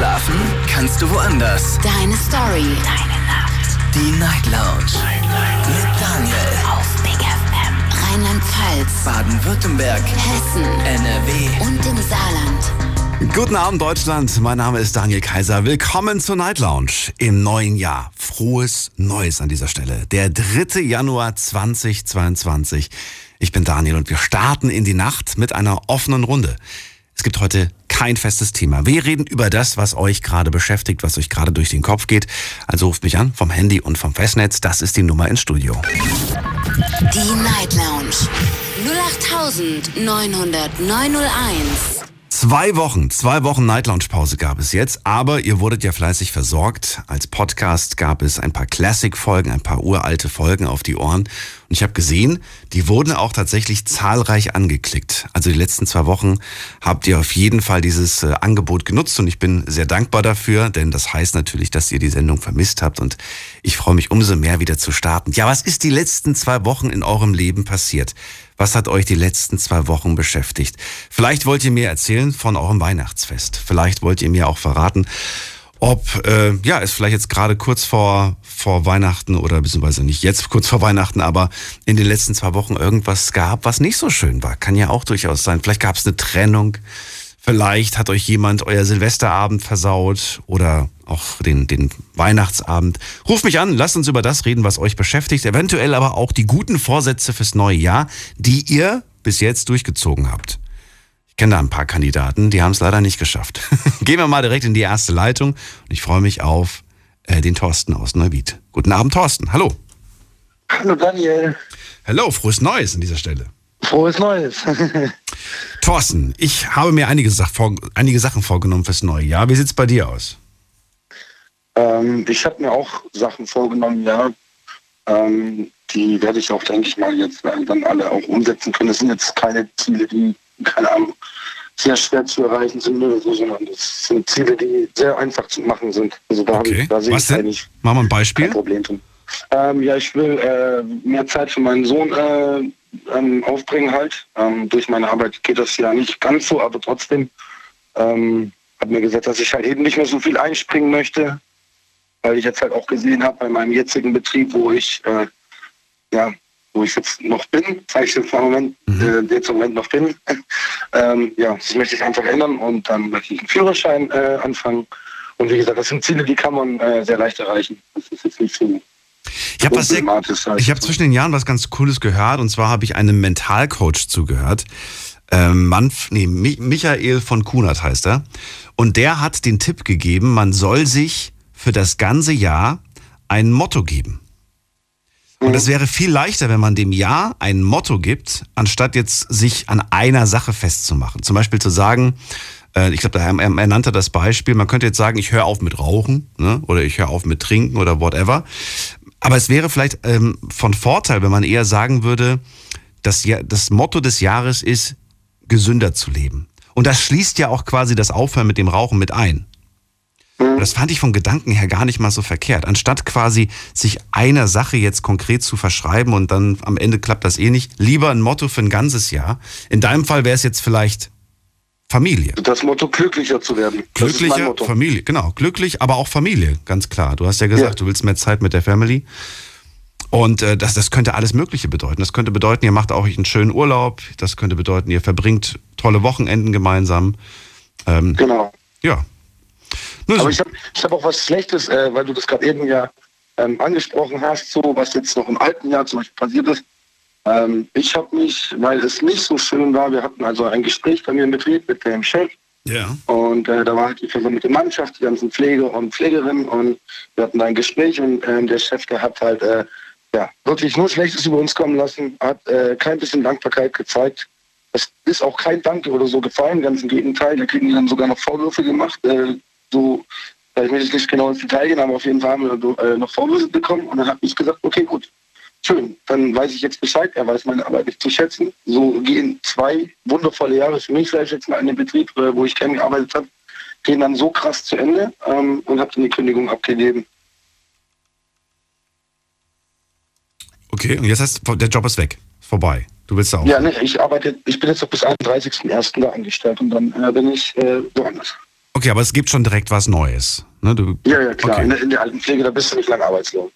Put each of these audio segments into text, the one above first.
Schlafen kannst du woanders. Deine Story. Deine Nacht. Die Night Lounge. Mit Daniel. Auf Big FM. Rheinland-Pfalz. Baden-Württemberg. Hessen. NRW. Und im Saarland. Guten Abend, Deutschland. Mein Name ist Daniel Kaiser. Willkommen zur Night Lounge im neuen Jahr. Frohes Neues an dieser Stelle. Der 3. Januar 2022. Ich bin Daniel und wir starten in die Nacht mit einer offenen Runde. Es gibt heute kein festes Thema. Wir reden über das, was euch gerade beschäftigt, was euch gerade durch den Kopf geht. Also ruft mich an vom Handy und vom Festnetz. Das ist die Nummer ins Studio. Die Night Lounge 08900901. 2 Wochen Night Lounge Pause gab es jetzt, aber ihr wurdet ja fleißig versorgt. Als Podcast gab es ein paar Classic-Folgen, ein paar uralte Folgen auf die Ohren. Und ich habe gesehen, die wurden auch tatsächlich zahlreich angeklickt. Also die letzten 2 Wochen habt ihr auf jeden Fall dieses Angebot genutzt und ich bin sehr dankbar dafür, denn das heißt natürlich, dass ihr die Sendung vermisst habt und ich freue mich umso mehr, wieder zu starten. Ja, was ist die letzten 2 Wochen in eurem Leben passiert? Was hat euch die letzten 2 Wochen beschäftigt? Vielleicht wollt ihr mir erzählen von eurem Weihnachtsfest. Vielleicht wollt ihr mir auch verraten, ob es vielleicht jetzt gerade kurz vor Weihnachten oder beziehungsweise nicht jetzt kurz vor Weihnachten, aber in den letzten 2 Wochen irgendwas gab, was nicht so schön war. Kann ja auch durchaus sein. Vielleicht gab es eine Trennung. Vielleicht hat euch jemand euer Silvesterabend versaut oder auch den Weihnachtsabend. Ruft mich an, lasst uns über das reden, was euch beschäftigt. Eventuell aber auch die guten Vorsätze fürs neue Jahr, die ihr bis jetzt durchgezogen habt. Ich kenne da ein paar Kandidaten, die haben es leider nicht geschafft. Gehen wir mal direkt in die erste Leitung. Und ich freue mich auf den Thorsten aus Neuwied. Guten Abend, Thorsten. Hallo. Hallo, Daniel. Hallo, frohes Neues an dieser Stelle. Frohes Neues. Thorsten, ich habe mir einige Sachen vorgenommen fürs neue Jahr. Wie sieht es bei dir aus? Ich habe mir auch Sachen vorgenommen, ja. Die werde ich auch, denke ich mal, jetzt dann alle auch umsetzen können. Das sind jetzt keine Ziele, die, keine Ahnung, sehr schwer zu erreichen sind oder so, sondern das sind Ziele, die sehr einfach zu machen sind. Also da, okay. Da sehe ich eigentlich machen wir ein Beispiel. Kein Problem drin. Ich will mehr Zeit für meinen Sohn aufbringen halt. Durch meine Arbeit geht das ja nicht ganz so, aber trotzdem habe mir gesagt, dass ich halt eben nicht mehr so viel einspringen möchte, weil ich jetzt halt auch gesehen habe bei meinem jetzigen Betrieb, wo ich jetzt noch bin, sage ich jetzt im Moment, das möchte ich einfach ändern und dann möchte ich einen Führerschein anfangen. Und wie gesagt, das sind Ziele, die kann man sehr leicht erreichen. Das ist jetzt nicht so. Ich habe zwischen den Jahren was ganz Cooles gehört, und zwar habe ich einem Mentalcoach zugehört. Michael von Kunert heißt er. Und der hat den Tipp gegeben, man soll sich für das ganze Jahr ein Motto geben. Und das wäre viel leichter, wenn man dem Jahr ein Motto gibt, anstatt jetzt sich an einer Sache festzumachen. Zum Beispiel zu sagen, ich glaube, er nannte das Beispiel, man könnte jetzt sagen, ich höre auf mit Rauchen, ne? Oder ich höre auf mit Trinken oder whatever. Aber es wäre vielleicht von Vorteil, wenn man eher sagen würde, das Motto des Jahres ist, gesünder zu leben. Und das schließt ja auch quasi das Aufhören mit dem Rauchen mit ein. Und das fand ich vom Gedanken her gar nicht mal so verkehrt. Anstatt quasi sich einer Sache jetzt konkret zu verschreiben und dann am Ende klappt das eh nicht, lieber ein Motto für ein ganzes Jahr. In deinem Fall wäre es jetzt vielleicht Familie. Das Motto, glücklicher zu werden. Glücklicher, Familie, genau. Glücklich, aber auch Familie, ganz klar. Du hast ja gesagt, Du willst mehr Zeit mit der Family. Und das könnte alles Mögliche bedeuten. Das könnte bedeuten, ihr macht auch einen schönen Urlaub. Das könnte bedeuten, ihr verbringt tolle Wochenenden gemeinsam. Genau. Ja. Nur aber so. Ich hab auch was Schlechtes, weil du das gerade eben ja angesprochen hast, so was jetzt noch im alten Jahr zum Beispiel passiert ist. Ich habe mich, weil es nicht so schön war, wir hatten also ein Gespräch bei mir im Betrieb mit dem Chef. Ja. Und da war halt die versammelte Mannschaft, die ganzen Pfleger und Pflegerinnen, und wir hatten da ein Gespräch und der Chef, der hat halt wirklich nur Schlechtes über uns kommen lassen, hat kein bisschen Dankbarkeit gezeigt. Es ist auch kein Danke oder so gefallen, ganz im Gegenteil. Da kriegen die dann sogar noch Vorwürfe gemacht. Ich will jetzt nicht genau ins Detail gehen, aber auf jeden Fall haben wir noch Vorwürfe bekommen und dann habe ich gesagt, okay, gut. Schön, dann weiß ich jetzt Bescheid, er weiß meine Arbeit nicht zu schätzen. So gehen 2 wundervolle Jahre für mich, sage ich jetzt mal, in den Betrieb, wo ich gerne gearbeitet habe, gehen dann so krass zu Ende und habe dann die Kündigung abgegeben. Okay, und jetzt heißt, der Job ist weg, vorbei, du willst da auch? Ja, ne, ich bin jetzt noch bis 31.01. da angestellt und dann bin ich woanders. Okay, aber es gibt schon direkt was Neues. Ne, du, ja, klar. Okay. In der Altenpflege, da bist du nicht lange arbeitslos.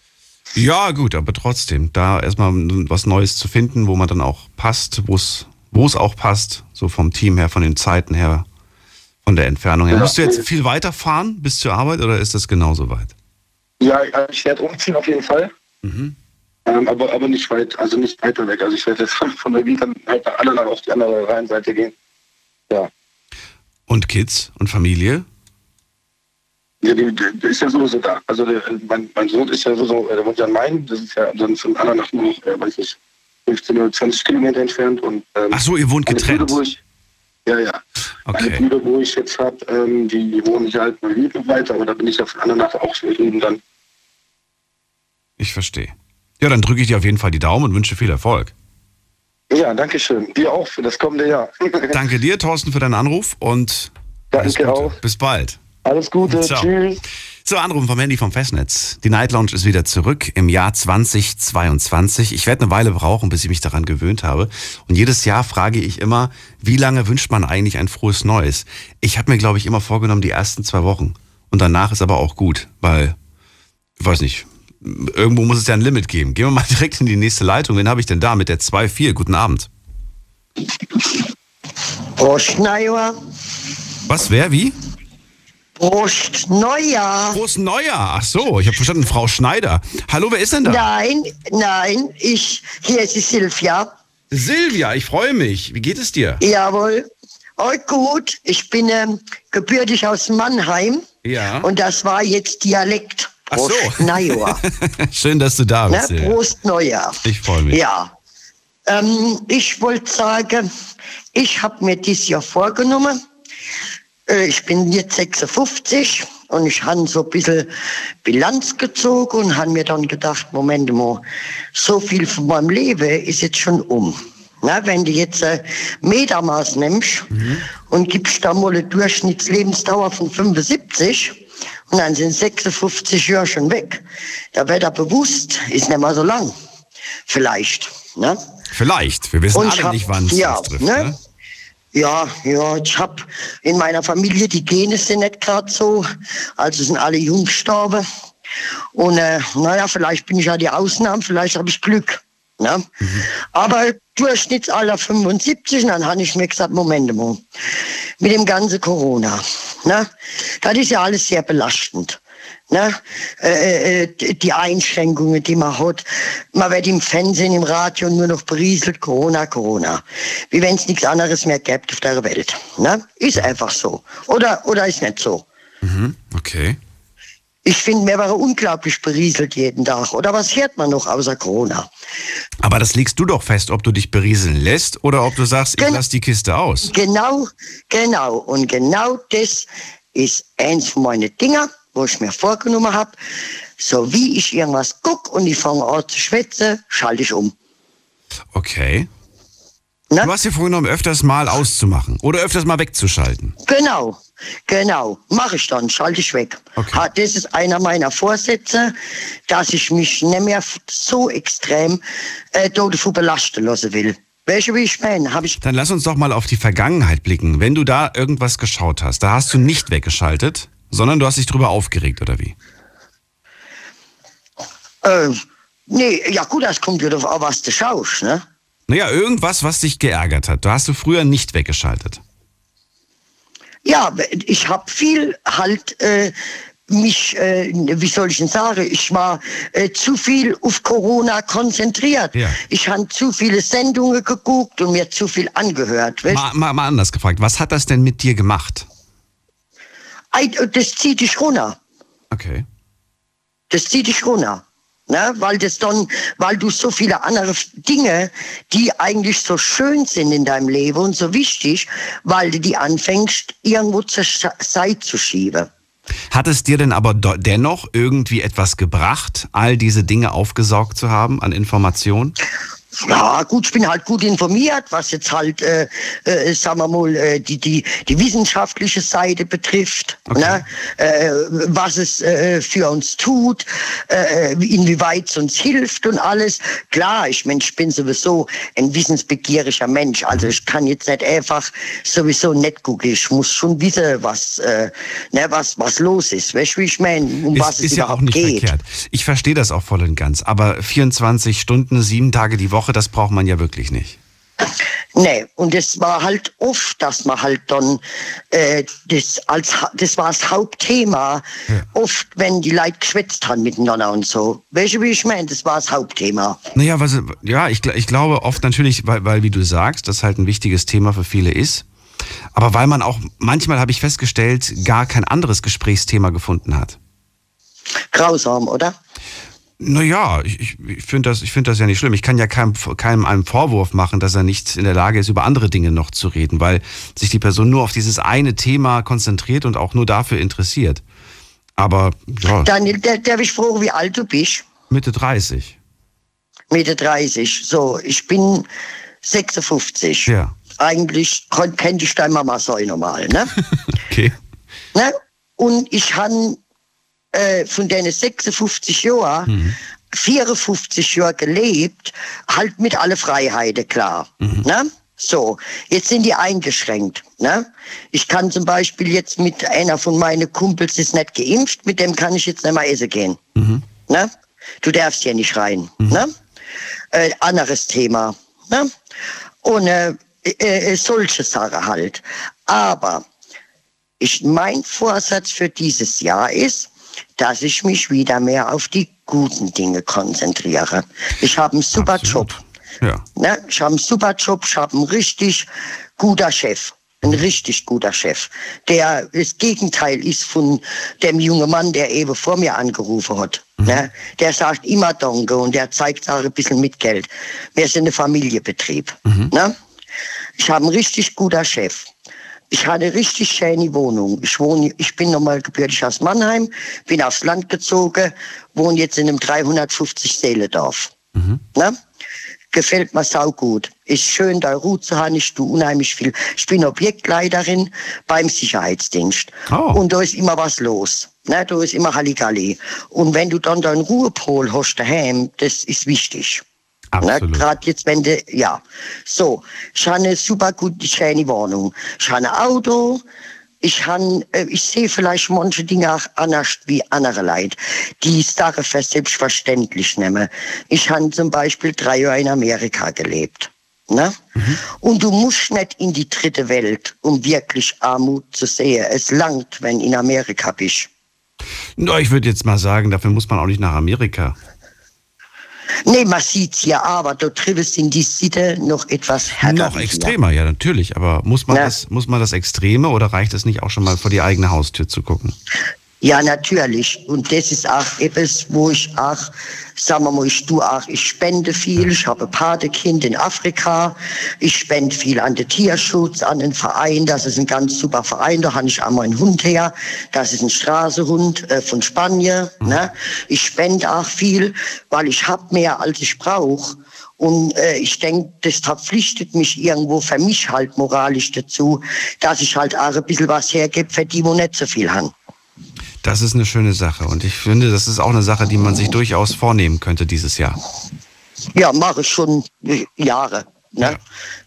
Ja, gut, aber trotzdem, da erstmal was Neues zu finden, wo man dann auch passt, wo es auch passt, so vom Team her, von den Zeiten her, von der Entfernung her. Ja. Musst du jetzt viel weiterfahren bis zur Arbeit oder ist das genauso weit? Ja, ich werde umziehen auf jeden Fall, aber nicht weit, also nicht weiter weg. Also ich werde jetzt von der Wien dann halt alle auf die andere Rheinseite gehen. Ja. Und Kids und Familie? Ja, die ist ja sowieso da. Also mein Sohn ist ja sowieso, der wohnt ja in Main, das ist ja dann von Andernach nur noch, weiß ich, 15 oder 20 Kilometer entfernt. Und, ach so, ihr wohnt getrennt? Ja. Okay. Meine Brüder, wo ich jetzt habe, die wohnen hier halt mal wieder weiter, aber da bin ich ja von Andernach auch schon drüben dann. Ich verstehe. Ja, dann drücke ich dir auf jeden Fall die Daumen und wünsche viel Erfolg. Ja, danke schön. Dir auch für das kommende Jahr. Danke dir, Thorsten, für deinen Anruf und danke auch. Bis bald. Alles Gute, ciao. Tschüss. So, Anruf vom Handy vom Festnetz. Die Night Lounge ist wieder zurück im Jahr 2022. Ich werde eine Weile brauchen, bis ich mich daran gewöhnt habe. Und jedes Jahr frage ich immer, wie lange wünscht man eigentlich ein frohes Neues? Ich habe mir, glaube ich, immer vorgenommen, die ersten 2 Wochen. Und danach ist aber auch gut, weil, ich weiß nicht, irgendwo muss es ja ein Limit geben. Gehen wir mal direkt in die nächste Leitung. Wen habe ich denn da mit der 2-4? Guten Abend. Prost Neujahr. Was, wer, wie? Prost Neujahr. Prost Neujahr. Ach so, ich habe verstanden, Frau Schneider. Hallo, wer ist denn da? Nein, hier ist die Silvia. Silvia, ich freue mich. Wie geht es dir? Jawohl, heute gut. Ich bin gebürtig aus Mannheim. Ja. Und das war jetzt Dialekt. Prost, ach so. Neujahr. Schön, dass du da bist. Na, Prost Neujahr. Ich freue mich. Ja. Ich wollte sagen, ich habe mir dieses Jahr vorgenommen. Ich bin jetzt 56 und ich habe so ein bisschen Bilanz gezogen und habe mir dann gedacht, Moment mal, so viel von meinem Leben ist jetzt schon um. Na, wenn du jetzt Metermaß nimmst und gibst da mal eine Durchschnittslebensdauer von 75 und dann sind 56 Jahre schon weg, da wird er bewusst, ist nicht mehr so lang. Vielleicht. Ne? Vielleicht, wir wissen und alle nicht, wann es trifft. Ne? Ja, ich habe in meiner Familie, die Gene sind nicht gerade so, also sind alle jung gestorben. Und vielleicht bin ich ja die Ausnahme, vielleicht habe ich Glück. Ne? Aber Durchschnittsalter 75, und dann habe ich mir gesagt, Moment mal, mit dem ganzen Corona, ne? Das ist ja alles sehr belastend. Ne? Die Einschränkungen, die man hat. Man wird im Fernsehen, im Radio nur noch berieselt, Corona. Wie wenn es nichts anderes mehr gäbe auf der Welt. Ne? Ist einfach so. Oder ist nicht so. Okay. Ich finde, wir waren unglaublich berieselt jeden Tag. Oder was hört man noch außer Corona? Aber das legst du doch fest, ob du dich berieseln lässt oder ob du sagst, ich lass die Kiste aus. Genau. Und genau das ist eins von meinen Dingen, wo ich mir vorgenommen habe, so wie ich irgendwas gucke und ich fange an zu schwätzen, schalte ich um. Okay. Na? Du hast dir vorgenommen, öfters mal auszumachen oder öfters mal wegzuschalten. Genau. Mache ich dann, schalte ich weg. Okay. Das ist einer meiner Vorsätze, dass ich mich nicht mehr so extrem davon belasten lassen will. Welche wie ich meine? Dann lass uns doch mal auf die Vergangenheit blicken. Wenn du da irgendwas geschaut hast, da hast du nicht weggeschaltet, sondern du hast dich drüber aufgeregt, oder wie? Das kommt ja darauf an, was du schaust, ne? Naja, irgendwas, was dich geärgert hat. Da hast du früher nicht weggeschaltet. Ja, ich habe viel halt ich war zu viel auf Corona konzentriert. Ja. Ich habe zu viele Sendungen geguckt und mir zu viel angehört. Mal anders gefragt, was hat das denn mit dir gemacht? Das zieht dich runter. Okay. Das zieht dich runter. Ne? Weil du so viele andere Dinge, die eigentlich so schön sind in deinem Leben und so wichtig, weil du die anfängst, irgendwo zur Seite zu schieben. Hat es dir denn aber dennoch irgendwie etwas gebracht, all diese Dinge aufgesaugt zu haben an Informationen? Ja gut, ich bin halt gut informiert, was jetzt halt, sagen wir mal, die wissenschaftliche Seite betrifft, okay, ne? Was es für uns tut, inwieweit es uns hilft und alles. Klar, ich bin sowieso ein wissensbegieriger Mensch, also ich kann jetzt nicht einfach sowieso nicht gucken, ich muss schon wissen, was los ist, weißt du, wie ich meine, um was es überhaupt geht. Ist ja auch nicht verkehrt. Ich verstehe das auch voll und ganz, aber 24 Stunden, 7 Tage die Woche, das braucht man ja wirklich nicht. Nee, und es war halt oft, dass man halt dann, das war das Hauptthema, ja, oft, wenn die Leute geschwätzt haben miteinander und so. Weißt du, wie ich meine? Das war das Hauptthema. Naja, ich glaube oft natürlich, weil, wie du sagst, das halt ein wichtiges Thema für viele ist, aber weil man auch, manchmal habe ich festgestellt, gar kein anderes Gesprächsthema gefunden hat. Grausam, oder? Naja, ich finde das ja nicht schlimm. Ich kann ja keinem einen Vorwurf machen, dass er nicht in der Lage ist, über andere Dinge noch zu reden, weil sich die Person nur auf dieses eine Thema konzentriert und auch nur dafür interessiert. Aber, ja. Daniel, darf ich fragen, wie alt du bist? Mitte 30. Mitte 30, so. Ich bin 56. Ja. Eigentlich könnte ich deine Mama sein normal, ne? Okay. Ne? Und ich habe von deinen 56 Jahren, 54 Jahre gelebt, halt mit alle Freiheiten, klar. Mhm. Ne? So, jetzt sind die eingeschränkt. Ne? Ich kann zum Beispiel jetzt mit einer von meinen Kumpels, ist nicht geimpft, mit dem kann ich jetzt nicht mehr essen gehen. Mhm. Ne? Du darfst hier nicht rein. Mhm. Ne? Anderes Thema. Ne? Und solche Sachen halt. Aber mein Vorsatz für dieses Jahr ist, dass ich mich wieder mehr auf die guten Dinge konzentriere. Ich habe einen super Job. Ja. Ne? Ich habe einen super Job, ich habe einen richtig guter Chef. Ein richtig guter Chef, der das Gegenteil ist von dem jungen Mann, der eben vor mir angerufen hat. Mhm. Ne? Der sagt immer Danke und der zeigt auch ein bisschen mit Geld. Wir sind ein Familienbetrieb. Mhm. Ne? Ich habe einen richtig guter Chef. Ich hatte eine richtig schöne Wohnung. Ich bin nochmal gebürtig aus Mannheim, bin aufs Land gezogen, wohne jetzt in einem 350-Seelendorf. Mhm. Ne? Gefällt mir saugut. Ist schön, da Ruhe zu haben, ich tue unheimlich viel. Ich bin Objektleiterin beim Sicherheitsdienst. Oh. Und da ist immer was los. Ne? Da ist immer Halligalli. Und wenn du dann deinen Ruhepol hast daheim, das ist wichtig. Gerade jetzt, wenn du, ja. So, ich habe eine super gute, schöne Wohnung. Ich habe ein Auto. Ich sehe vielleicht manche Dinge auch anders wie andere Leute, die Sachen für selbstverständlich nehmen. Ich habe zum Beispiel 3 Jahre in Amerika gelebt. Ne? Mhm. Und du musst nicht in die dritte Welt, um wirklich Armut zu sehen. Es langt, wenn du in Amerika bist. Na, ich würde jetzt mal sagen, dafür muss man auch nicht nach Amerika. Nee, man sieht's ja, aber dort drüben sind die Sitte noch etwas härter. Noch extremer, ja, natürlich. Aber muss man das Extreme oder reicht es nicht auch schon mal vor die eigene Haustür zu gucken? Ja, natürlich. Und das ist auch etwas, wo ich auch, sagen wir mal, ich spende viel. Ich habe ein Patenkind in Afrika. Ich spende viel an den Tierschutz, an den Verein. Das ist ein ganz super Verein. Da habe ich einmal einen Hund her. Das ist ein Straßenhund von Spanien. Mhm. Ne? Ich spende auch viel, weil ich habe mehr, als ich brauche. Und ich denke, das verpflichtet mich irgendwo für mich halt moralisch dazu, dass ich halt auch ein bisschen was hergebe für die, wo nicht so viel haben. Das ist eine schöne Sache und ich finde, das ist auch eine Sache, die man sich durchaus vornehmen könnte dieses Jahr. Ja, mache ich schon Jahre. Ne?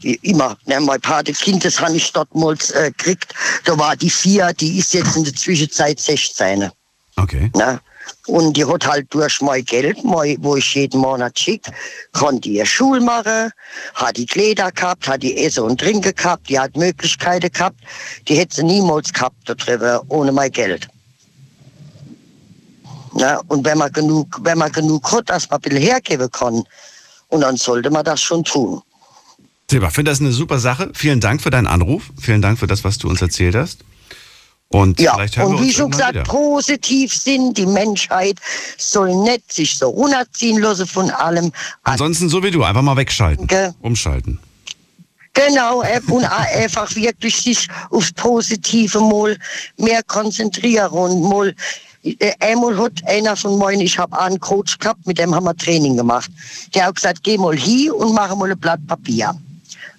Ja. Immer. Ne? Mein Patenkind, das habe ich dortmals gekriegt. Da war die 4, die ist jetzt in der Zwischenzeit 16. Okay. Ne? Und die hat halt durch mein Geld, wo ich jeden Monat schicke, konnte ihr Schule machen, hat die Kleider gehabt, hat die Essen und Trinken gehabt, die hat Möglichkeiten gehabt, die hätte sie niemals gehabt da drüber, ohne mein Geld. Na, und wenn man genug hat, dass man ein bisschen hergeben kann, und dann sollte man das schon tun. Silber, ich finde das eine super Sache. Vielen Dank für deinen Anruf. Vielen Dank für das, was du uns erzählt hast. Und ja, vielleicht hören und wir uns wie schon gesagt, wieder. Positiv sind, die Menschheit soll nicht sich so runterziehen lassen von allem. Ansonsten so wie du, einfach mal wegschalten, umschalten. Genau, und einfach wirklich sich aufs Positive mal mehr konzentrieren und mal einmal hat einer von meinen, ich habe einen Coach gehabt, mit dem haben wir Training gemacht. Der hat gesagt, geh mal hin und mach mal ein Blatt Papier.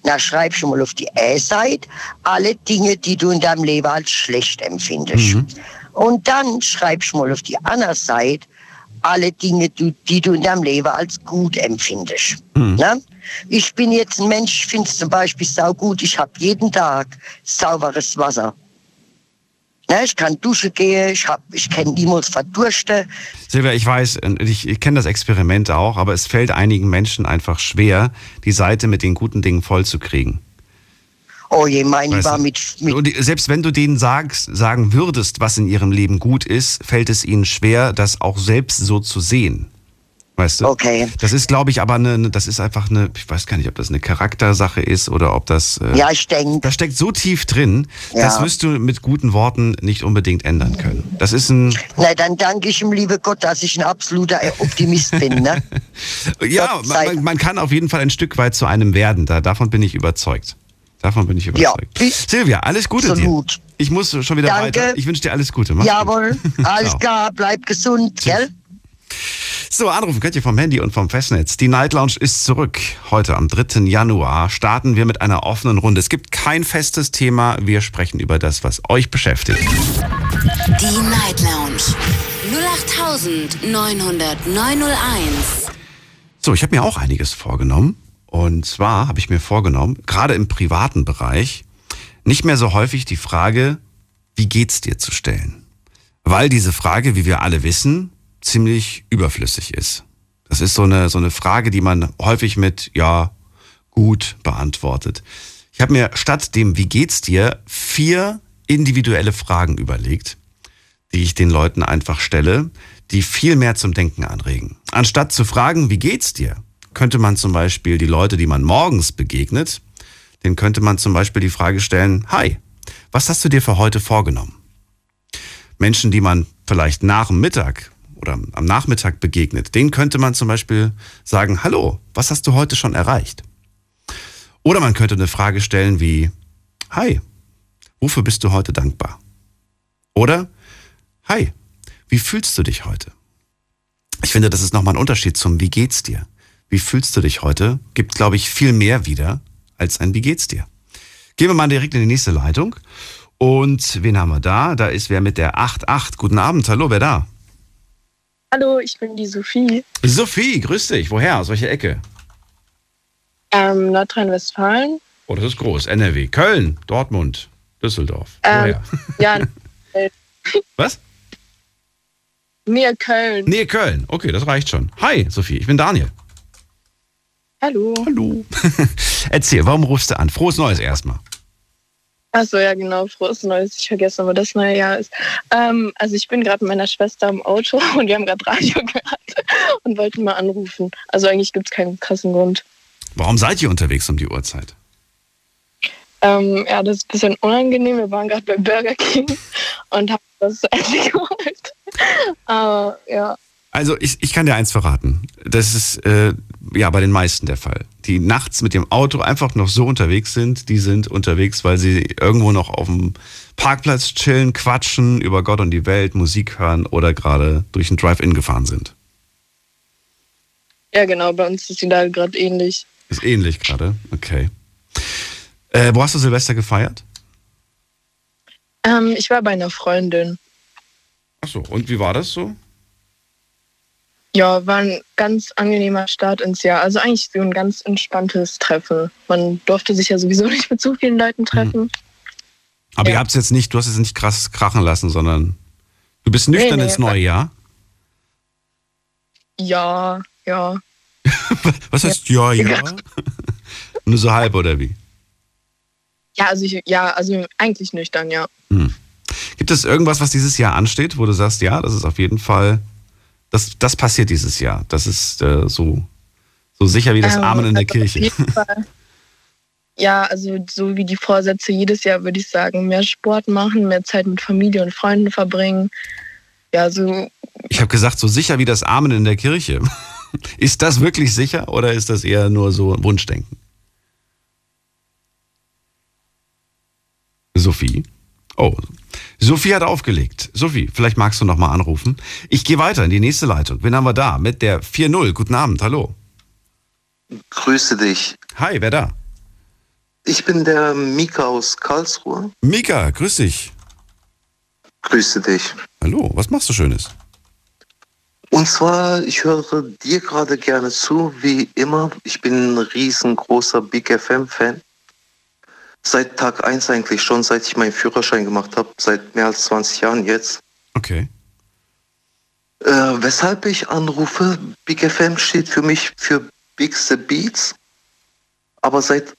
Na, schreib schon mal auf die A-Seite alle Dinge, die du in deinem Leben als schlecht empfindest. Mhm. Und dann schreib schon mal auf die andere Seite alle Dinge, die du in deinem Leben als gut empfindest. Mhm. Ne? Ich bin jetzt ein Mensch, ich finde es zum Beispiel saugut, ich habe jeden Tag sauberes Wasser. Ne? Ich kann duschen gehen, ich kenne niemals Verdurste. Silvia, ich weiß, ich kenne das Experiment auch, aber es fällt einigen Menschen einfach schwer, die Seite mit den guten Dingen vollzukriegen. Oh je, meine war mit... Selbst wenn du denen sagen würdest, was in ihrem Leben gut ist, fällt es ihnen schwer, das auch selbst so zu sehen. Weißt du? Okay. Das ist, glaube ich, aber ich weiß gar nicht, ob das eine Charaktersache ist oder ob das... ja, ich denke. Das steckt so tief drin, ja. Das wirst du mit guten Worten nicht unbedingt ändern können. Das ist ein... Na, dann danke ich dem liebe Gott, dass ich ein absoluter Optimist bin, ne? Ja, man kann auf jeden Fall ein Stück weit zu einem werden, davon bin ich überzeugt. Ja. Silvia, alles Gute dir. Ich muss schon wieder weiter. Ich wünsche dir alles Gute. Jawohl, alles klar, bleib gesund, gell? So, anrufen könnt ihr vom Handy und vom Festnetz. Die Night Lounge ist zurück. Heute am 3. Januar starten wir mit einer offenen Runde. Es gibt kein festes Thema. Wir sprechen über das, was euch beschäftigt. Die Night Lounge 08.900.901. So, ich habe mir auch einiges vorgenommen. Und zwar habe ich mir vorgenommen, gerade im privaten Bereich, nicht mehr so häufig die Frage, wie geht's dir, zu stellen. Weil diese Frage, wie wir alle wissen, ziemlich überflüssig ist. Das ist so eine Frage, die man häufig mit, ja, gut beantwortet. Ich habe mir statt dem, wie geht's dir, 4 individuelle Fragen überlegt, die ich den Leuten einfach stelle, die viel mehr zum Denken anregen. Anstatt zu fragen, wie geht's dir, könnte man zum Beispiel die Leute, die man morgens begegnet, denen könnte man zum Beispiel die Frage stellen, hi, was hast du dir für heute vorgenommen? Menschen, die man vielleicht nach dem Mittag oder am Nachmittag begegnet, denen könnte man zum Beispiel sagen, hallo, was hast du heute schon erreicht? Oder man könnte eine Frage stellen wie, hi, wofür bist du heute dankbar? Oder, hi, wie fühlst du dich heute? Ich finde, das ist nochmal ein Unterschied zum wie geht's dir? Wie fühlst du dich heute? Gibt, glaube ich, viel mehr wieder als ein wie geht's dir. Gehen wir mal direkt in die nächste Leitung. Und wen haben wir da? Da ist wer mit der 88. Guten Abend, hallo, wer da? Hallo, ich bin die Sophie. Sophie, grüß dich. Woher? Aus welcher Ecke? Nordrhein-Westfalen. Oh, das ist groß. NRW. Köln, Dortmund, Düsseldorf. Woher? Ja, was? Nähe Köln. Okay, das reicht schon. Hi, Sophie, ich bin Daniel. Hallo. Erzähl, warum rufst du an? Frohes Neues erstmal. Achso, ja genau, frohes Neues. Ich vergesse, aber das neue Jahr ist. Also ich bin gerade mit meiner Schwester im Auto und wir haben gerade Radio gehört und wollten mal anrufen. Also eigentlich gibt es keinen krassen Grund. Warum seid ihr unterwegs um die Uhrzeit? Ja, das ist ein bisschen unangenehm. Wir waren gerade bei Burger King und haben das zu Ende geholt. Aber ja. Also ich kann dir eins verraten. Das ist ja bei den meisten der Fall. Die nachts mit dem Auto einfach noch so unterwegs sind, die sind unterwegs, weil sie irgendwo noch auf dem Parkplatz chillen, quatschen, über Gott und die Welt, Musik hören oder gerade durch ein Drive-In gefahren sind. Ja genau, bei uns ist die Lage gerade ähnlich. Ist ähnlich gerade, okay. Wo hast du Silvester gefeiert? Ich war bei einer Freundin. Achso, und wie war das so? Ja, war ein ganz angenehmer Start ins Jahr. Also eigentlich so ein ganz entspanntes Treffen. Man durfte sich ja sowieso nicht mit so vielen Leuten treffen. Mhm. Aber ja. Ihr habt es jetzt nicht, du hast es nicht krass krachen lassen, sondern du bist nüchtern ins neue Jahr? Ja. Was heißt ja? Nur so halb oder wie? Ja, also eigentlich nüchtern, ja. Mhm. Gibt es irgendwas, was dieses Jahr ansteht, wo du sagst, ja, das ist auf jeden Fall... Das passiert dieses Jahr. Das ist so sicher wie das Amen in der Kirche. Auf jeden Fall. Ja, also so wie die Vorsätze jedes Jahr, würde ich sagen, mehr Sport machen, mehr Zeit mit Familie und Freunden verbringen. Ja, so. Ich habe gesagt, so sicher wie das Amen in der Kirche. Ist das wirklich sicher oder ist das eher nur so Wunschdenken? Sophie? Oh, Sophie hat aufgelegt. Sophie, vielleicht magst du nochmal anrufen. Ich gehe weiter in die nächste Leitung. Wen haben wir da? Mit der 4-0. Guten Abend, hallo. Grüße dich. Hi, wer da? Ich bin der Mika aus Karlsruhe. Mika, grüß dich. Grüße dich. Hallo, was machst du Schönes? Und zwar, ich höre dir gerade gerne zu, wie immer. Ich bin ein riesengroßer Big FM-Fan. Seit Tag 1 eigentlich schon, seit ich meinen Führerschein gemacht habe, seit mehr als 20 Jahren jetzt. Okay. Weshalb ich anrufe, Big FM steht für mich für Big The Beats. Aber seit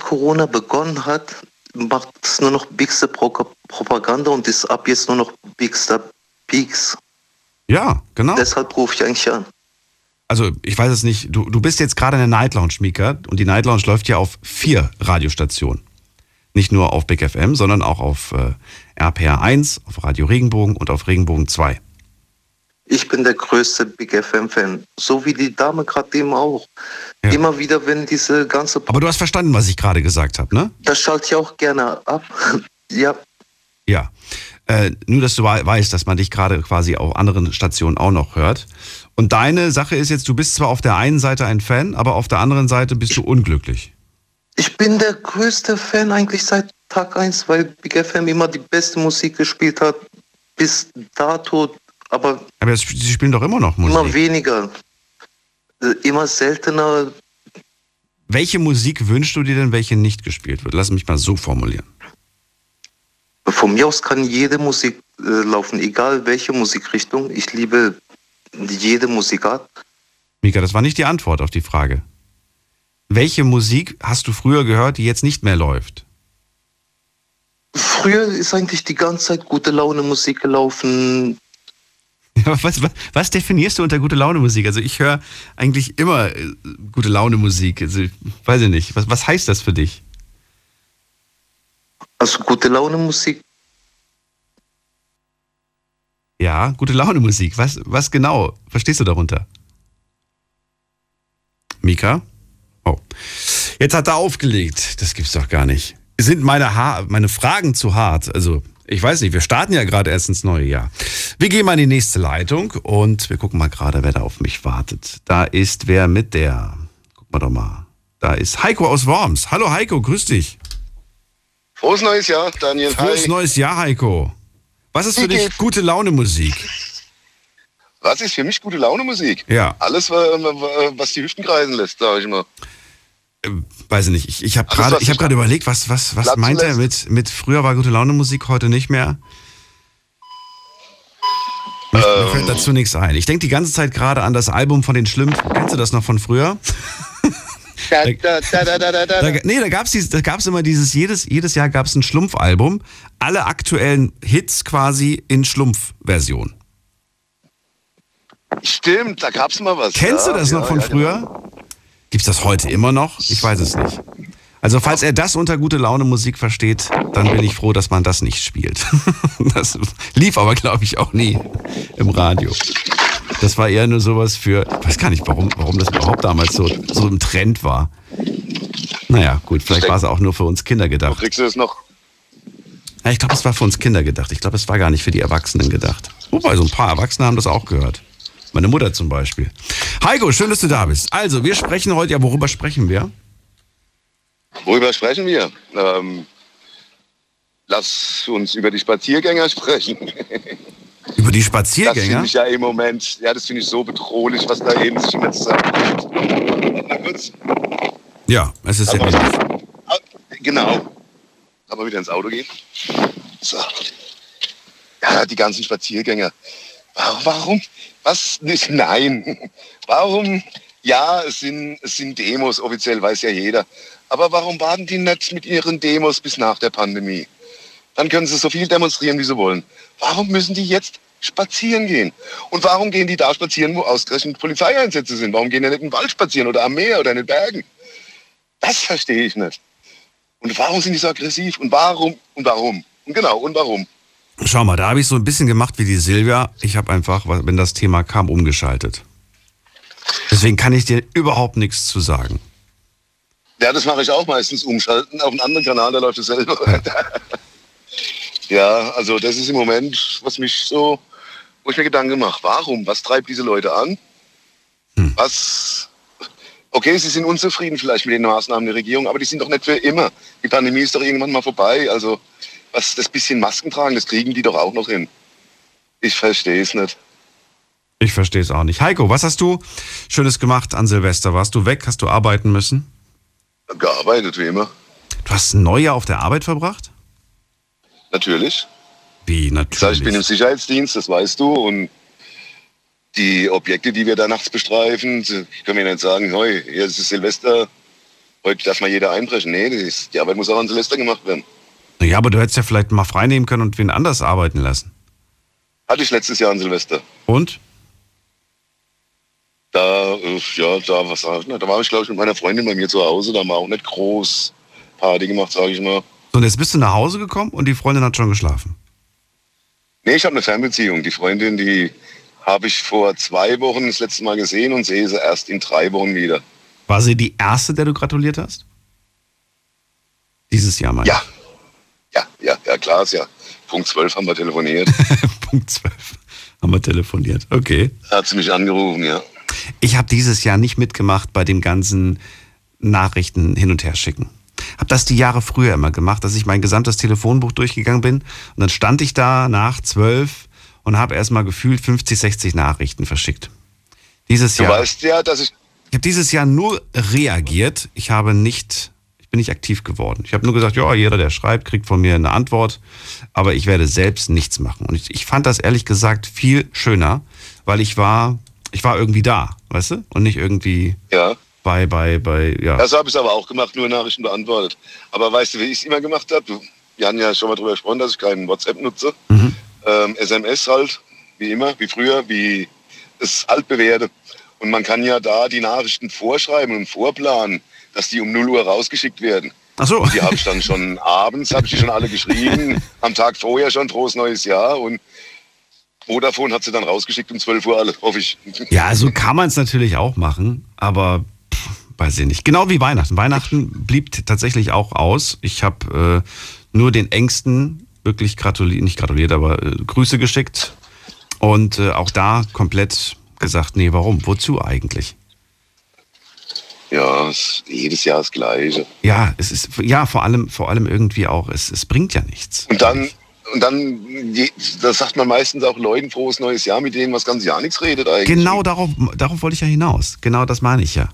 Corona begonnen hat, macht es nur noch Big The Propaganda und ist ab jetzt nur noch Big The Beats. Ja, genau. Deshalb rufe ich eigentlich an. Also, ich weiß es nicht. Du bist jetzt gerade in der Night Lounge, Mika. Und die Night Lounge läuft ja auf 4 Radiostationen. Nicht nur auf Big FM, sondern auch auf RPR 1, auf Radio Regenbogen und auf Regenbogen 2. Ich bin der größte Big FM-Fan. So wie die Dame gerade eben auch. Ja. Immer wieder, wenn diese ganze... Aber du hast verstanden, was ich gerade gesagt habe, ne? Das schalte ich auch gerne ab. Ja. Ja. Nur, dass du weißt, dass man dich gerade quasi auf anderen Stationen auch noch hört. Und deine Sache ist jetzt, du bist zwar auf der einen Seite ein Fan, aber auf der anderen Seite bist du unglücklich. Ich bin der größte Fan eigentlich seit Tag 1, weil Big FM immer die beste Musik gespielt hat, bis dato, aber jetzt, sie spielen doch immer noch Musik. Immer weniger, immer seltener. Welche Musik wünschst du dir denn, welche nicht gespielt wird? Lass mich mal so formulieren. Von mir aus kann jede Musik laufen, egal welche Musikrichtung. Ich liebe jede Musikart. Mika, das war nicht die Antwort auf die Frage. Welche Musik hast du früher gehört, die jetzt nicht mehr läuft? Früher ist eigentlich die ganze Zeit gute Laune Musik gelaufen. Ja, was definierst du unter gute Laune Musik? Also ich höre eigentlich immer gute Laune Musik. Also, weiß ich nicht. Was heißt das für dich? Also gute Laune Musik. Ja, gute Laune Musik. Was genau? Verstehst du darunter? Mika? Oh. Jetzt hat er aufgelegt. Das gibt's doch gar nicht. Sind meine Fragen zu hart? Also, ich weiß nicht. Wir starten ja gerade erst ins neue Jahr. Wir gehen mal in die nächste Leitung und wir gucken mal gerade, wer da auf mich wartet. Da ist wer mit der... Guck mal doch mal. Da ist Heiko aus Worms. Hallo Heiko, grüß dich. Frohes neues Jahr, Daniel. Frohes neues Jahr, Heiko. Was ist für dich gute Laune-Musik? Was ist für mich gute Laune-Musik? Ja. Alles, was die Hüften kreisen lässt, sage ich mal. Weiß ich nicht. Ich habe gerade überlegt, was meint er mit früher war gute Laune-Musik, heute nicht mehr? Mir fällt dazu nichts ein. Ich denke die ganze Zeit gerade an das Album von den Schlümpfen. Kennst du das noch von früher? Nee, da gab's immer dieses, jedes Jahr gab es ein Schlumpfalbum. Alle aktuellen Hits quasi in Schlumpfversion. Stimmt, da gab's mal was. Kennst du das noch von früher? Gibt's das heute immer noch? Ich weiß es nicht. Also falls er das unter gute Laune Musik versteht, dann bin ich froh, dass man das nicht spielt. Das lief aber, glaube ich, auch nie im Radio. Das war eher nur sowas für, ich weiß gar nicht, warum das überhaupt damals so im Trend war. Naja, gut, vielleicht war es auch nur für uns Kinder gedacht. Kriegst du das noch? Ja, ich glaube, es war für uns Kinder gedacht. Ich glaube, es war gar nicht für die Erwachsenen gedacht. Wobei, so ein paar Erwachsene haben das auch gehört. Meine Mutter zum Beispiel. Heiko, schön, dass du da bist. Also, wir sprechen heute, ja, worüber sprechen wir? Worüber sprechen wir? Lass uns über die Spaziergänger sprechen. Über die Spaziergänger? Das finde ich ja im Moment, ja, das finde ich so bedrohlich, was da eben sich im letzten Jahr. Ja, es ist aber, ja. Genau. Aber wieder ins Auto gehen. So. Ja, die ganzen Spaziergänger. Warum? Was? Nicht? Nein. Warum? Ja, es sind Demos, offiziell weiß ja jeder. Aber warum warten die nicht mit ihren Demos bis nach der Pandemie? Dann können sie so viel demonstrieren, wie sie wollen. Warum müssen die jetzt spazieren gehen? Und warum gehen die da spazieren, wo ausgerechnet Polizeieinsätze sind? Warum gehen die nicht im Wald spazieren oder am Meer oder in den Bergen? Das verstehe ich nicht. Und warum sind die so aggressiv? Und warum? Und warum? Und genau, und warum? Schau mal, da habe ich so ein bisschen gemacht wie die Silvia. Ich habe einfach, wenn das Thema kam, umgeschaltet. Deswegen kann ich dir überhaupt nichts zu sagen. Ja, das mache ich auch meistens, umschalten. Auf einem anderen Kanal, da läuft es selber. Ja. Ja, also das ist im Moment, wo ich mir Gedanken mache. Warum? Was treibt diese Leute an? Okay, sie sind unzufrieden vielleicht mit den Maßnahmen der Regierung, aber die sind doch nicht für immer. Die Pandemie ist doch irgendwann mal vorbei. Also das bisschen Masken tragen, das kriegen die doch auch noch hin. Ich verstehe es nicht. Ich verstehe es auch nicht. Heiko, was hast du Schönes gemacht an Silvester? Warst du weg? Hast du arbeiten müssen? Gearbeitet, wie immer. Du hast ein Neujahr auf der Arbeit verbracht? Natürlich. Wie, natürlich? Ich bin im Sicherheitsdienst, das weißt du. Und die Objekte, die wir da nachts bestreifen, können wir nicht sagen, hey, jetzt ist Silvester, heute darf mal jeder einbrechen. Nee, die Arbeit muss auch an Silvester gemacht werden. Ja, aber du hättest ja vielleicht mal freinehmen können und wen anders arbeiten lassen. Hatte ich letztes Jahr an Silvester. Und? Da war ich, glaube ich, mit meiner Freundin bei mir zu Hause. Da haben wir auch nicht groß Party gemacht, sage ich mal. So, und jetzt bist du nach Hause gekommen und die Freundin hat schon geschlafen? Nee, ich habe eine Fernbeziehung. Die Freundin, die habe ich vor 2 Wochen das letzte Mal gesehen und sehe sie erst in 3 Wochen wieder. War sie die erste, der du gratuliert hast? Dieses Jahr mal? Ja. Ja, klar ist ja. Punkt 12 haben wir telefoniert. Punkt 12 haben wir telefoniert, okay. Hat sie mich angerufen, ja. Ich habe dieses Jahr nicht mitgemacht bei dem ganzen Nachrichten hin und her schicken. Habe das die Jahre früher immer gemacht, dass ich mein gesamtes Telefonbuch durchgegangen bin und dann stand ich da nach 12 und habe erstmal gefühlt 50, 60 Nachrichten verschickt. Du weißt ja, dass ich... Ich habe dieses Jahr nur reagiert, ich bin nicht aktiv geworden. Ich habe nur gesagt, ja, jeder, der schreibt, kriegt von mir eine Antwort, aber ich werde selbst nichts machen. Und ich fand das ehrlich gesagt viel schöner, weil ich war irgendwie da, weißt du? Und nicht irgendwie ja. Das habe ich aber auch gemacht, nur Nachrichten beantwortet. Aber weißt du, wie ich es immer gemacht habe? Wir haben ja schon mal drüber gesprochen, dass ich keinen WhatsApp nutze. Mhm. SMS halt, wie immer, wie früher, wie es altbewährte. Und man kann ja da die Nachrichten vorschreiben und vorplanen, dass die um 0 Uhr rausgeschickt werden. Ach so. Die habe ich dann schon abends, habe ich die schon alle geschrieben, am Tag vorher schon, frohes neues Jahr und Vodafone hat sie dann rausgeschickt um 12 Uhr alle, hoffe ich. Ja, so kann man es natürlich auch machen, aber weiß ich nicht. Genau wie Weihnachten. Weihnachten blieb tatsächlich auch aus. Ich habe nur den Ängsten wirklich Grüße geschickt und auch da komplett gesagt, nee, warum? Wozu eigentlich? Ja, jedes Jahr das Gleiche. Ja, es ist vor allem irgendwie auch, es bringt ja nichts. Und dann, das sagt man meistens auch Leuten, frohes neues Jahr, mit denen man das ganze Jahr nichts redet eigentlich. Genau, darauf wollte ich ja hinaus. Genau, das meine ich ja.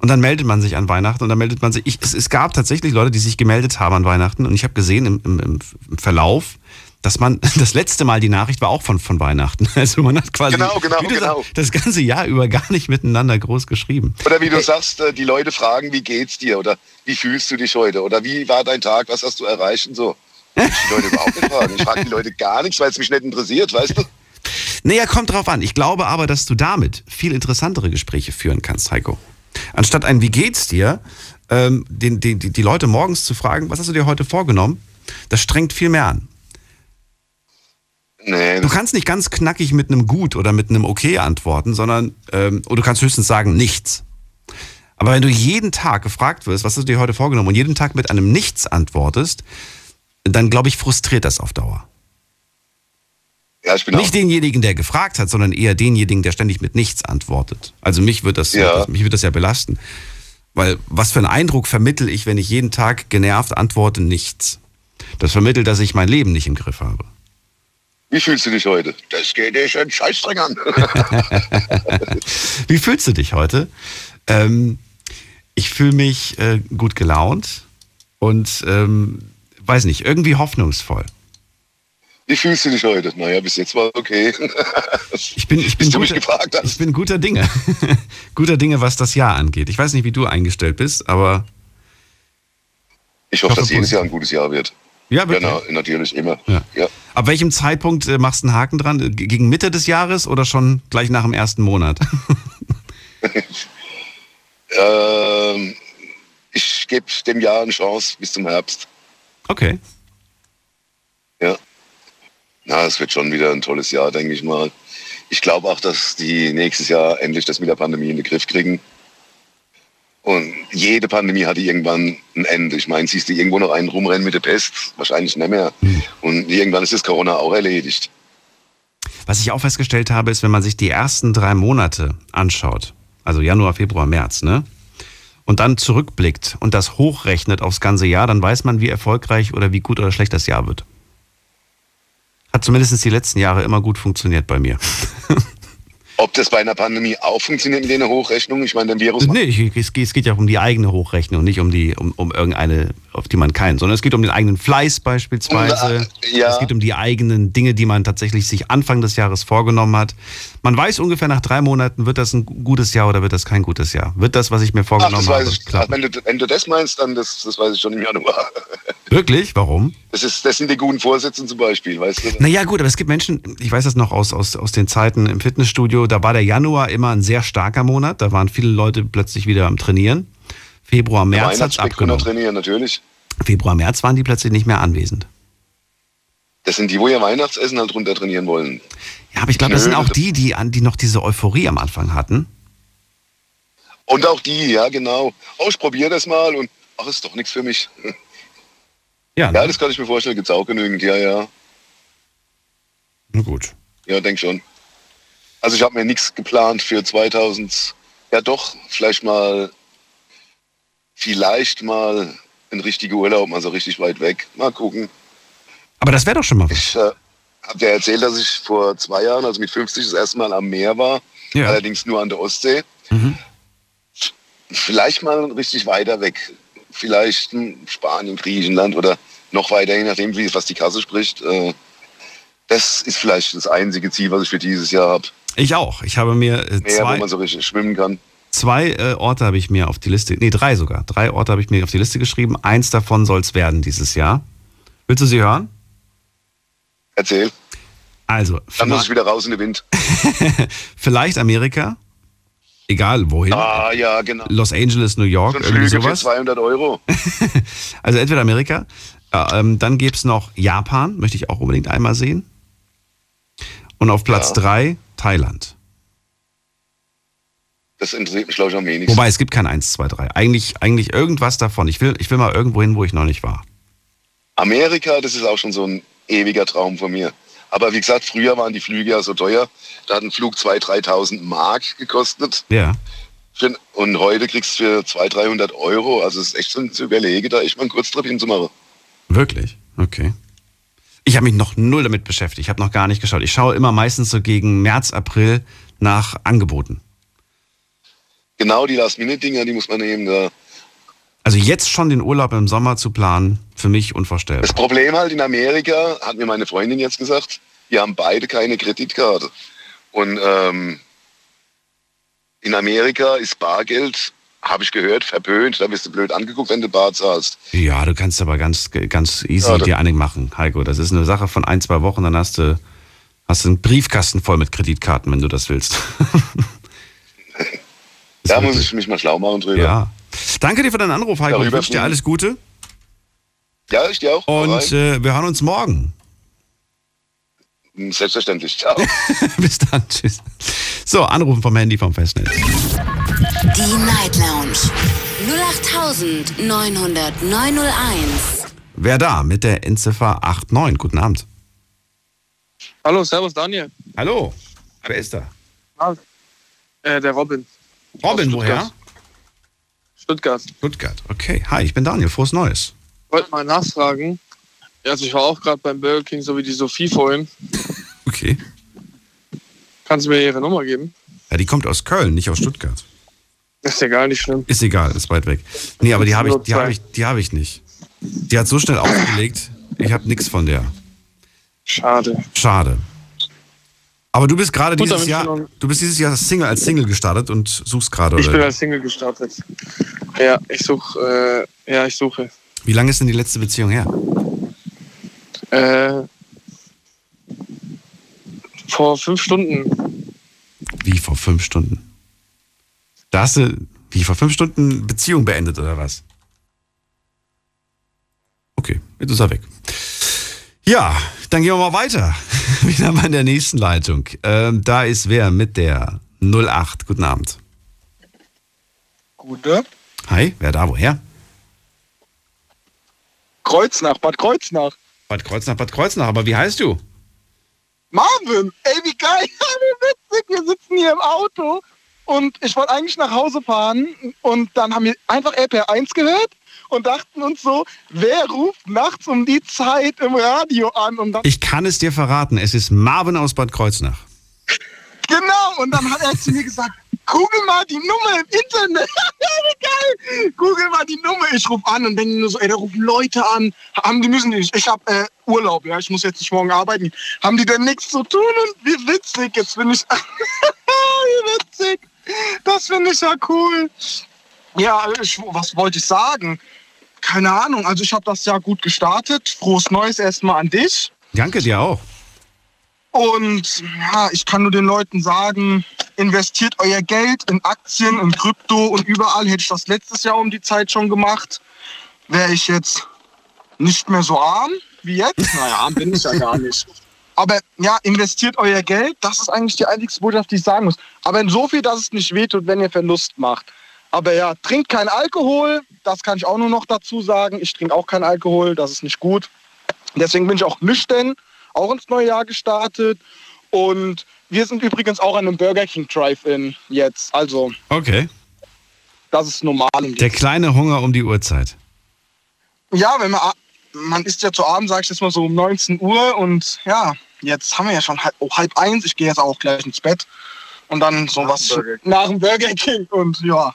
Und dann meldet man sich an Weihnachten und dann meldet man sich... Es gab tatsächlich Leute, die sich gemeldet haben an Weihnachten und ich habe gesehen im Verlauf, dass man das letzte Mal die Nachricht war auch von Weihnachten. Also man hat quasi das ganze Jahr über gar nicht miteinander groß geschrieben. Oder wie du sagst, die Leute fragen, wie geht's dir oder wie fühlst du dich heute oder wie war dein Tag, was hast du erreicht und so. Die Leute überhaupt nicht fragen. Ich frage die Leute gar nichts, weil es mich nicht interessiert, weißt du? Naja, kommt drauf an. Ich glaube aber, dass du damit viel interessantere Gespräche führen kannst, Heiko. Anstatt ein Wie geht's dir, die Leute morgens zu fragen, was hast du dir heute vorgenommen, das strengt viel mehr an. Nee, du kannst nicht ganz knackig mit einem Gut oder mit einem Okay antworten, sondern oder du kannst höchstens sagen, nichts. Aber wenn du jeden Tag gefragt wirst, was hast du dir heute vorgenommen und jeden Tag mit einem Nichts antwortest, dann, glaube ich, frustriert das auf Dauer. Ja, ich bin nicht denjenigen, der gefragt hat, sondern eher denjenigen, der ständig mit nichts antwortet. Also mich wird das ja belasten. Weil was für einen Eindruck vermittle ich, wenn ich jeden Tag genervt antworte, nichts. Das vermittelt, dass ich mein Leben nicht im Griff habe. Wie fühlst du dich heute? Das geht dich einen Scheißdreck an. Wie fühlst du dich heute? Ich fühle mich gut gelaunt und weiß nicht, irgendwie hoffnungsvoll. Wie fühlst du dich heute? Naja, bis jetzt war okay. Ich bin guter Dinge. Guter Dinge, was das Jahr angeht. Ich weiß nicht, wie du eingestellt bist, aber... Ich hoffe, dass jedes Jahr ein gutes Jahr wird. Ja, wirklich? Genau, natürlich, immer. Ja. Ja. Ab welchem Zeitpunkt machst du einen Haken dran? Gegen Mitte des Jahres oder schon gleich nach dem ersten Monat? Ich gebe dem Jahr eine Chance bis zum Herbst. Okay. Ja. Na, es wird schon wieder ein tolles Jahr, denke ich mal. Ich glaube auch, dass die nächstes Jahr endlich das mit der Pandemie in den Griff kriegen. Und jede Pandemie hatte irgendwann ein Ende. Ich meine, siehst du irgendwo noch einen rumrennen mit der Pest? Wahrscheinlich nicht mehr. Und irgendwann ist das Corona auch erledigt. Was ich auch festgestellt habe, ist, wenn man sich die ersten 3 Monate anschaut, also Januar, Februar, März, ne? Und dann zurückblickt und das hochrechnet aufs ganze Jahr, dann weiß man, wie erfolgreich oder wie gut oder schlecht das Jahr wird. Hat zumindest die letzten Jahre immer gut funktioniert bei mir. Ob das bei einer Pandemie auch funktioniert mit einer Hochrechnung? Ich meine, der Virus... Nee, es geht ja um die eigene Hochrechnung, nicht um irgendeine, auf die man keinen, sondern es geht um den eigenen Fleiß beispielsweise. Ja. Es geht um die eigenen Dinge, die man tatsächlich sich Anfang des Jahres vorgenommen hat. Man weiß ungefähr nach 3 Monaten, wird das ein gutes Jahr oder wird das kein gutes Jahr? Wird das, was ich mir vorgenommen habe? Klar. Wenn du das meinst, dann das weiß ich schon im Januar. Wirklich? Warum? Das sind die guten Vorsätze zum Beispiel, weißt du? Naja gut, aber es gibt Menschen, ich weiß das noch aus den Zeiten im Fitnessstudio, da war der Januar immer ein sehr starker Monat. Da waren viele Leute plötzlich wieder am Trainieren. Februar, März hat es abgenommen. Trainieren, natürlich. Februar, März waren die plötzlich nicht mehr anwesend. Das sind die, wo ihr Weihnachtsessen halt runter trainieren wollen. Ja, aber ich glaube, das sind auch die noch diese Euphorie am Anfang hatten. Und auch die, ja genau. Oh, ich probiere das mal und ach, ist doch nichts für mich. Ja, ne? Ja, das kann ich mir vorstellen, gibt es auch genügend, ja. Na gut. Ja, denk schon. Also ich habe mir nichts geplant für 2000, ja doch, vielleicht mal ein richtiger Urlaub, also richtig weit weg. Mal gucken. Aber das wäre doch schon mal was. Ich habe ja erzählt, dass ich vor 2 Jahren, also mit 50, das erste Mal am Meer war, ja. Allerdings nur an der Ostsee. Mhm. Vielleicht mal richtig weiter weg. Vielleicht in Spanien, Griechenland oder noch weiter, je nachdem, was die Kasse spricht. Das ist vielleicht das einzige Ziel, was ich für dieses Jahr habe. Ich auch. Ich habe mir wo man so richtig schwimmen kann. 2 Orte habe ich mir auf die Liste, 3 sogar. 3 Orte habe ich mir auf die Liste geschrieben. 1 davon soll es werden dieses Jahr. Willst du sie hören? Erzähl. Also. Dann muss ich wieder raus in den Wind. Vielleicht Amerika. Egal wohin. Ah, ja, genau. Los Angeles, New York, irgendwie sowas. Für 200 Euro. Also entweder Amerika. Dann gäbe es noch Japan. Möchte ich auch unbedingt einmal sehen. Und auf Platz 3 Thailand. Das interessiert mich, glaube ich, am wenigsten. Wobei, es gibt kein 1, 2, 3. Eigentlich irgendwas davon. Ich will mal irgendwo hin, wo ich noch nicht war. Amerika, das ist auch schon so ein ewiger Traum von mir. Aber wie gesagt, früher waren die Flüge ja so teuer. Da hat ein Flug 2.000, 3.000 Mark gekostet. Ja. Und heute kriegst du für 200, 300 Euro. Also es ist echt schon zu überlegen, da echt mal einen Kurztrip hinzumachen. Wirklich? Okay. Ich habe mich noch null damit beschäftigt. Ich habe noch gar nicht geschaut. Ich schaue immer meistens so gegen März, April nach Angeboten. Genau, die Last-Minute-Dinger, die muss man nehmen. Da. Also jetzt schon den Urlaub im Sommer zu planen, für mich unvorstellbar. Das Problem halt in Amerika, hat mir meine Freundin jetzt gesagt, wir haben beide keine Kreditkarte. Und in Amerika ist Bargeld... Habe ich gehört, verpönt, da wirst du blöd angeguckt, wenn du Bar zahlst. Ja, du kannst aber ganz easy dir einig machen, Heiko. Das ist eine Sache von 1, 2 Wochen, dann hast du einen Briefkasten voll mit Kreditkarten, wenn du das willst. Da muss ich mich mal schlau machen drüber. Ja. Danke dir für deinen Anruf, Heiko. Ich wünsche dir alles Gute. Ja, ich dir auch. Und wir hören uns morgen. Selbstverständlich. Ciao. Bis dann. Tschüss. So, anrufen vom Handy vom Festnetz. Die Night Lounge 08900 901. Wer da mit der Endziffer 89? Guten Abend. Hallo, servus Daniel. Hallo, wer ist da? Der Robin. Robin, woher? Stuttgart, okay. Hi, ich bin Daniel, frohes Neues. Ich wollte mal nachfragen. Also ich war auch gerade beim Burger King, so wie die Sophie vorhin. Okay. Kannst du mir ihre Nummer geben? Ja, die kommt aus Köln, nicht aus Stuttgart. Ist egal, nicht schlimm. Ist egal, ist weit weg. Nee, aber die habe ich nicht. Die hat so schnell aufgelegt, ich habe nichts von der. Schade. Aber du bist gerade dieses Jahr als Single gestartet und suchst gerade, oder? Ich bin als Single gestartet. Ja, ich suche. Wie lange ist denn die letzte Beziehung her? Vor 5 Stunden. Wie, vor 5 Stunden? Da hast du, wie, vor 5 Stunden Beziehung beendet, oder was? Okay, jetzt ist er weg. Ja, dann gehen wir mal weiter. Wieder mal in der nächsten Leitung. Da ist wer mit der 08. Guten Abend. Gute. Hi, wer da, woher? Kreuznach, Bad Kreuznach. Bad Kreuznach, Bad Kreuznach, aber wie heißt du? Marvin, ey, wie geil, wie witzig, wir sitzen hier im Auto und ich wollte eigentlich nach Hause fahren und dann haben wir einfach RPR 1 gehört und dachten uns so, wer ruft nachts um die Zeit im Radio an? Und dann ich kann es dir verraten, es ist Marvin aus Bad Kreuznach. Genau, und dann hat er zu mir gesagt, google mal die Nummer im Internet. Geil. Google mal die Nummer. Ich rufe an und denke nur so, ey, da rufen Leute an. Haben die müssen nicht. Ich habe Urlaub, ja. Ich muss jetzt nicht morgen arbeiten. Haben die denn nichts zu tun? Und wie witzig. Jetzt bin ich... wie witzig. Das finde ich ja cool. Ja, was wollte ich sagen? Keine Ahnung. Also ich habe das Jahr gut gestartet. Frohes Neues erstmal an dich. Danke dir auch. Und ja, ich kann nur den Leuten sagen, investiert euer Geld in Aktien, in Krypto und überall. Hätte ich das letztes Jahr um die Zeit schon gemacht, wäre ich jetzt nicht mehr so arm wie jetzt. Naja, arm bin ich ja gar nicht. Aber ja, investiert euer Geld. Das ist eigentlich die einzige Botschaft, die ich sagen muss. Aber in so viel, dass es nicht wehtut, wenn ihr Verlust macht. Aber ja, trinkt keinen Alkohol. Das kann ich auch nur noch dazu sagen. Ich trinke auch keinen Alkohol. Das ist nicht gut. Deswegen bin ich auch nüchtern. Auch ins neue Jahr gestartet und wir sind übrigens auch an einem Burger King Drive-In jetzt, also okay, das ist normal. Der kleine Hunger um die Uhrzeit. Ja, wenn man isst ja zu Abend, sag ich jetzt mal so um 19 Uhr und ja, jetzt haben wir ja schon halb eins, ich gehe jetzt auch gleich ins Bett und dann sowas nach dem Burger King und ja,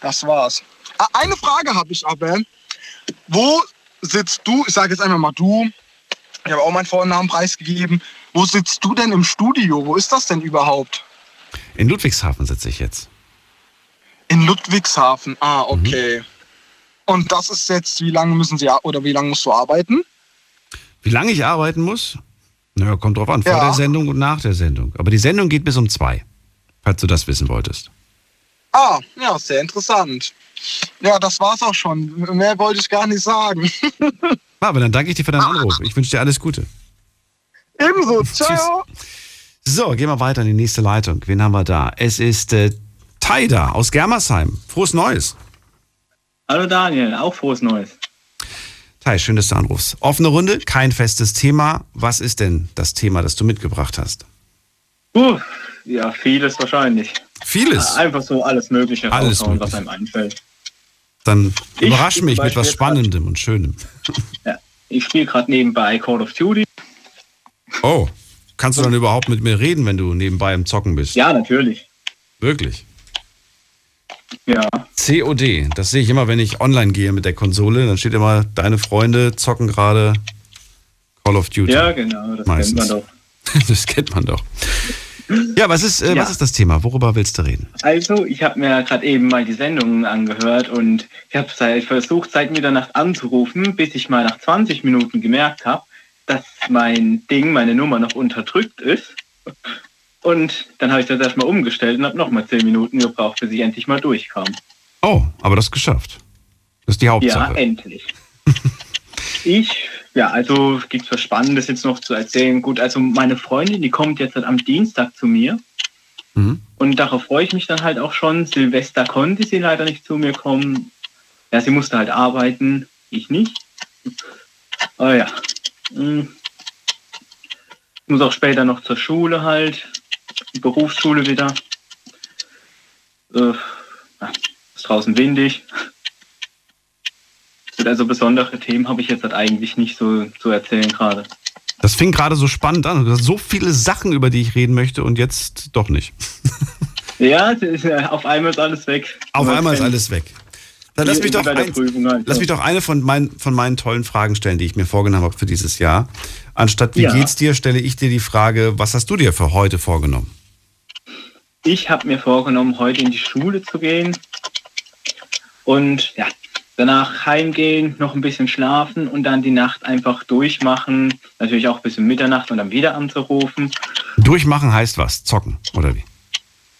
das war's. Eine Frage habe ich aber, wo sitzt du, ich sage jetzt einmal mal du, ich habe auch meinen Vornamen preisgegeben. Wo sitzt du denn im Studio? Wo ist das denn überhaupt? In Ludwigshafen sitze ich jetzt. In Ludwigshafen? Ah, okay. Mhm. Und das ist jetzt, wie lange müssen Sie oder wie lange musst du arbeiten? Wie lange ich arbeiten muss? Naja, kommt drauf an. Vor der Sendung und nach der Sendung. Aber die Sendung geht bis um 2, falls du das wissen wolltest. Ah, ja, sehr interessant. Ja, das war's auch schon. Mehr wollte ich gar nicht sagen. Marvin, dann danke ich dir für deinen Anruf. Ich wünsche dir alles Gute. Ebenso. Ciao. Tschüss. So, gehen wir weiter in die nächste Leitung. Wen haben wir da? Es ist Taida aus Germersheim. Frohes Neues. Hallo Daniel, auch frohes Neues. Tai, schön, dass du anrufst. Offene Runde, kein festes Thema. Was ist denn das Thema, das du mitgebracht hast? Ja, vieles wahrscheinlich. Vieles? Einfach so alles Mögliche, was einem einfällt. Dann überrasch mich mit was Spannendem und Schönem. Ja, ich spiele gerade nebenbei Call of Duty. Oh, kannst du dann überhaupt mit mir reden, wenn du nebenbei im Zocken bist? Ja, natürlich. Wirklich? Ja. COD, das sehe ich immer, wenn ich online gehe mit der Konsole. Dann steht immer, deine Freunde zocken gerade Call of Duty. Ja, genau, das kennt man doch. Das kennt man doch. Ja, was ist das Thema? Worüber willst du reden? Also, ich habe mir gerade eben mal die Sendungen angehört und ich habe versucht, seit Mitternacht anzurufen, bis ich mal nach 20 Minuten gemerkt habe, dass meine Nummer noch unterdrückt ist. Und dann habe ich das erstmal umgestellt und habe nochmal 10 Minuten gebraucht, bis ich endlich mal durchkam. Oh, aber das geschafft. Das ist die Hauptsache. Ja, endlich. Also gibt es was Spannendes jetzt noch zu erzählen. Gut, also meine Freundin, die kommt jetzt am Dienstag zu mir. Mhm. Und darauf freue ich mich dann halt auch schon. Silvester konnte sie leider nicht zu mir kommen. Ja, sie musste halt arbeiten, ich nicht. Aber ja. Ich muss auch später noch zur Schule halt. Die Berufsschule wieder. Ist draußen windig. Also besondere Themen habe ich jetzt halt eigentlich nicht so zu erzählen gerade. Das fing gerade so spannend an. Du hast so viele Sachen, über die ich reden möchte und jetzt doch nicht. Ja, auf einmal ist alles weg. Auf einmal ist alles weg. Dann lass mich doch eine von meinen tollen Fragen stellen, die ich mir vorgenommen habe für dieses Jahr. Anstatt wie geht's dir, stelle ich dir die Frage, was hast du dir für heute vorgenommen? Ich habe mir vorgenommen, heute in die Schule zu gehen und ja, danach heimgehen, noch ein bisschen schlafen und dann die Nacht einfach durchmachen. Natürlich auch bis um Mitternacht und dann wieder anzurufen. Durchmachen heißt was? Zocken oder wie?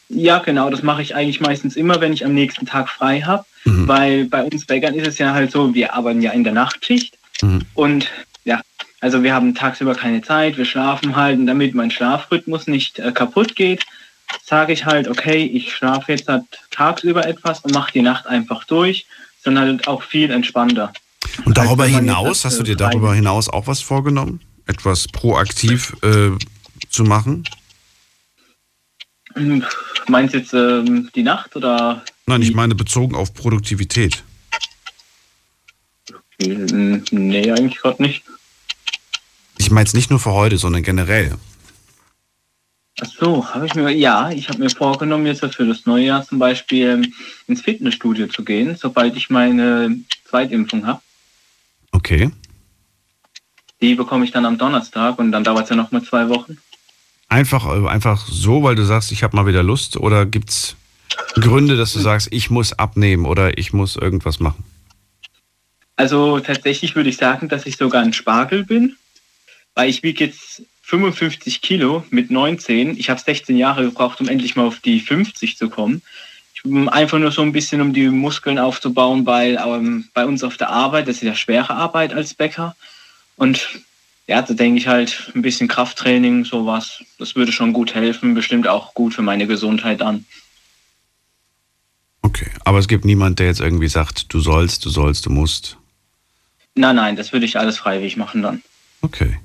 Ja, genau. Das mache ich eigentlich meistens immer, wenn ich am nächsten Tag frei habe. Mhm. Weil bei uns Bäckern ist es ja halt so, wir arbeiten ja in der Nachtschicht. Mhm. Und ja, also wir haben tagsüber keine Zeit. Wir schlafen halt, und damit mein Schlafrhythmus nicht kaputt geht, sage ich halt, okay, ich schlafe jetzt halt tagsüber etwas und mache die Nacht einfach durch, sondern halt auch viel entspannter. Und darüber hinaus, hast du dir darüber hinaus auch was vorgenommen? Etwas proaktiv zu machen? Meinst du jetzt die Nacht oder? Nein, ich meine bezogen auf Produktivität. Nee, eigentlich gerade nicht. Ich meine es nicht nur für heute, sondern generell. Ach so, ich habe mir vorgenommen, jetzt für das neue Jahr zum Beispiel ins Fitnessstudio zu gehen, sobald ich meine Zweitimpfung habe. Okay. Die bekomme ich dann am Donnerstag und dann dauert es ja nochmal 2 Wochen. Einfach so, weil du sagst, ich habe mal wieder Lust, oder gibt es Gründe, dass du sagst, ich muss abnehmen oder ich muss irgendwas machen? Also tatsächlich würde ich sagen, dass ich sogar ein Spargel bin, weil ich wiege jetzt 55 Kilo mit 19. Ich habe 16 Jahre gebraucht, um endlich mal auf die 50 zu kommen. Einfach nur so ein bisschen, um die Muskeln aufzubauen, weil bei uns auf der Arbeit, das ist ja schwere Arbeit als Bäcker. Und ja, da denke ich halt, ein bisschen Krafttraining, sowas, das würde schon gut helfen, bestimmt auch gut für meine Gesundheit an. Okay, aber es gibt niemanden, der jetzt irgendwie sagt, du sollst, du musst. Nein, das würde ich alles freiwillig machen dann. Okay.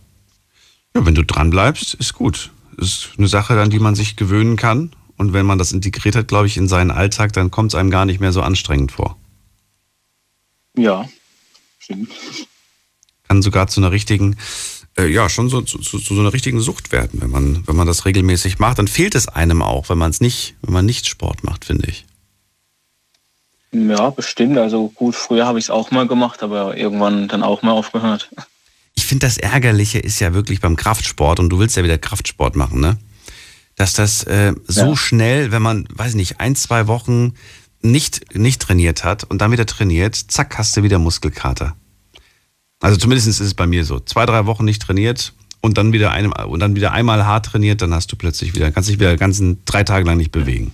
Ja, wenn du dran bleibst, ist gut. Ist eine Sache, an die man sich gewöhnen kann. Und wenn man das integriert hat, glaube ich, in seinen Alltag, dann kommt es einem gar nicht mehr so anstrengend vor. Ja, stimmt. Kann sogar zu einer richtigen, zu einer richtigen Sucht werden, wenn man das regelmäßig macht. Dann fehlt es einem auch, wenn man nicht Sport macht, finde ich. Ja, bestimmt. Also gut, früher habe ich es auch mal gemacht, aber irgendwann dann auch mal aufgehört. Ich finde, das Ärgerliche ist ja wirklich beim Kraftsport, und du willst ja wieder Kraftsport machen, ne? Dass das schnell, wenn man, weiß ich nicht, 1-2 Wochen nicht trainiert hat und dann wieder trainiert, zack, hast du wieder Muskelkater. Also zumindest ist es bei mir so. 2-3 Wochen nicht trainiert und dann wieder einmal hart trainiert, dann hast du plötzlich wieder, kannst dich wieder den ganzen 3 Tage lang nicht bewegen.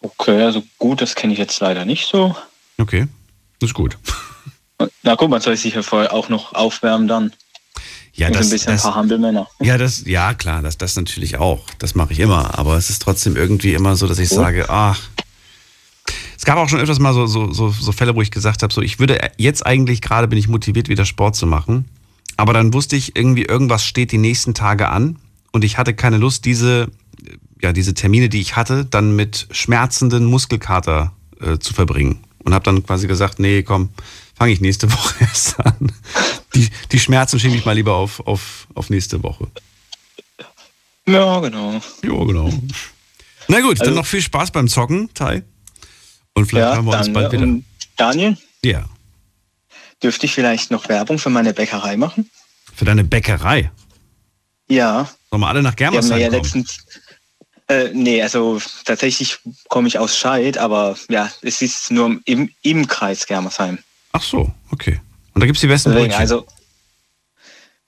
Okay, also gut, das kenne ich jetzt leider nicht so. Okay, ist gut. Na guck, man soll sich ja vorher auch noch aufwärmen dann. Ja, ein paar Hampelmänner. Ja, klar, das natürlich auch. Das mache ich immer. Aber es ist trotzdem irgendwie immer so, dass ich sage, ach. Es gab auch schon öfters mal so Fälle, wo ich gesagt habe, so, ich würde jetzt eigentlich gerade, bin ich motiviert, wieder Sport zu machen. Aber dann wusste ich irgendwie, irgendwas steht die nächsten Tage an und ich hatte keine Lust, diese Termine, die ich hatte, dann mit schmerzenden Muskelkater zu verbringen. Und habe dann quasi gesagt, nee, komm, fange ich nächste Woche erst an. Die Schmerzen schiebe ich mal lieber auf nächste Woche. Ja, genau. Jo, genau. Na gut, dann noch viel Spaß beim Zocken, Tai. Und vielleicht hören wir uns bald wieder. Daniel? Ja. Dürfte ich vielleicht noch Werbung für meine Bäckerei machen? Für deine Bäckerei? Ja. Sollen wir alle nach Germersheim kommen? Nee, also tatsächlich komme ich aus Scheid, aber ja, es ist nur im Kreis Germersheim. Ach so, okay. Und da gibt es die besten Brötchen. Also,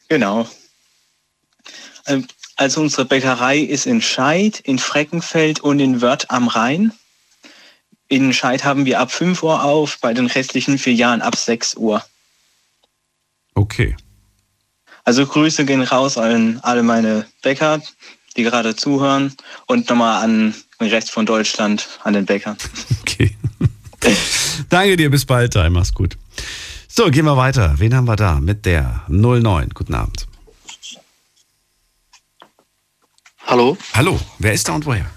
genau. Also unsere Bäckerei ist in Scheid, in Freckenfeld und in Wörth am Rhein. In Scheid haben wir ab 5 Uhr auf, bei den restlichen 4 Jahren ab 6 Uhr. Okay. Also Grüße gehen raus an alle meine Bäcker, die gerade zuhören, und nochmal an den Rest von Deutschland, an den Bäckern. Okay. Danke dir, bis bald, Time. Mach's gut. So, gehen wir weiter. Wen haben wir da? Mit der 09. Guten Abend. Hallo. Hallo, wer ist da und woher?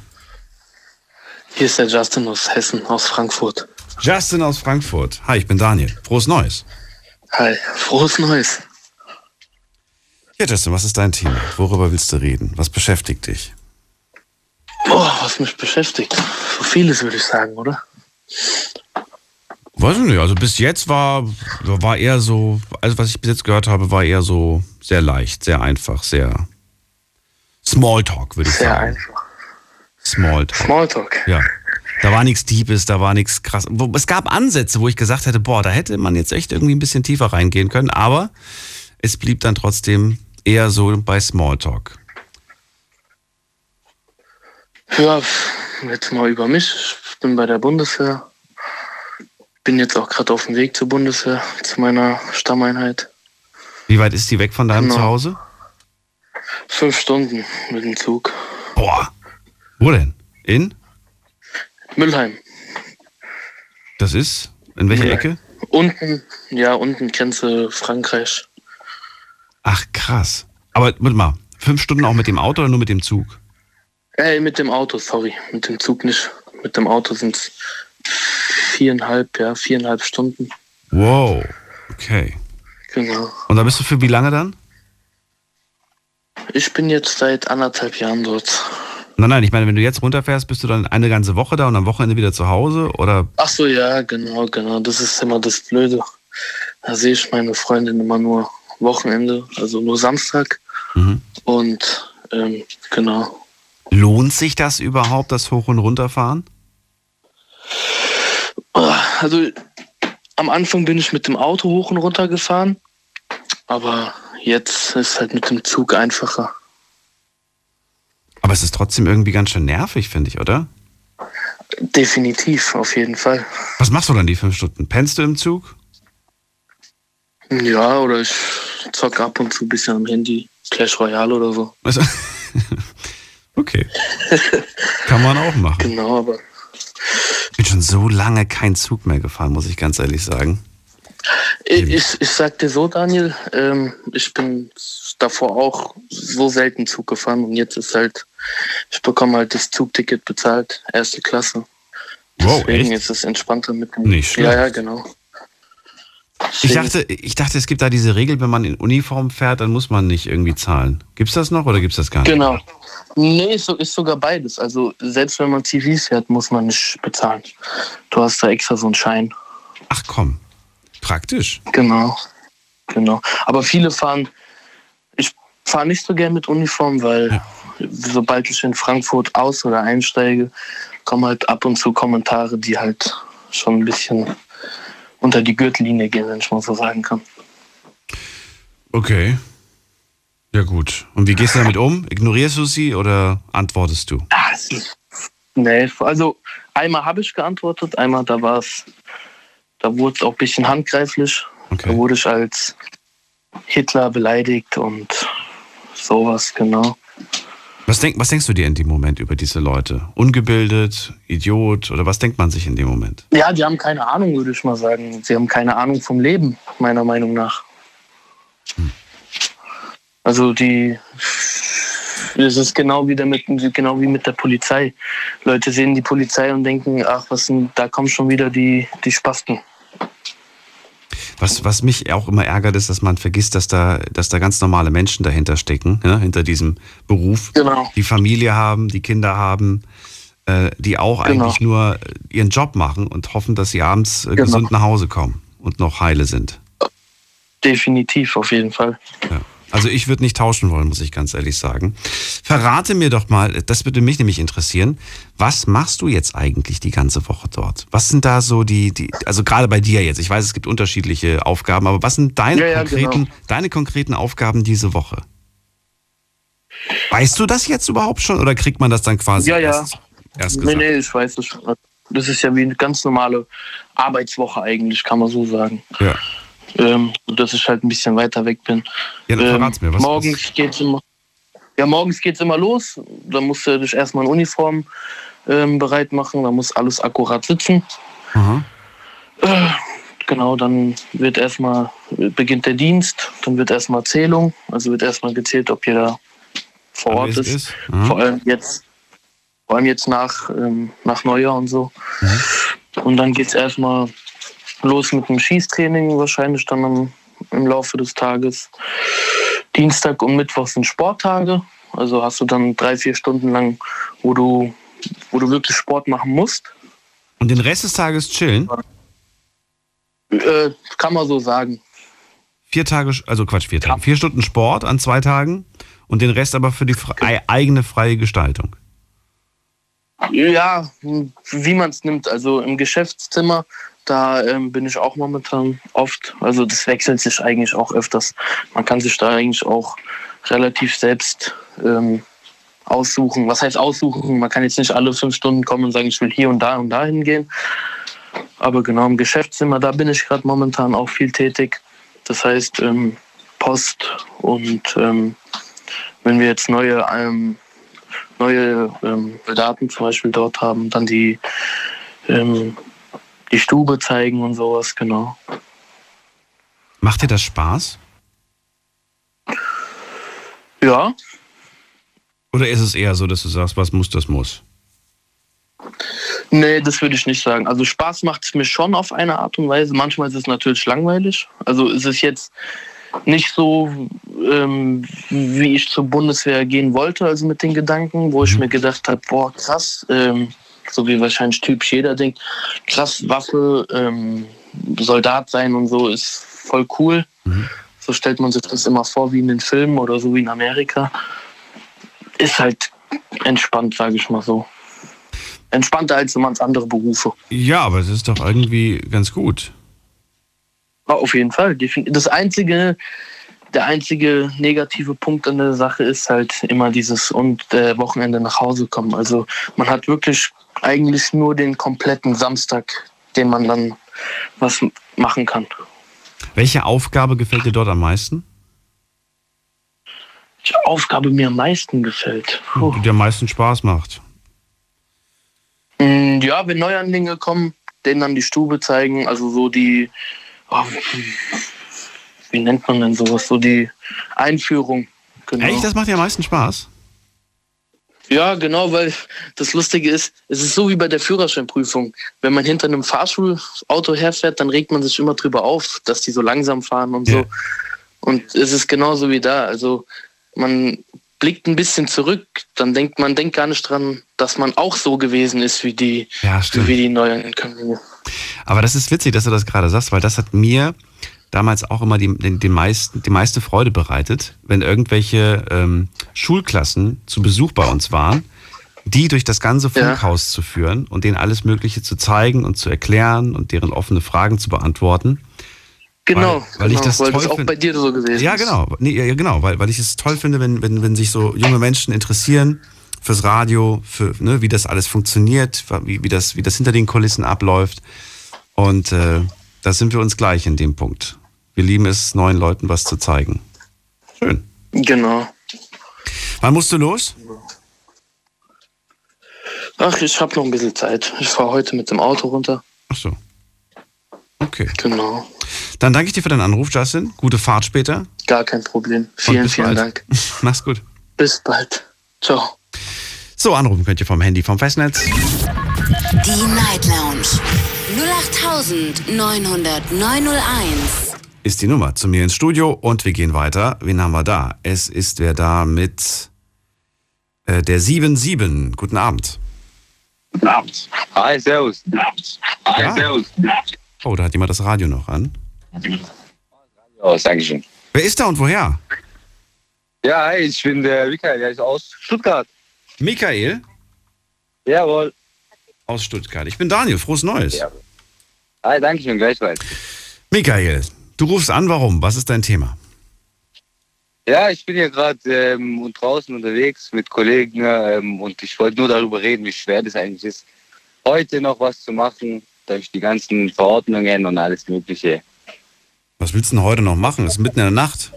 Hier ist der Justin aus Hessen, aus Frankfurt. Justin aus Frankfurt. Hi, ich bin Daniel. Frohes Neues. Hi, frohes Neues. Ja, Justin, was ist dein Thema? Worüber willst du reden? Was beschäftigt dich? Boah, was mich beschäftigt? So vieles, würde ich sagen, oder? Weiß ich nicht. Also bis jetzt war eher so, also was ich bis jetzt gehört habe, war eher so sehr leicht, sehr einfach, sehr Smalltalk, würde ich sagen. Sehr einfach. Smalltalk. Ja. Da war nichts Deepes, da war nichts krass. Es gab Ansätze, wo ich gesagt hätte, boah, da hätte man jetzt echt irgendwie ein bisschen tiefer reingehen können, aber es blieb dann trotzdem eher so bei Smalltalk. Ja, jetzt mal über mich. Ich bin bei der Bundeswehr. Bin jetzt auch gerade auf dem Weg zur Bundeswehr, zu meiner Stammeinheit. Wie weit ist die weg von deinem Zuhause? 5 Stunden mit dem Zug. Boah. Wo denn? In? Mülheim. Das ist? In welcher Ecke? Unten Grenze Frankreich. Ach, krass. Aber, warte mal, 5 Stunden auch mit dem Auto oder nur mit dem Zug? Mit dem Auto, sorry. Mit dem Zug nicht. Mit dem Auto sind es 4,5 Stunden. Wow, okay. Genau. Und da bist du für wie lange dann? Ich bin jetzt seit 1,5 Jahren dort. Nein, ich meine, wenn du jetzt runterfährst, bist du dann eine ganze Woche da und am Wochenende wieder zu Hause, oder? Ach so, ja, genau. Das ist immer das Blöde. Da sehe ich meine Freundin immer nur Wochenende, also nur Samstag. Mhm. Und genau. Lohnt sich das überhaupt, das Hoch- und Runterfahren? Also am Anfang bin ich mit dem Auto hoch und runter gefahren, aber jetzt ist halt mit dem Zug einfacher. Aber es ist trotzdem irgendwie ganz schön nervig, finde ich, oder? Definitiv, auf jeden Fall. Was machst du dann die 5 Stunden? Pennst du im Zug? Ja, oder ich zocke ab und zu ein bisschen am Handy. Clash Royale oder so. Also, okay. Kann man auch machen. Genau, aber... Ich bin schon so lange keinen Zug mehr gefahren, muss ich ganz ehrlich sagen. Ich sag dir so, Daniel, ich bin davor auch so selten Zug gefahren und jetzt ist halt, ich bekomme halt das Zugticket bezahlt, erste Klasse. Wow, deswegen echt? Ist es entspannter mit dem... Nicht schlecht. Ja, genau. Ich dachte, es gibt da diese Regel, wenn man in Uniform fährt, dann muss man nicht irgendwie zahlen. Gibt's das noch oder gibt's das gar nicht? Genau. Nee, ist sogar beides. Also selbst wenn man TV fährt, muss man nicht bezahlen. Du hast da extra so einen Schein. Ach komm, praktisch. Genau. Aber viele fahren, ich fahre nicht so gern mit Uniform, weil sobald ich in Frankfurt aus- oder einsteige, kommen halt ab und zu Kommentare, die halt schon ein bisschen... unter die Gürtellinie gehen, wenn ich mal so sagen kann. Okay. Ja gut. Und wie gehst du damit um? Ignorierst du sie oder antwortest du? Nee, also einmal habe ich geantwortet, einmal da wurde es auch ein bisschen handgreiflich. Okay. Da wurde ich als Hitler beleidigt und sowas, genau. Was denkst du dir in dem Moment über diese Leute? Ungebildet, Idiot oder was denkt man sich in dem Moment? Ja, die haben keine Ahnung, würde ich mal sagen. Sie haben keine Ahnung vom Leben, meiner Meinung nach. Also es ist genau wie mit der Polizei. Leute sehen die Polizei und denken, ach, da kommen schon wieder die Spasten. Was mich auch immer ärgert, ist, dass man vergisst, dass da ganz normale Menschen dahinter stecken, ja, hinter diesem Beruf, genau. Die Familie haben, die Kinder haben, die auch genau. Eigentlich nur ihren Job machen und hoffen, dass sie abends genau. Gesund nach Hause kommen und noch heile sind. Definitiv, auf jeden Fall. Ja. Also ich würde nicht tauschen wollen, muss ich ganz ehrlich sagen. Verrate mir doch mal, das würde mich nämlich interessieren, was machst du jetzt eigentlich die ganze Woche dort? Was sind da so die also gerade bei dir jetzt, ich weiß, es gibt unterschiedliche Aufgaben, aber was sind deine konkreten Aufgaben diese Woche? Weißt du das jetzt überhaupt schon oder kriegt man das dann quasi erst gesagt? Nee, ich weiß das schon. Das ist ja wie eine ganz normale Arbeitswoche eigentlich, kann man so sagen. Ja. Dass ich halt ein bisschen weiter weg bin. Ja, dann verrat's mir, was morgens geht's immer los. Da musst du dich erstmal in Uniform bereit machen. Da muss alles akkurat sitzen. Mhm. Genau, dann beginnt der Dienst. Dann wird erstmal Zählung. Also wird erstmal gezählt, ob jeder vor Ort ist. Mhm. Vor allem jetzt nach Neujahr und so. Mhm. Und dann geht's erstmal los mit dem Schießtraining, wahrscheinlich dann im Laufe des Tages. Dienstag und Mittwoch sind Sporttage. Also hast du dann 3-4 Stunden lang, wo du wirklich Sport machen musst. Und den Rest des Tages chillen? Kann man so sagen. 4 Stunden Sport an 2 Tagen und den Rest aber für die eigene freie Gestaltung. Ja, wie man es nimmt. Also im Geschäftszimmer... Da bin ich auch momentan oft, also das wechselt sich eigentlich auch öfters. Man kann sich da eigentlich auch relativ selbst aussuchen. Was heißt aussuchen? Man kann jetzt nicht alle 5 Stunden kommen und sagen, ich will hier und da hingehen. Aber genau, im Geschäftszimmer, da bin ich gerade momentan auch viel tätig. Das heißt Post und wenn wir jetzt neue Soldaten zum Beispiel dort haben, dann die Stube zeigen und sowas, genau. Macht dir das Spaß? Ja. Oder ist es eher so, dass du sagst, was muss, das muss? Nee, das würde ich nicht sagen. Also Spaß macht es mir schon auf eine Art und Weise. Manchmal ist es natürlich langweilig. Also ist es jetzt nicht so, wie ich zur Bundeswehr gehen wollte, also mit den Gedanken, wo ich mir gedacht habe, boah, krass, so wie wahrscheinlich typisch jeder denkt, krass, Waffe, Soldat sein und so ist voll cool. Mhm. So stellt man sich das immer vor wie in den Filmen oder so wie in Amerika. Ist halt entspannt, sage ich mal so. Entspannter als so manch andere Berufe. Ja, aber es ist doch irgendwie ganz gut. Ja, auf jeden Fall. Der einzige negative Punkt an der Sache ist halt immer dieses Wochenende nach Hause kommen. Also man hat wirklich eigentlich nur den kompletten Samstag, den man dann was machen kann. Welche Aufgabe gefällt dir dort am meisten? Die Aufgabe mir am meisten gefällt. Die dir am meisten Spaß macht. Ja, wenn Neuanlinge kommen, denen dann die Stube zeigen, also so die, wie nennt man denn sowas, so die Einführung. Genau. Echt? Das macht dir am meisten Spaß? Ja, genau, weil das Lustige ist, es ist so wie bei der Führerscheinprüfung. Wenn man hinter einem Fahrschulauto herfährt, dann regt man sich immer drüber auf, dass die so langsam fahren und so. Und es ist genauso wie da. Also man blickt ein bisschen zurück, dann denkt man gar nicht dran, dass man auch so gewesen ist wie die, ja, wie die neuen Köln. Aber das ist witzig, dass du das gerade sagst, weil das hat mir damals auch immer die meiste Freude bereitet, wenn irgendwelche Schulklassen zu Besuch bei uns waren, die durch das ganze Funkhaus zu führen und denen alles Mögliche zu zeigen und zu erklären und deren offene Fragen zu beantworten. Genau, weil ich das toll finde. Auch bei dir so gewesen ist. Ja, genau. Nee, genau, weil ich es toll finde, wenn sich so junge Menschen interessieren fürs Radio, wie das alles funktioniert, wie das hinter den Kulissen abläuft. Und da sind wir uns gleich in dem Punkt. Wir lieben es, neuen Leuten was zu zeigen. Schön. Genau. Wann musst du los? Ach, ich habe noch ein bisschen Zeit. Ich fahre heute mit dem Auto runter. Ach so. Okay. Genau. Dann danke ich dir für deinen Anruf, Justin. Gute Fahrt später. Gar kein Problem. Vielen Dank. Mach's gut. Bis bald. Ciao. So, anrufen könnt ihr vom Handy, vom Festnetz. Die Night Lounge. 08900901 ist die Nummer zu mir ins Studio und wir gehen weiter. Wen haben wir da? Es ist wer da mit der 77. Guten Abend. Guten Abend. Hi, servus. Hi, servus. Oh, da hat jemand das Radio noch an. Oh, danke schön. Wer ist da und woher? Ja, hi, ich bin der Michael, der ist aus Stuttgart. Michael? Jawohl. Aus Stuttgart. Ich bin Daniel, frohes Neues. Jawohl. Hi, danke schön, gleichfalls. Michael, du rufst an, warum? Was ist dein Thema? Ja, ich bin ja gerade draußen unterwegs mit Kollegen und ich wollte nur darüber reden, wie schwer das eigentlich ist, heute noch was zu machen. Durch die ganzen Verordnungen und alles Mögliche. Was willst du denn heute noch machen? Es ist mitten in der Nacht.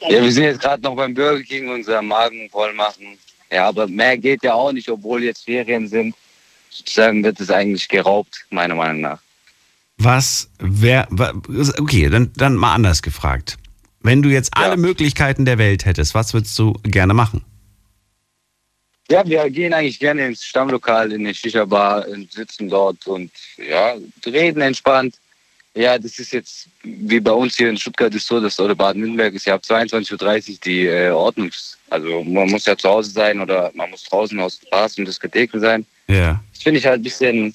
Ja, wir sind jetzt gerade noch beim Burger King, unseren Magen voll machen. Ja, aber mehr geht ja auch nicht, obwohl jetzt Ferien sind. Sozusagen wird es eigentlich geraubt, meiner Meinung nach. Okay, dann mal anders gefragt. Wenn du jetzt alle Möglichkeiten der Welt hättest, was würdest du gerne machen? Ja, wir gehen eigentlich gerne ins Stammlokal, in eine Shisha-Bar, sitzen dort und ja, reden entspannt. Ja, das ist jetzt, wie bei uns hier in Stuttgart ist so, dass oder Baden-Württemberg ist ja ab 22.30 Uhr die Ordnungs-, also man muss ja zu Hause sein oder man muss draußen aus Bars und Diskotheken sein. Ja. Das finde ich halt ein bisschen,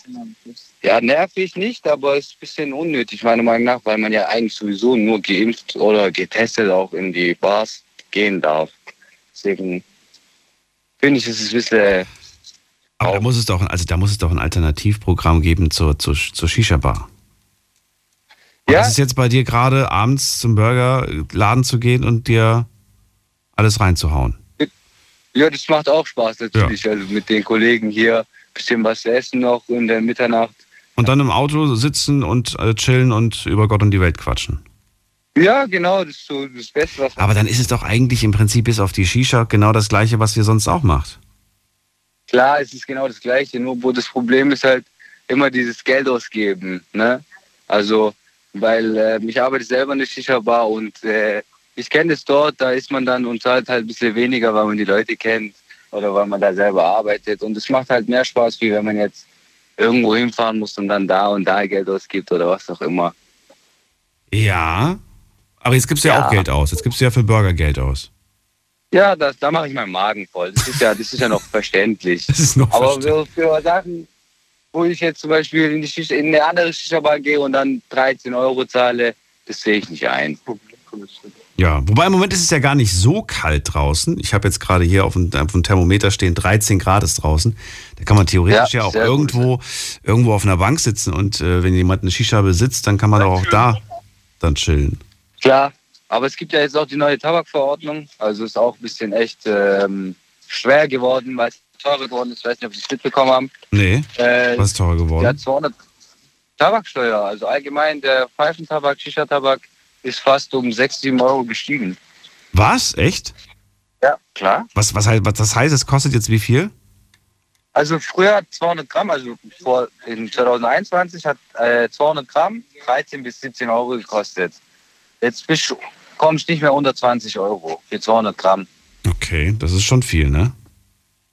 ja, nervig nicht, aber es ist ein bisschen unnötig meiner Meinung nach, weil man ja eigentlich sowieso nur geimpft oder getestet auch in die Bars gehen darf. Deswegen finde ich, es ist ein bisschen. Aber da muss es doch ein Alternativprogramm geben zur Shisha-Bar. Ja. Was ist jetzt bei dir gerade, abends zum Burgerladen zu gehen und dir alles reinzuhauen? Ja, das macht auch Spaß natürlich. Ja. Also mit den Kollegen hier ein bisschen was zu essen noch in der Mitternacht. Und dann im Auto sitzen und chillen und über Gott und die Welt quatschen. Ja, genau, das ist so das Beste, was. Aber dann ist es doch eigentlich im Prinzip bis auf die Shisha genau das Gleiche, was ihr sonst auch macht. Klar, es ist genau das Gleiche, nur wo das Problem ist halt immer dieses Geld ausgeben, ne? Also, weil ich arbeite selber in der Shisha-Bar und ich kenne das dort, da ist man dann und zahlt halt ein bisschen weniger, weil man die Leute kennt oder weil man da selber arbeitet. Und es macht halt mehr Spaß, wie wenn man jetzt irgendwo hinfahren muss und dann da und da Geld ausgibt oder was auch immer. Ja, aber jetzt gibst du ja auch Geld aus. Jetzt gibst du ja für Burger Geld aus. Ja, da mache ich meinen Magen voll. Das ist ja noch verständlich. Das ist noch verständlich. Aber für Sachen, wo ich jetzt zum Beispiel in eine andere Shisha-Bar gehe und dann 13 € zahle, das sehe ich nicht ein. Ja, wobei im Moment ist es ja gar nicht so kalt draußen. Ich habe jetzt gerade hier auf dem Thermometer stehen, 13 Grad ist draußen. Da kann man theoretisch ja auch irgendwo auf einer Bank sitzen und wenn jemand eine Shisha besitzt, dann kann man doch auch da dann chillen. Klar, aber es gibt ja jetzt auch die neue Tabakverordnung. Also ist auch ein bisschen echt schwer geworden, weil es teurer geworden ist. Ich weiß nicht, ob Sie es mitbekommen haben. Nee, was ist teurer geworden? Ja, 200 Tabaksteuer. Also allgemein der Pfeifentabak, Shisha-Tabak ist fast um 6-7 € gestiegen. Was? Echt? Ja, klar. Was das heißt, es kostet jetzt wie viel? Also früher 200 Gramm, also in 2021 hat 200 Gramm 13 bis 17 € gekostet. Jetzt kommst du nicht mehr unter 20 € für 200 Gramm. Okay, das ist schon viel, ne?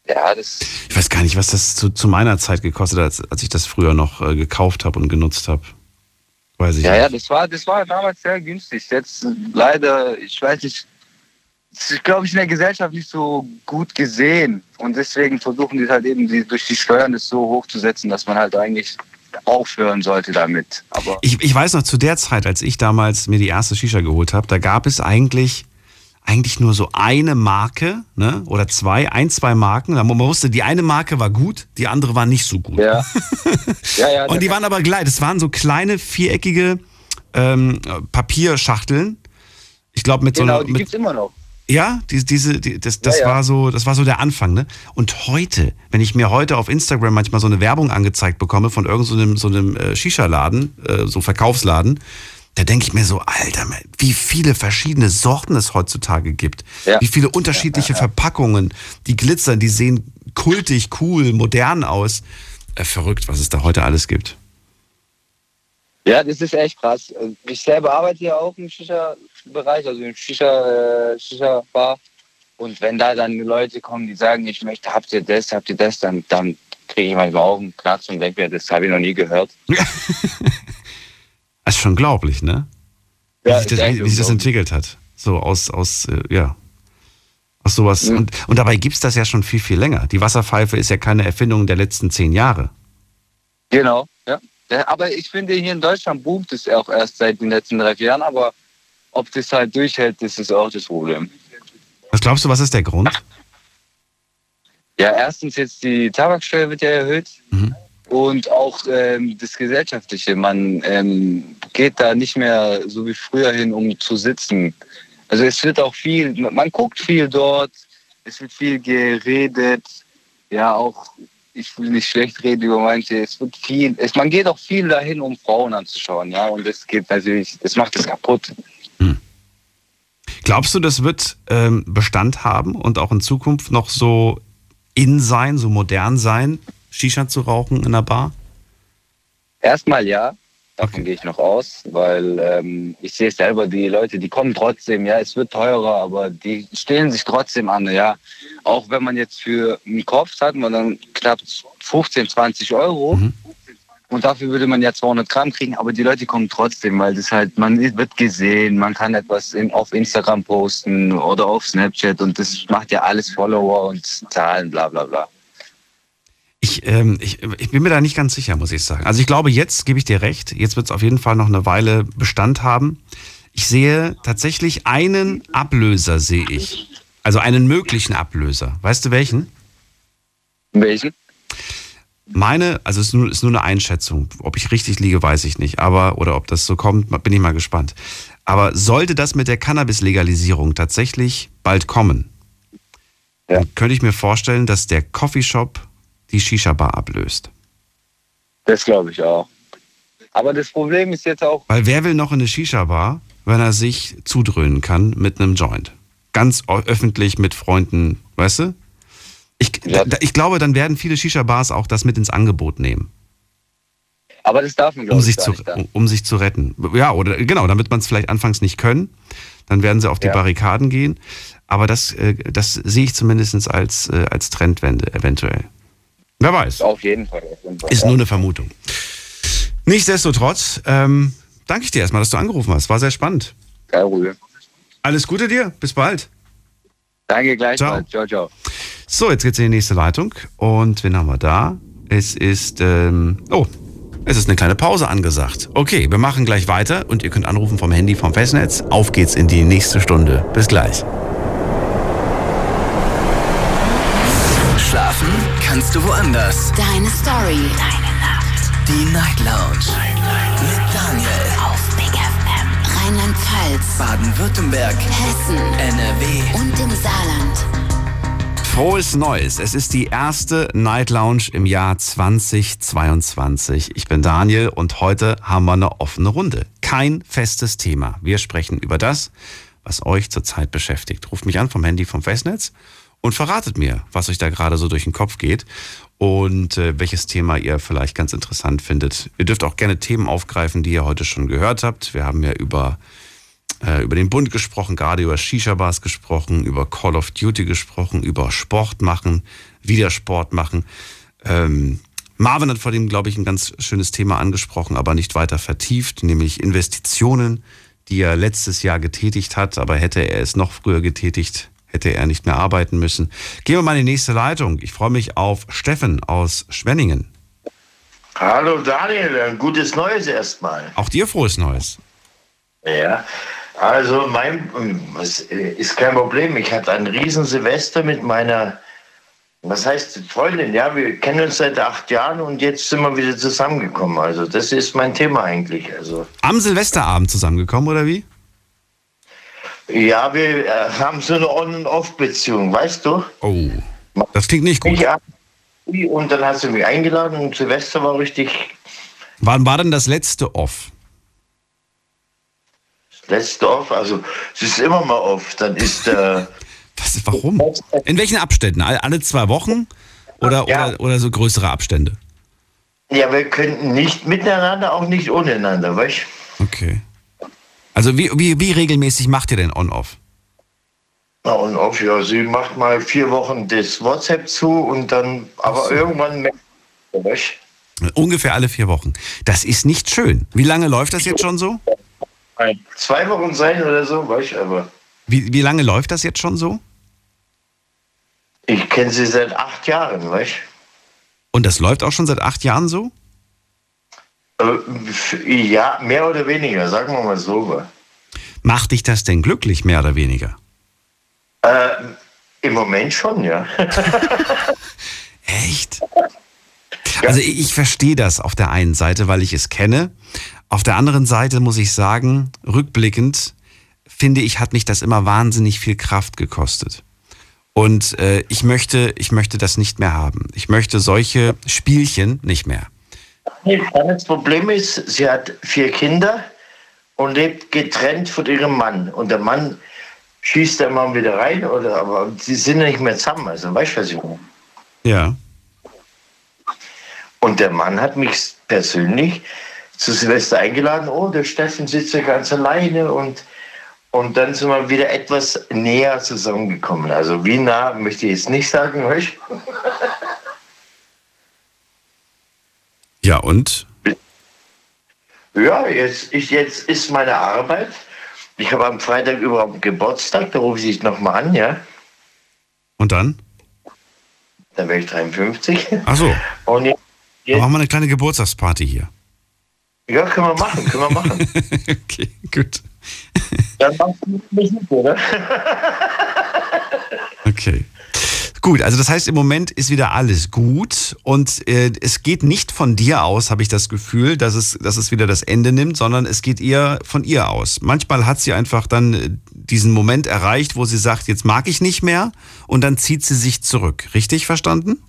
Ja, das... Ich weiß gar nicht, was das zu meiner Zeit gekostet hat, als ich das früher noch gekauft habe und genutzt habe. Weiß ich nicht. Das war damals sehr günstig. Jetzt leider, ich weiß nicht, ich glaube, ich in der Gesellschaft nicht so gut gesehen. Und deswegen versuchen die es halt eben durch die Steuern das so hochzusetzen, dass man halt eigentlich aufhören sollte damit. Aber ich weiß noch, zu der Zeit, als ich damals mir die erste Shisha geholt habe, da gab es eigentlich nur so eine Marke, ne? Oder zwei Marken. Man wusste, die eine Marke war gut, die andere war nicht so gut. Ja. Ja, und die waren aber gleich. Das waren so kleine, viereckige Papierschachteln. Ich glaube, mit so einer. Die gibt's immer noch. Ja, das war so der Anfang, ne? Und heute, wenn ich mir heute auf Instagram manchmal so eine Werbung angezeigt bekomme von irgendeinem so einem Shisha-Laden, so Verkaufsladen, da denke ich mir so, Alter, wie viele verschiedene Sorten es heutzutage gibt. Ja. Wie viele unterschiedliche Verpackungen, die glitzern, die sehen kultig, cool, modern aus. Verrückt, was es da heute alles gibt. Ja, das ist echt krass. Ich selber arbeite ja auch im Shisha-Bereich, also im Shisha-Bar. Und wenn da dann Leute kommen, die sagen, ich möchte, habt ihr das, dann kriege ich manchmal auch einen Knacks und denke mir, das habe ich noch nie gehört. Das ist schon unglaublich, ne? Ja, wie sich das entwickelt hat. So aus sowas. Mhm. Und dabei gibt es das ja schon viel, viel länger. Die Wasserpfeife ist ja keine Erfindung der letzten 10 Jahre. Genau, ja. Aber ich finde, hier in Deutschland boomt es auch erst seit den letzten 3-4 Jahren. Aber ob das halt durchhält, das ist auch das Problem. Was glaubst du, was ist der Grund? Ja, erstens jetzt die Tabaksteuer wird ja erhöht. Mhm. Und auch das Gesellschaftliche. Man geht da nicht mehr so wie früher hin, um zu sitzen. Also es wird auch viel, man guckt viel dort, es wird viel geredet. Ja, auch, ich will nicht schlecht reden über manche, es wird viel, man geht auch viel dahin, um Frauen anzuschauen. Ja, und das geht natürlich, das macht es kaputt. Hm. Glaubst du, das wird Bestand haben und auch in Zukunft noch so in sein, so modern sein? Shisha zu rauchen in einer Bar? Erstmal ja, davon gehe ich noch aus, weil ich sehe selber, die Leute, die kommen trotzdem, ja, es wird teurer, aber die stellen sich trotzdem an, ja. Auch wenn man jetzt für einen Kopf hat, man dann knapp 15-20 €, mhm, und dafür würde man ja 200 Gramm kriegen, aber die Leute kommen trotzdem, weil das halt, man wird gesehen, man kann etwas auf Instagram posten oder auf Snapchat und das macht ja alles Follower und Zahlen, bla bla bla. Ich bin mir da nicht ganz sicher, muss ich sagen. Also ich glaube, jetzt gebe ich dir recht. Jetzt wird es auf jeden Fall noch eine Weile Bestand haben. Ich sehe tatsächlich einen Ablöser, sehe ich. Also einen möglichen Ablöser. Weißt du welchen? Welchen? Meine, also es ist nur eine Einschätzung. Ob ich richtig liege, weiß ich nicht. Aber, oder ob das so kommt, bin ich mal gespannt. Aber sollte das mit der Cannabis-Legalisierung tatsächlich bald kommen, dann könnte ich mir vorstellen, dass der Coffeeshop die Shisha-Bar ablöst. Das glaube ich auch. Aber das Problem ist jetzt auch... Weil wer will noch in eine Shisha-Bar, wenn er sich zudröhnen kann mit einem Joint. Ganz öffentlich mit Freunden, weißt du? Ich glaube, dann werden viele Shisha-Bars auch das mit ins Angebot nehmen. Aber das darf man, glaube ich, gar nicht dann. Um sich zu retten. Ja, oder genau, damit man es vielleicht anfangs nicht können. Dann werden sie auf die Barrikaden gehen. Aber das sehe ich zumindest als Trendwende eventuell. Wer weiß. Auf jeden Fall. Ist nur eine Vermutung. Nichtsdestotrotz danke ich dir erstmal, dass du angerufen hast. War sehr spannend. Keine Ruhe. Alles Gute dir. Bis bald. Danke, gleichfalls. Ciao. Ciao, ciao. So, jetzt geht's in die nächste Leitung. Und wen haben wir da? Es ist eine kleine Pause angesagt. Okay, wir machen gleich weiter und ihr könnt anrufen vom Handy, vom Festnetz. Auf geht's in die nächste Stunde. Bis gleich. Schlafen kannst du woanders. Deine Story. Deine Nacht. Die Night Lounge. Mit Daniel. Auf Big FM. Rheinland-Pfalz. Baden-Württemberg. Hessen. NRW. Und im Saarland. Frohes Neues. Es ist die erste Night Lounge im Jahr 2022. Ich bin Daniel und heute haben wir eine offene Runde. Kein festes Thema. Wir sprechen über das, was euch zurzeit beschäftigt. Ruft mich an vom Handy vom Festnetz und verratet mir, was euch da gerade so durch den Kopf geht und welches Thema ihr vielleicht ganz interessant findet. Ihr dürft auch gerne Themen aufgreifen, die ihr heute schon gehört habt. Wir haben ja über den Bund gesprochen, gerade über Shisha-Bars gesprochen, über Call of Duty gesprochen, über Sport machen, wieder Sport machen. Marvin hat vor dem, glaube ich, ein ganz schönes Thema angesprochen, aber nicht weiter vertieft, nämlich Investitionen, die er letztes Jahr getätigt hat, aber hätte er es noch früher getätigt, hätte er nicht mehr arbeiten müssen. Gehen wir mal in die nächste Leitung. Ich freue mich auf Steffen aus Schwenningen. Hallo Daniel, ein gutes Neues erstmal. Auch dir frohes Neues. Ja, also es ist kein Problem. Ich hatte ein riesen Silvester mit meiner, was heißt Freundin, ja, wir kennen uns seit 8 Jahren und jetzt sind wir wieder zusammengekommen. Also das ist mein Thema eigentlich. Also am Silvesterabend zusammengekommen oder wie? Ja, wir haben so eine On-and-Off-Beziehung, weißt du? Oh, das klingt nicht gut. Und dann hast du mich eingeladen und Silvester war richtig. Wann war denn das letzte Off? Letzte Off, also es ist immer mal off, dann ist warum? In welchen Abständen? Alle 2 Wochen oder so größere Abstände? Ja, wir könnten nicht miteinander, auch nicht ohneinander, weißt du? Okay. Also wie regelmäßig macht ihr denn on-off? Na, on-off, ja, sie macht mal 4 Wochen das WhatsApp zu und dann, aber irgendwann merkt man, weißt du? Ungefähr alle 4 Wochen. Das ist nicht schön. Wie lange läuft das jetzt schon so? 2 Wochen sein oder so, weiß ich aber. Wie lange läuft das jetzt schon so? Ich kenne sie seit 8 Jahren, weißt du? Und das läuft auch schon seit 8 Jahren so? Ja, mehr oder weniger, sagen wir mal so. Macht dich das denn glücklich, mehr oder weniger? Im Moment schon, ja. Echt? Ja. Also ich verstehe das auf der einen Seite, weil ich es kenne. Auf der anderen Seite muss ich sagen, rückblickend, finde ich, hat mich das immer wahnsinnig viel Kraft gekostet. Und ich möchte das nicht mehr haben. Ich möchte solche Spielchen nicht mehr. Das Problem ist, sie hat 4 Kinder und lebt getrennt von ihrem Mann. Und der Mann schießt der Mann wieder rein, aber sie sind nicht mehr zusammen. Also weißt du, was ich meine? Ja. Und der Mann hat mich persönlich zu Silvester eingeladen, oh, der Steffen sitzt ja ganz alleine und dann sind wir wieder etwas näher zusammengekommen. Also wie nah, möchte ich jetzt nicht sagen, weißt du? Ja, und? Ja, jetzt ist meine Arbeit. Ich habe am Freitag überhaupt Geburtstag, da rufe ich dich nochmal an, ja? Und dann? Dann wäre ich 53. Ach so. Und jetzt machen wir eine kleine Geburtstagsparty hier. Ja, können wir machen. Okay, gut. Dann machst du mich mit, oder? Okay. Gut, also das heißt, im Moment ist wieder alles gut und es geht nicht von dir aus, habe ich das Gefühl, dass es wieder das Ende nimmt, sondern es geht eher von ihr aus. Manchmal hat sie einfach dann diesen Moment erreicht, wo sie sagt, jetzt mag ich nicht mehr und dann zieht sie sich zurück. Richtig verstanden?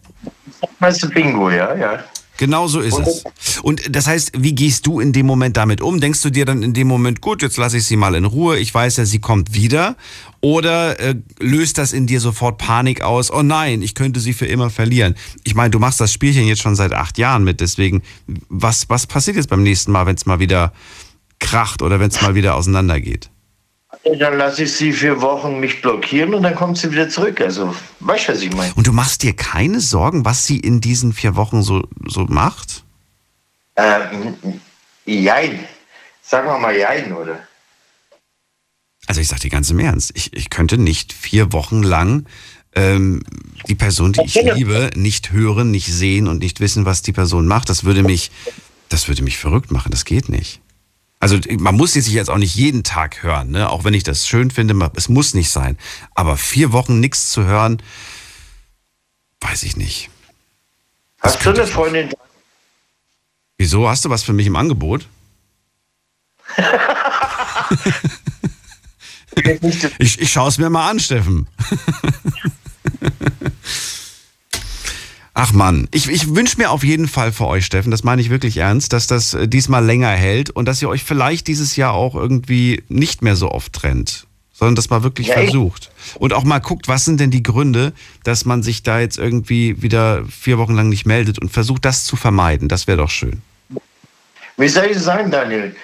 Das heißt Bingo, ja. Genau so ist es. Und das heißt, wie gehst du in dem Moment damit um? Denkst du dir dann in dem Moment, gut, jetzt lasse ich sie mal in Ruhe, ich weiß ja, sie kommt wieder? Oder löst das in dir sofort Panik aus? Oh nein, ich könnte sie für immer verlieren. Ich meine, du machst das Spielchen jetzt schon seit 8 Jahren mit, deswegen, was passiert jetzt beim nächsten Mal, wenn es mal wieder kracht oder wenn es mal wieder auseinandergeht? Dann lasse ich sie 4 Wochen mich blockieren und dann kommt sie wieder zurück. Also, weißt du, was ich meine? Und du machst dir keine Sorgen, was sie in diesen 4 Wochen so macht? Jein. Sagen wir mal jein, oder? Also ich sage dir ganz im Ernst, ich könnte nicht 4 Wochen lang die Person, die ich liebe, nicht hören, nicht sehen und nicht wissen, was die Person macht. Das würde mich verrückt machen, das geht nicht. Also man muss sich jetzt auch nicht jeden Tag hören, ne? Auch wenn ich das schön finde, es muss nicht sein. Aber 4 Wochen nichts zu hören, weiß ich nicht. Das hast du eine Freundin? Wieso? Hast du was für mich im Angebot? Ich schaue es mir mal an, Steffen. Ach Mann, ich wünsche mir auf jeden Fall für euch, Steffen, das meine ich wirklich ernst, dass das diesmal länger hält und dass ihr euch vielleicht dieses Jahr auch irgendwie nicht mehr so oft trennt, sondern das mal wirklich versucht. Und auch mal guckt, was sind denn die Gründe, dass man sich da jetzt irgendwie wieder 4 Wochen lang nicht meldet und versucht, das zu vermeiden. Das wäre doch schön. Wie soll ich sagen, Daniel?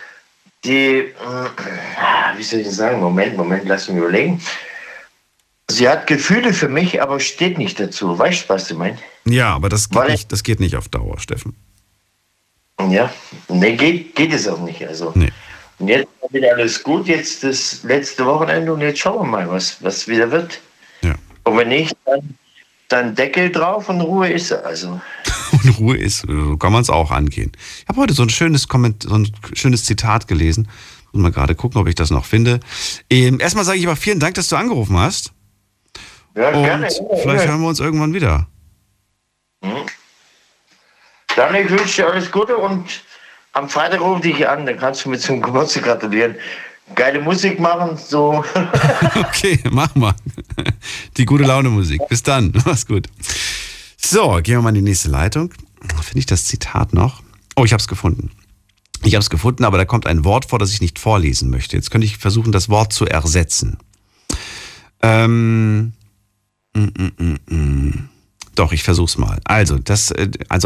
Wie soll ich sagen? Moment, lass mich überlegen. Sie hat Gefühle für mich, aber steht nicht dazu. Weißt du, was du meinst? Ja, aber das geht nicht auf Dauer, Steffen. Ja, nee, geht es auch nicht. Also. Nee. Und jetzt wieder alles gut, jetzt das letzte Wochenende und jetzt schauen wir mal, was wieder wird. Ja. Und wenn nicht, dann Deckel drauf und Ruhe ist er. Also. Und Ruhe ist, so kann man es auch angehen. Ich habe heute so ein schönes Zitat gelesen. Muss mal gerade gucken, ob ich das noch finde. Erstmal sage ich aber vielen Dank, dass du angerufen hast. Ja, und gerne. Vielleicht hören wir uns irgendwann wieder. Dann, ich wünsche dir alles Gute und am Freitag rufe ich dich an, dann kannst du mir zum Geburtstag gratulieren. Geile Musik machen, so. Okay, mach mal. Die gute Laune Musik. Bis dann, mach's gut. So, gehen wir mal in die nächste Leitung. Finde ich das Zitat noch? Oh, ich habe es gefunden. Aber da kommt ein Wort vor, das ich nicht vorlesen möchte. Jetzt könnte ich versuchen, das Wort zu ersetzen. Doch, ich versuch's mal. Also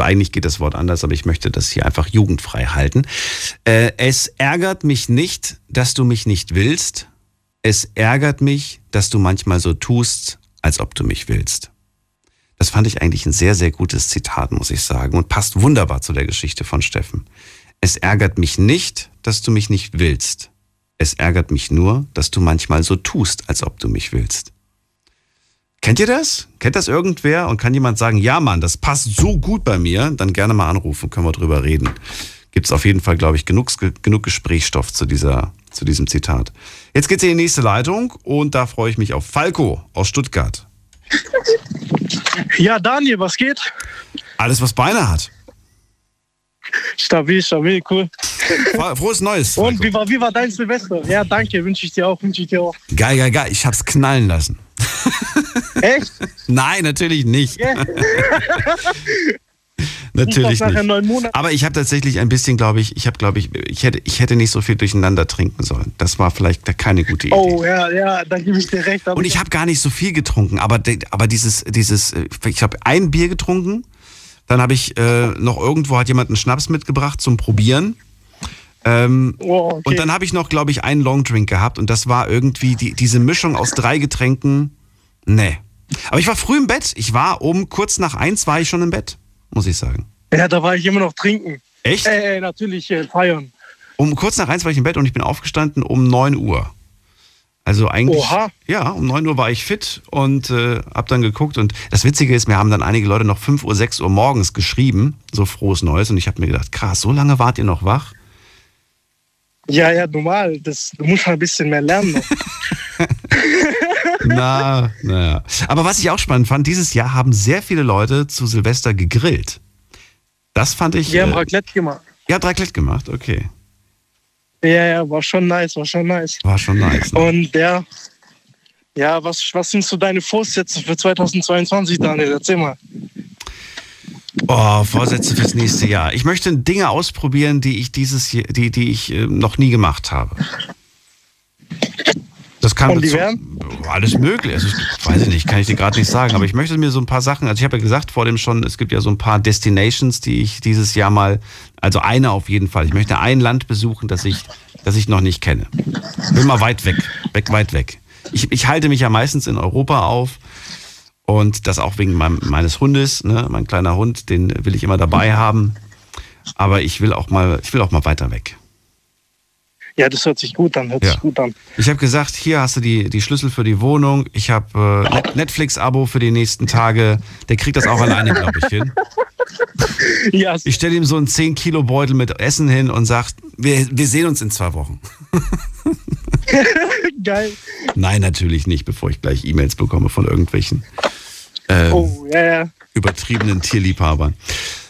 eigentlich geht das Wort anders, aber ich möchte das hier einfach jugendfrei halten. Es ärgert mich nicht, dass du mich nicht willst. Es ärgert mich, dass du manchmal so tust, als ob du mich willst. Das fand ich eigentlich ein sehr, sehr gutes Zitat, muss ich sagen, und passt wunderbar zu der Geschichte von Steffen. Es ärgert mich nicht, dass du mich nicht willst. Es ärgert mich nur, dass du manchmal so tust, als ob du mich willst. Kennt ihr das? Kennt das irgendwer? Und kann jemand sagen, ja Mann, das passt so gut bei mir? Dann gerne mal anrufen, können wir drüber reden. Gibt es auf jeden Fall, glaube ich, genug Gesprächsstoff zu diesem Zitat. Jetzt geht's in die nächste Leitung und da freue ich mich auf Falco aus Stuttgart. Ja, Daniel, was geht? Alles, was Beine hat. Stabil, cool. Frohes Neues. Falco. Und wie war dein Silvester? Ja, danke, wünsche ich dir auch. Geil. Ich hab's knallen lassen. Echt? Nein, natürlich nicht. Yeah. Natürlich nicht. Aber ich habe tatsächlich ein bisschen, ich hätte nicht so viel durcheinander trinken sollen. Das war vielleicht keine gute Idee. Oh ja, da gebe ich dir recht. Und ich habe gar nicht so viel getrunken, aber dieses, ich habe ein Bier getrunken, dann habe ich noch irgendwo hat jemand einen Schnaps mitgebracht zum Probieren. Okay. Und dann habe ich noch, glaube ich, einen Longdrink gehabt und das war irgendwie diese Mischung aus 3 Getränken. Nee. Aber ich war früh im Bett. Ich war kurz nach 1 war ich schon im Bett, muss ich sagen. Ja, da war ich immer noch trinken. Echt? Natürlich, feiern. Kurz nach 1 war ich im Bett und ich bin aufgestanden um 9 Uhr. Also eigentlich, oha. Ja, um 9 Uhr war ich fit und hab dann geguckt. Und das Witzige ist, mir haben dann einige Leute noch 5 Uhr, 6 Uhr morgens geschrieben, so frohes Neues. Und ich habe mir gedacht, krass, so lange wart ihr noch wach? Ja, normal. Du musst mal ein bisschen mehr lernen noch. Naja. Aber was ich auch spannend fand, dieses Jahr haben sehr viele Leute zu Silvester gegrillt. Das fand ich... Die haben Raclette gemacht. Ja, Raclette gemacht, okay. Ja, war schon nice. Ne? Und ja, was sind so deine Vorsätze für 2022, Daniel? Erzähl mal. Oh, Vorsätze fürs nächste Jahr. Ich möchte Dinge ausprobieren, die ich noch nie gemacht habe. Das kann alles möglich. Also ich weiß nicht, kann ich dir gerade nicht sagen. Aber ich möchte mir so ein paar Sachen, also ich habe ja gesagt vor dem schon, es gibt ja so ein paar Destinations, die ich dieses Jahr mal, also eine auf jeden Fall. Ich möchte ein Land besuchen, das ich noch nicht kenne. Ich bin mal weit weg. Ich halte mich ja meistens in Europa auf. Und das auch wegen meines Hundes, ne? Mein kleiner Hund, den will ich immer dabei haben. Aber ich will auch mal weiter weg. Ja, das hört sich gut an. Ich habe gesagt, hier hast du die Schlüssel für die Wohnung. Ich habe Netflix-Abo für die nächsten Tage. Der kriegt das auch alleine, glaube ich, hin. Yes. Ich stelle ihm so einen 10-Kilo-Beutel mit Essen hin und sage, wir sehen uns in 2 Wochen. Geil. Nein, natürlich nicht, bevor ich gleich E-Mails bekomme von irgendwelchen übertriebenen Tierliebhabern.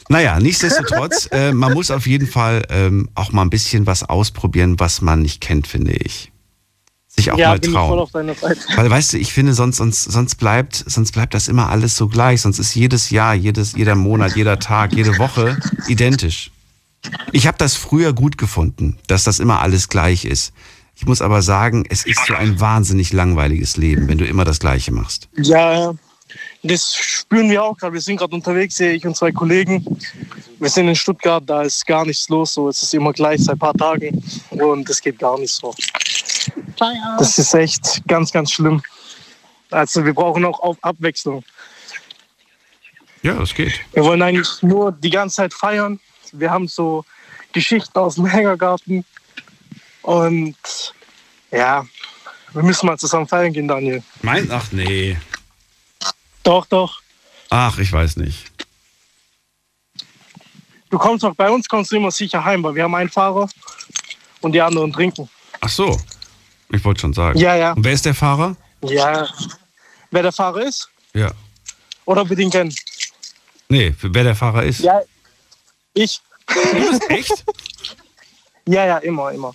Naja, nichtsdestotrotz, man muss auf jeden Fall auch mal ein bisschen was ausprobieren, was man nicht kennt, finde ich. Sich auch mal trauen. Ja, bin voll auf deiner Seite. Weil, weißt du, ich finde, sonst bleibt das immer alles so gleich. Sonst ist jedes Jahr, jeder Monat, jeder Tag, jede Woche identisch. Ich habe das früher gut gefunden, dass das immer alles gleich ist. Ich muss aber sagen, es ist so ein wahnsinnig langweiliges Leben, wenn du immer das Gleiche machst. Ja, das spüren wir auch gerade. Wir sind gerade unterwegs, ich und 2 Kollegen. Wir sind in Stuttgart, da ist gar nichts los. So, es ist immer gleich seit ein paar Tagen und es geht gar nicht so. Das ist echt ganz, ganz schlimm. Also wir brauchen auch Abwechslung. Ja, das geht. Wir wollen eigentlich nur die ganze Zeit feiern. Wir haben so Geschichten aus dem Hängergarten. Und ja, wir müssen mal zusammen feiern gehen, Daniel. Ach nee. Doch. Ach, ich weiß nicht. Du kommst auch bei uns, kommst du immer sicher heim, weil wir haben einen Fahrer und die anderen trinken. Ach so, ich wollte schon sagen. Ja. Und wer ist der Fahrer? Ja, wer der Fahrer ist? Ja. Oder ob wir den kennen? Nee, wer der Fahrer ist? Ja, ich. Du bist echt? Ja, immer.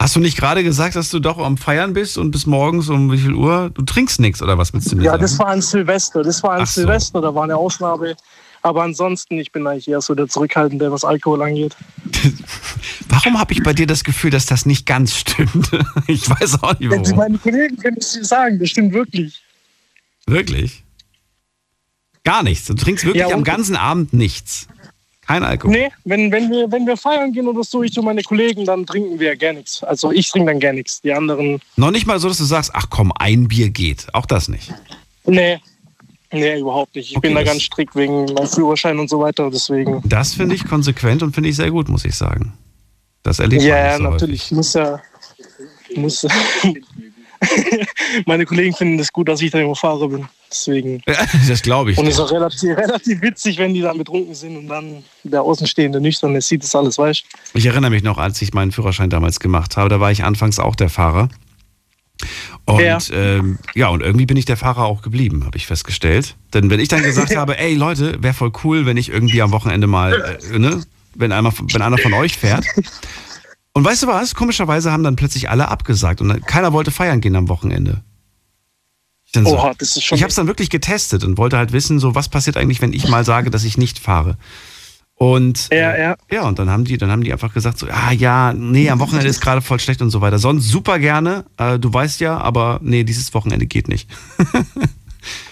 Hast du nicht gerade gesagt, dass du doch am Feiern bist und bis morgens um wie viel Uhr? Du trinkst nichts oder was willst du mir sagen? Ja, das war an Silvester, da war eine Ausnahme. Aber ansonsten, ich bin eigentlich eher so der Zurückhaltende, was Alkohol angeht. Warum habe ich bei dir das Gefühl, dass das nicht ganz stimmt? Ich weiß auch nicht, warum. Ja, meine Kollegen können es dir sagen, das stimmt wirklich. Wirklich? Gar nichts? Du trinkst wirklich am ganzen Abend nichts? Kein Alkohol? Nee, wenn wir feiern gehen oder so, ich und meine Kollegen, dann trinken wir gar nichts. Also ich trinke dann gar nichts, die anderen... Noch nicht mal so, dass du sagst, ach komm, ein Bier geht. Auch das nicht? Nee, überhaupt nicht. Ich bin da ganz strikt wegen meinem Führerschein und so weiter, deswegen... Das finde ich konsequent und finde ich sehr gut, muss ich sagen. Das erlebt man nicht so natürlich. Häufig. Muss meine Kollegen finden das gut, dass ich da immer Fahrer bin. Deswegen. Ja, das glaube ich. Und es ist auch relativ witzig, wenn die dann betrunken sind und dann der Außenstehende nüchtern sieht das alles, weißt du? Ich erinnere mich noch, als ich meinen Führerschein damals gemacht habe, da war ich anfangs auch der Fahrer. Und und irgendwie bin ich der Fahrer auch geblieben, habe ich festgestellt. Denn wenn ich dann gesagt habe, ey Leute, wäre voll cool, wenn ich irgendwie am Wochenende mal, wenn einer von euch fährt. Und weißt du was? Komischerweise haben dann plötzlich alle abgesagt und keiner wollte feiern gehen am Wochenende. Oha, das ist schon ich habe es dann wirklich getestet und wollte halt wissen, so was passiert eigentlich, wenn ich mal sage, dass ich nicht fahre. Und und dann haben die einfach gesagt, so, am Wochenende ist gerade voll schlecht und so weiter. Sonst super gerne, du weißt ja, aber nee, dieses Wochenende geht nicht.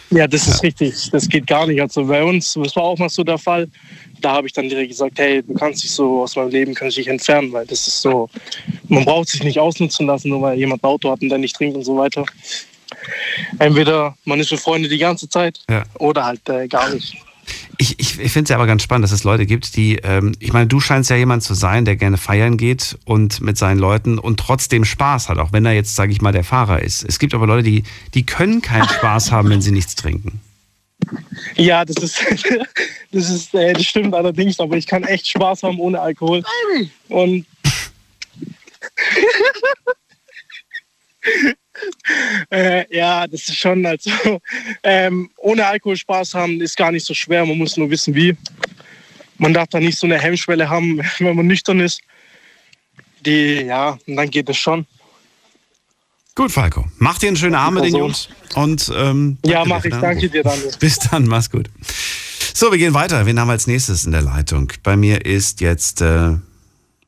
Ja, das ist richtig, das geht gar nicht. Also bei uns, das war auch mal so der Fall, da habe ich dann direkt gesagt, hey, du kannst dich so aus meinem Leben entfernen, weil das ist so, man braucht sich nicht ausnutzen lassen, nur weil jemand ein Auto hat und der nicht trinkt und so weiter. Entweder man ist für Freunde die ganze Zeit oder halt gar nicht. Ich finde es ja aber ganz spannend, dass es Leute gibt, die, ich meine, du scheinst ja jemand zu sein, der gerne feiern geht und mit seinen Leuten und trotzdem Spaß hat, auch wenn er jetzt, sage ich mal, der Fahrer ist. Es gibt aber Leute, die können keinen Spaß haben, wenn sie nichts trinken. Ja, das stimmt allerdings, aber ich kann echt Spaß haben ohne Alkohol. Baby. Und das ist schon, also ohne Alkohol Spaß haben ist gar nicht so schwer, man muss nur wissen wie. Man darf da nicht so eine Hemmschwelle haben, wenn man nüchtern ist. Und dann geht es schon. Gut, Falco, mach dir einen schönen Abend mit den Jungs. Und mach ich, danke dir, Daniel. Bis dann, mach's gut. So, wir gehen weiter. Wen haben wir als nächstes in der Leitung? Bei mir ist jetzt, wer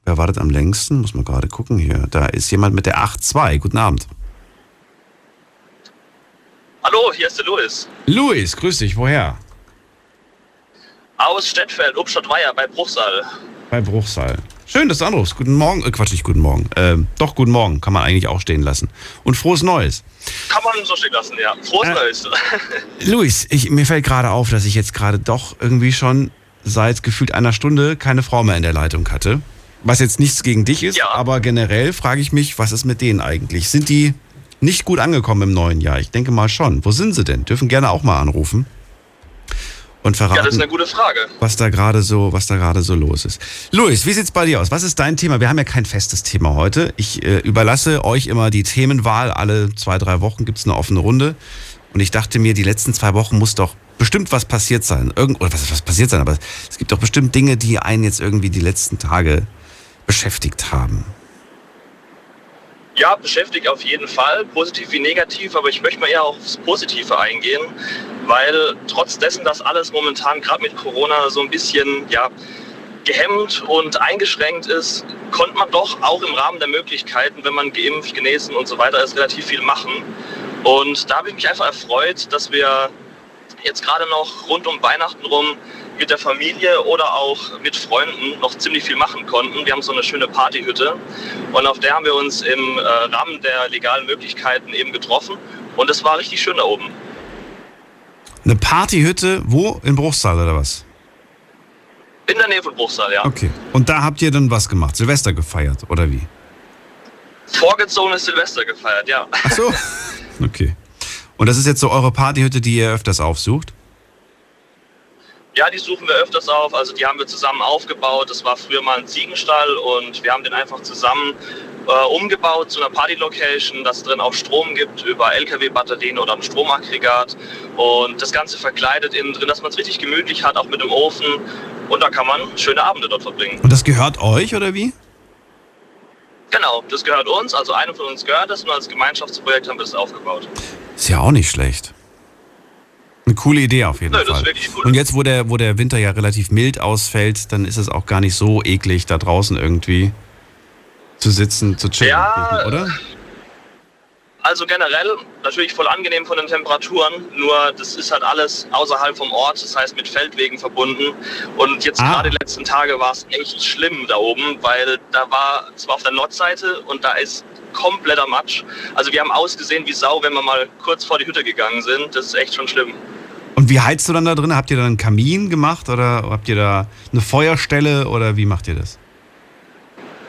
wartet am längsten? Muss man gerade gucken hier. Da ist jemand mit der 8.2. Guten Abend. Hallo, hier ist der Louis. Louis, grüß dich. Woher? Aus Stettfeld, Obstadt-Weiher, bei Bruchsal. Bei Bruchsal. Schön, dass du anrufst. Guten Morgen. Quatsch, nicht guten Morgen. Doch, guten Morgen. Kann man eigentlich auch stehen lassen. Und frohes Neues. Kann man so stehen lassen, ja. Frohes Neues. Luis, mir fällt gerade auf, dass ich jetzt gerade doch irgendwie schon seit gefühlt einer Stunde keine Frau mehr in der Leitung hatte. Was jetzt nichts gegen dich ist, ja. Aber generell frage ich mich, was ist mit denen eigentlich? Sind die nicht gut angekommen im neuen Jahr? Ich denke mal schon. Wo sind sie denn? Dürfen gerne auch mal anrufen. Und verraten, ja, das ist eine gute Frage. Was da gerade so los ist. Luis, wie sieht's bei dir aus? Was ist dein Thema? Wir haben ja kein festes Thema heute. Ich überlasse euch immer die Themenwahl. Alle 2-3 Wochen gibt's eine offene Runde. Und ich dachte mir, die letzten 2 Wochen muss doch bestimmt was passiert sein. Oder was ist was passiert sein? Aber es gibt doch bestimmt Dinge, die einen jetzt irgendwie die letzten Tage beschäftigt haben. Ja, beschäftigt auf jeden Fall, positiv wie negativ, aber ich möchte mal eher aufs Positive eingehen, weil trotz dessen, dass alles momentan gerade mit Corona so ein bisschen gehemmt und eingeschränkt ist, konnte man doch auch im Rahmen der Möglichkeiten, wenn man geimpft, genesen und so weiter ist, relativ viel machen. Und da habe ich mich einfach erfreut, dass wir jetzt gerade noch rund um Weihnachten rum mit der Familie oder auch mit Freunden noch ziemlich viel machen konnten. Wir haben so eine schöne Partyhütte und auf der haben wir uns im Rahmen der legalen Möglichkeiten eben getroffen und es war richtig schön da oben. Eine Partyhütte, wo? In Bruchsal oder was? In der Nähe von Bruchsal, ja. Okay. Und da habt ihr dann was gemacht? Silvester gefeiert oder wie? Vorgezogenes Silvester gefeiert, ja. Ach so, okay. Und das ist jetzt so eure Partyhütte, die ihr öfters aufsucht? Ja, die suchen wir öfters auf. Also die haben wir zusammen aufgebaut. Das war früher mal ein Ziegenstall und wir haben den einfach zusammen umgebaut zu einer Party-Location, dass drin auch Strom gibt über LKW-Batterien oder ein Stromaggregat und das Ganze verkleidet innen drin, dass man es richtig gemütlich hat, auch mit dem Ofen und da kann man schöne Abende dort verbringen. Und das gehört euch oder wie? Genau, das gehört uns. Also einem von uns gehört das und als Gemeinschaftsprojekt haben wir das aufgebaut. Ist ja auch nicht schlecht. Eine coole Idee auf jeden Fall. Das ist wirklich cool. Und jetzt, wo der Winter ja relativ mild ausfällt, dann ist es auch gar nicht so eklig, da draußen irgendwie zu sitzen, zu chillen, ja, oder? Also generell natürlich voll angenehm von den Temperaturen, nur das ist halt alles außerhalb vom Ort, das heißt mit Feldwegen verbunden. Und jetzt gerade die letzten Tage war es echt schlimm da oben, weil da war zwar auf der Nordseite und da ist kompletter Matsch. Also wir haben ausgesehen wie Sau, wenn wir mal kurz vor die Hütte gegangen sind. Das ist echt schon schlimm. Und wie heizt du dann da drin? Habt ihr dann einen Kamin gemacht oder habt ihr da eine Feuerstelle oder wie macht ihr das?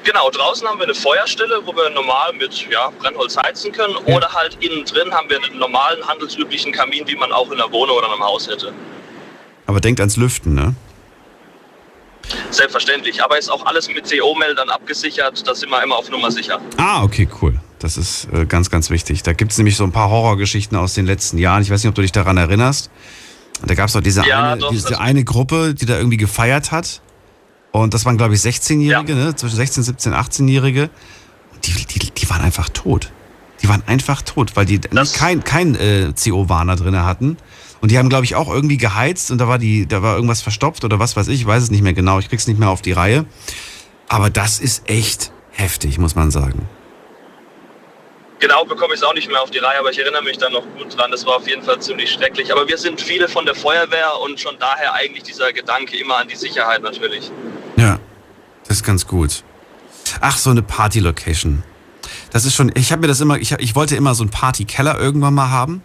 Genau, draußen haben wir eine Feuerstelle, wo wir normal mit Brennholz heizen können oder halt innen drin haben wir einen normalen, handelsüblichen Kamin, wie man auch in einer Wohnung oder in einem Haus hätte. Aber denkt ans Lüften, ne? Selbstverständlich, aber ist auch alles mit CO-Meldern abgesichert, da sind wir immer auf Nummer sicher. Ah, okay, cool. Das ist ganz, ganz wichtig. Da gibt es nämlich so ein paar Horrorgeschichten aus den letzten Jahren. Ich weiß nicht, ob du dich daran erinnerst. Da gab es doch diese eine Gruppe, die da irgendwie gefeiert hat. Und das waren, glaube ich, 16-Jährige, ne? Zwischen 16, 17, 18-Jährige. Und die waren einfach tot. Die waren einfach tot, weil die kein CO-Warner drin hatten. Und die haben, glaube ich, auch irgendwie geheizt und da war irgendwas verstopft oder was weiß ich. Ich weiß es nicht mehr genau. Ich krieg's nicht mehr auf die Reihe. Aber das ist echt heftig, muss man sagen. Genau, bekomme ich es auch nicht mehr auf die Reihe, aber ich erinnere mich da noch gut dran. Das war auf jeden Fall ziemlich schrecklich. Aber wir sind viele von der Feuerwehr und schon daher eigentlich dieser Gedanke immer an die Sicherheit natürlich. Ja, das ist ganz gut. Ach, so eine Party-Location. Das ist schon, ich wollte immer so einen Partykeller irgendwann mal haben.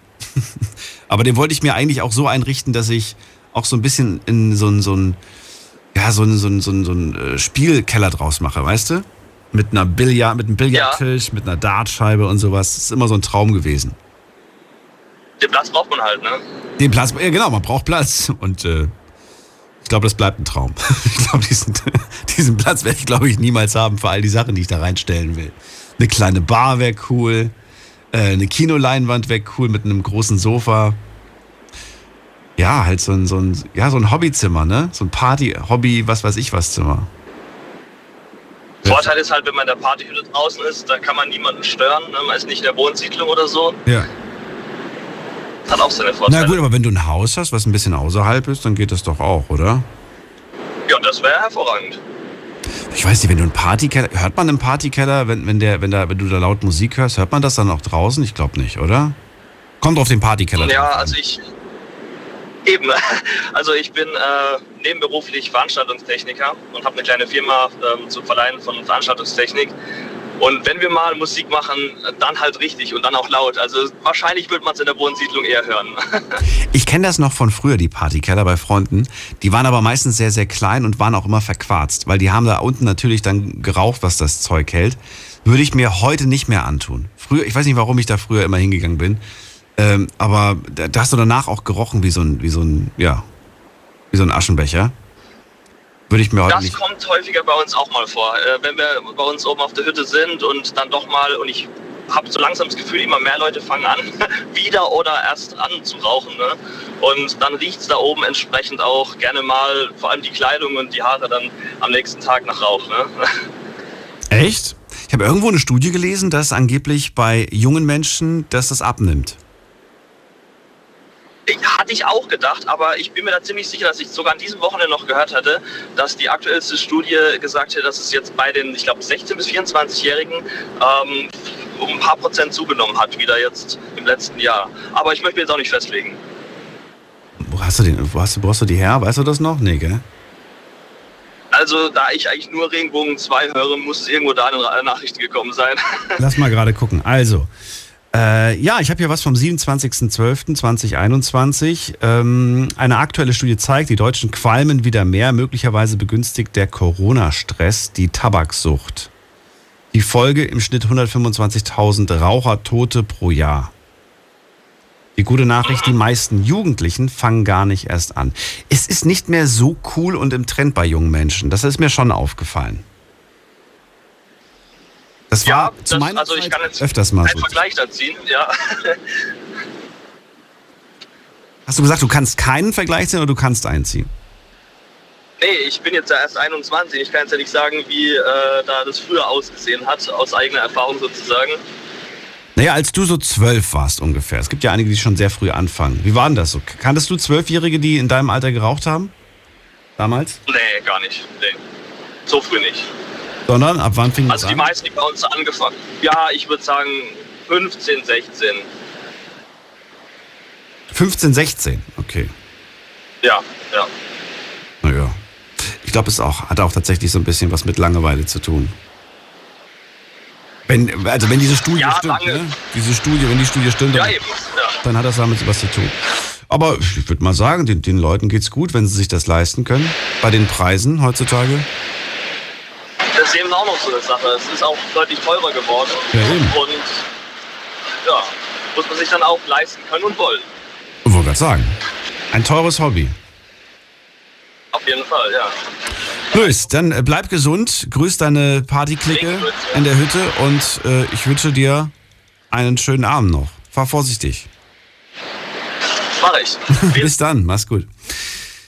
Aber den wollte ich mir eigentlich auch so einrichten, dass ich auch so ein bisschen in so einen Spielkeller draus mache, weißt du? Mit einem Billardtisch, mit einer Dartscheibe und sowas. Das ist immer so ein Traum gewesen. Den Platz braucht man halt, ne? Den Platz, ja genau, man braucht Platz. Und ich glaube, das bleibt ein Traum. Ich glaube, diesen Platz werde ich, glaube ich, niemals haben für all die Sachen, die ich da reinstellen will. Eine kleine Bar wäre cool. Eine Kinoleinwand wäre cool mit einem großen Sofa. Ja, halt so ein Hobbyzimmer, ne? So ein Party-Hobby, was weiß ich was Zimmer. Vorteil ist halt, wenn man in der Partyhütte draußen ist, da kann man niemanden stören, man ist nicht in der Wohnsiedlung oder so. Ja. Hat auch seine Vorteile. Na gut, aber wenn du ein Haus hast, was ein bisschen außerhalb ist, dann geht das doch auch, oder? Ja, das wäre hervorragend. Ich weiß nicht, wenn du einen Partykeller... Hört man einen Partykeller, wenn du da laut Musik hörst, hört man das dann auch draußen? Ich glaube nicht, oder? Kommt auf den Partykeller. Ja, also ich... Eben. Also ich bin nebenberuflich Veranstaltungstechniker und habe eine kleine Firma zum Verleihen von Veranstaltungstechnik. Und wenn wir mal Musik machen, dann halt richtig und dann auch laut. Also wahrscheinlich wird man es in der Wohnsiedlung eher hören. Ich kenne das noch von früher, die Partykeller bei Freunden. Die waren aber meistens sehr, sehr klein und waren auch immer verquarzt, weil die haben da unten natürlich dann geraucht, was das Zeug hält. Würde ich mir heute nicht mehr antun. Früher, ich weiß nicht, warum ich da früher immer hingegangen bin, aber da hast du danach auch gerochen wie so ein Aschenbecher. Würde ich mir heute nicht. Das kommt häufiger bei uns auch mal vor. Wenn wir bei uns oben auf der Hütte sind und dann doch mal, und ich habe so langsam das Gefühl, immer mehr Leute fangen an, wieder oder erst an zu rauchen. Ne? Und dann riecht es da oben entsprechend auch gerne mal, vor allem die Kleidung und die Haare dann am nächsten Tag nach Rauch. Ne? Echt? Ich habe irgendwo eine Studie gelesen, dass angeblich bei jungen Menschen, dass das abnimmt. Hatte ich auch gedacht, aber ich bin mir da ziemlich sicher, dass ich sogar an diesem Wochenende noch gehört hatte, dass die aktuellste Studie gesagt hat, dass es jetzt bei den, ich glaube, 16- bis 24-Jährigen um ein paar Prozent zugenommen hat, wieder jetzt im letzten Jahr. Aber ich möchte mir jetzt auch nicht festlegen. Wo brauchst du die her? Weißt du das noch? Nee, gell? Also, da ich eigentlich nur Regenbogen 2 höre, muss es irgendwo da eine Nachricht gekommen sein. Lass mal gerade gucken. Also... ja, ich habe hier was vom 27.12.2021. Eine aktuelle Studie zeigt, die Deutschen qualmen wieder mehr. Möglicherweise begünstigt der Corona-Stress die Tabaksucht. Die Folge im Schnitt 125.000 Rauchertote pro Jahr. Die gute Nachricht, die meisten Jugendlichen fangen gar nicht erst an. Es ist nicht mehr so cool und im Trend bei jungen Menschen. Das ist mir schon aufgefallen. Das war zu meiner Zeit, ich kann jetzt öfters mal einen Vergleich da ziehen, ja. Hast du gesagt, du kannst keinen Vergleich ziehen oder du kannst einen ziehen? Nee, ich bin jetzt ja erst 21. Ich kann jetzt ja nicht sagen, wie da das früher ausgesehen hat, aus eigener Erfahrung sozusagen. Naja, als du so 12 warst ungefähr. Es gibt ja einige, die schon sehr früh anfangen. Wie war denn das so? Kanntest du 12-Jährige, die in deinem Alter geraucht haben? Damals? Nee, gar nicht. Nee. So früh nicht. Sondern ab wann fing das an? Also die meisten, die bei uns angefangen. Ja, ich würde sagen 15, 16. 15, 16, okay. Ja. Naja. Ich glaube, es hat auch tatsächlich so ein bisschen was mit Langeweile zu tun. Wenn diese Studie stimmt, ne? Wenn die Studie stimmt, dann hat das damit was zu tun. Aber ich würde mal sagen, den Leuten geht's gut, wenn sie sich das leisten können. Bei den Preisen heutzutage. Das ist eben auch noch so eine Sache. Es ist auch deutlich teurer geworden. Ja, und ja, muss man sich dann auch leisten können und wollen. Ich wollte gerade sagen, ein teures Hobby. Auf jeden Fall, ja. Luis, dann bleib gesund, grüß deine Partyklicke in der Hütte und ich wünsche dir einen schönen Abend noch. Fahr vorsichtig. Mach ich. Bis dann, mach's gut.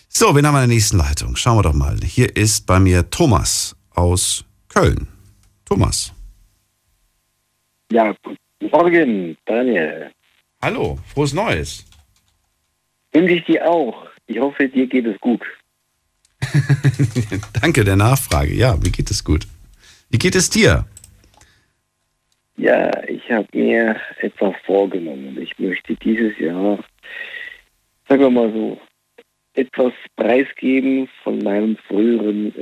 So, wen haben wir in der nächsten Leitung? Schauen wir doch mal. Hier ist bei mir Thomas aus Köln. Thomas. Ja, guten Morgen, Daniel. Hallo, frohes Neues. Wünsche ich dir auch. Ich hoffe, dir geht es gut. Danke der Nachfrage. Ja, mir geht es gut. Wie geht es dir? Ja, ich habe mir etwas vorgenommen. Ich möchte dieses Jahr, sagen wir mal so, etwas preisgeben von meiner früheren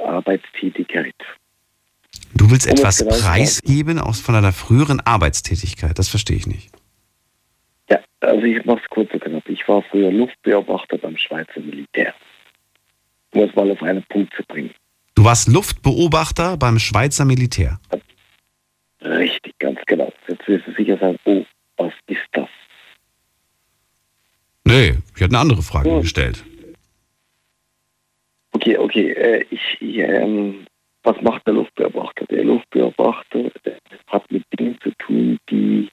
Arbeitstätigkeit. Du willst etwas preisgeben von deiner früheren Arbeitstätigkeit? Das verstehe ich nicht. Ja, also ich mache es kurz und knapp. Ich war früher Luftbeobachter beim Schweizer Militär. Um es mal auf einen Punkt zu bringen. Du warst Luftbeobachter beim Schweizer Militär? Richtig, ganz genau. Jetzt wirst du sicher sagen, oh, was ist das? Nee, ich hatte eine andere Frage gestellt. Okay. Was macht der Luftbeobachter? Der Luftbeobachter hat mit Dingen zu tun, die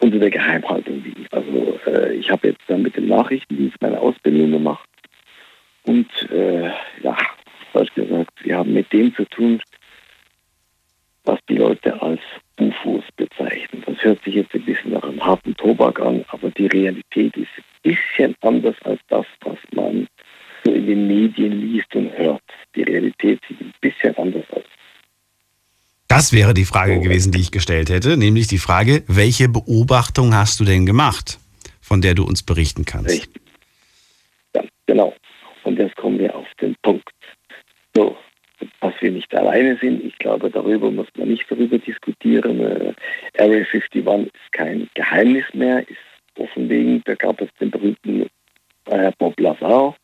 unter der Geheimhaltung liegen. Also ich habe jetzt dann mit dem Nachrichtendienst meine Ausbildung gemacht. Und falsch gesagt, wir haben mit dem zu tun, was die Leute als UFOs bezeichnen. ausrichten. Das hört sich jetzt ein bisschen nach einem harten Tobak an, aber die Realität ist ein bisschen anders als das, was man so in den Medien liest und hört. Die Realität sieht ein bisschen anders aus. Das wäre die Frage gewesen, die ich gestellt hätte, nämlich die Frage, welche Beobachtung hast du denn gemacht, von der du uns berichten kannst? Richtig. Ja, genau. Und jetzt kommen wir auf den Punkt. So, dass wir nicht alleine sind, ich glaube, darüber muss man nicht darüber diskutieren. Area 51 ist kein Geheimnis mehr, ist offenlegend. Da gab es den berühmten Bob Lazar,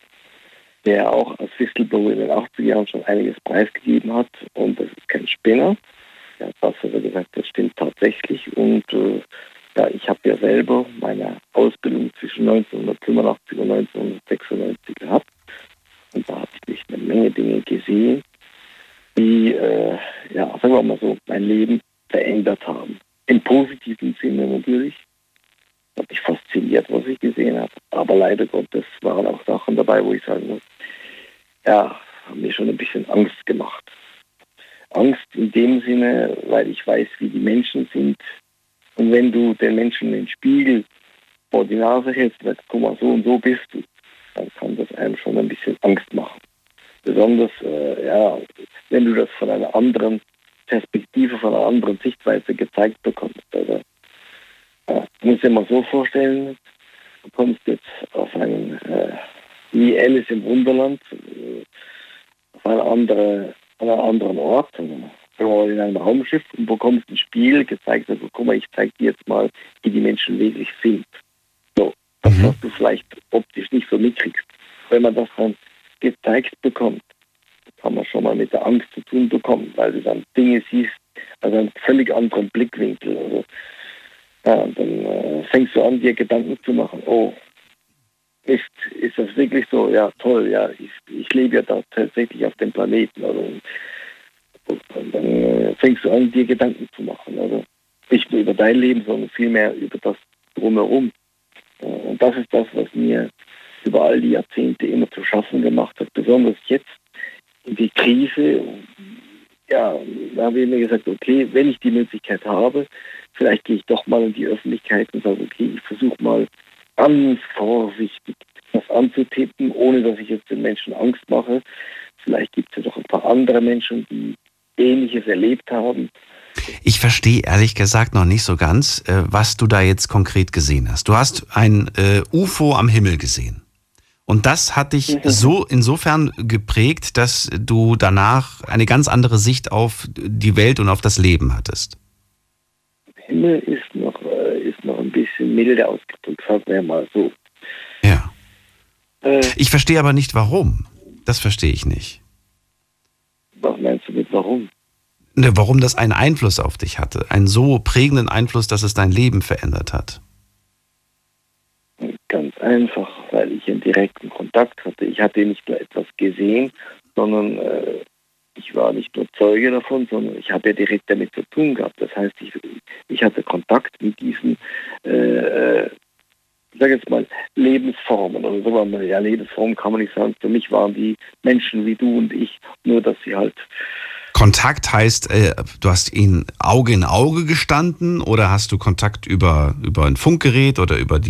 der auch als Whistleblower in den 80er Jahren schon einiges preisgegeben hat, und das ist kein Spinner. Ja, das hat er gesagt, das stimmt tatsächlich. Und ja, ich habe ja selber meine Ausbildung zwischen 1985 und 1996 gehabt, und da habe ich nicht eine Menge Dinge gesehen, die, ja, sagen wir mal so, mein Leben verändert haben. Im positiven Sinne natürlich. Das hat mich fasziniert, was ich gesehen habe. Aber leider Gottes waren auch Sachen dabei, wo ich sagen muss, ja, haben mir schon ein bisschen Angst gemacht. Angst in dem Sinne, weil ich weiß, wie die Menschen sind. Und wenn du den Menschen den Spiegel vor die Nase hältst, sagst, guck mal, so und so bist du, dann kann das einem schon ein bisschen Angst machen. Besonders, ja, wenn du das von einer anderen Perspektive, von einer anderen Sichtweise gezeigt bekommst. Also, du musst dir mal so vorstellen, du kommst jetzt auf einen, wie Alice im Wunderland, auf einen anderen Ort, in einem Raumschiff, und bekommst ein Spiel gezeigt, also guck mal, ich zeig dir jetzt mal, wie die Menschen wirklich sind. So, das, was du vielleicht optisch nicht so mitkriegst. Wenn man das dann gezeigt bekommt, kann man schon mal mit der Angst zu tun bekommen, weil du dann Dinge siehst, also einen völlig anderen Blickwinkel. Also, ja, und dann fängst du an, dir Gedanken zu machen. Oh, ist das wirklich so? Ja, toll, ja, ich lebe ja da tatsächlich auf dem Planeten. Also, und dann fängst du an, dir Gedanken zu machen. Also nicht nur über dein Leben, sondern vielmehr über das Drumherum. Und das ist das, was mir über all die Jahrzehnte immer zu schaffen gemacht hat. Besonders jetzt in die Krise. Ja, da habe ich mir gesagt, okay, wenn ich die Möglichkeit habe, vielleicht gehe ich doch mal in die Öffentlichkeit und sage, okay, ich versuche mal ganz vorsichtig das anzutippen, ohne dass ich jetzt den Menschen Angst mache. Vielleicht gibt es ja doch ein paar andere Menschen, die Ähnliches erlebt haben. Ich verstehe ehrlich gesagt noch nicht so ganz, was du da jetzt konkret gesehen hast. Du hast ein UFO am Himmel gesehen. Und das hat dich so insofern geprägt, dass du danach eine ganz andere Sicht auf die Welt und auf das Leben hattest. Himmel ist noch ein bisschen milder ausgedrückt, sagen wir mal so. Ja. Ich verstehe aber nicht, warum. Das verstehe ich nicht. Was meinst du mit warum? Ne, warum das einen Einfluss auf dich hatte. Einen so prägenden Einfluss, dass es dein Leben verändert hat. Ganz einfach, weil ich einen direkten Kontakt hatte. Ich hatte nicht nur etwas gesehen, sondern ich war nicht nur Zeuge davon, sondern ich habe ja direkt damit zu tun gehabt. Das heißt, ich hatte Kontakt mit diesen, ich sage jetzt mal, Lebensformen. Oder so, man, ja, Lebensformen kann man nicht sagen. Für mich waren die Menschen wie du und ich, nur dass sie halt... Kontakt heißt, du hast ihn Auge in Auge gestanden, oder hast du Kontakt über ein Funkgerät oder über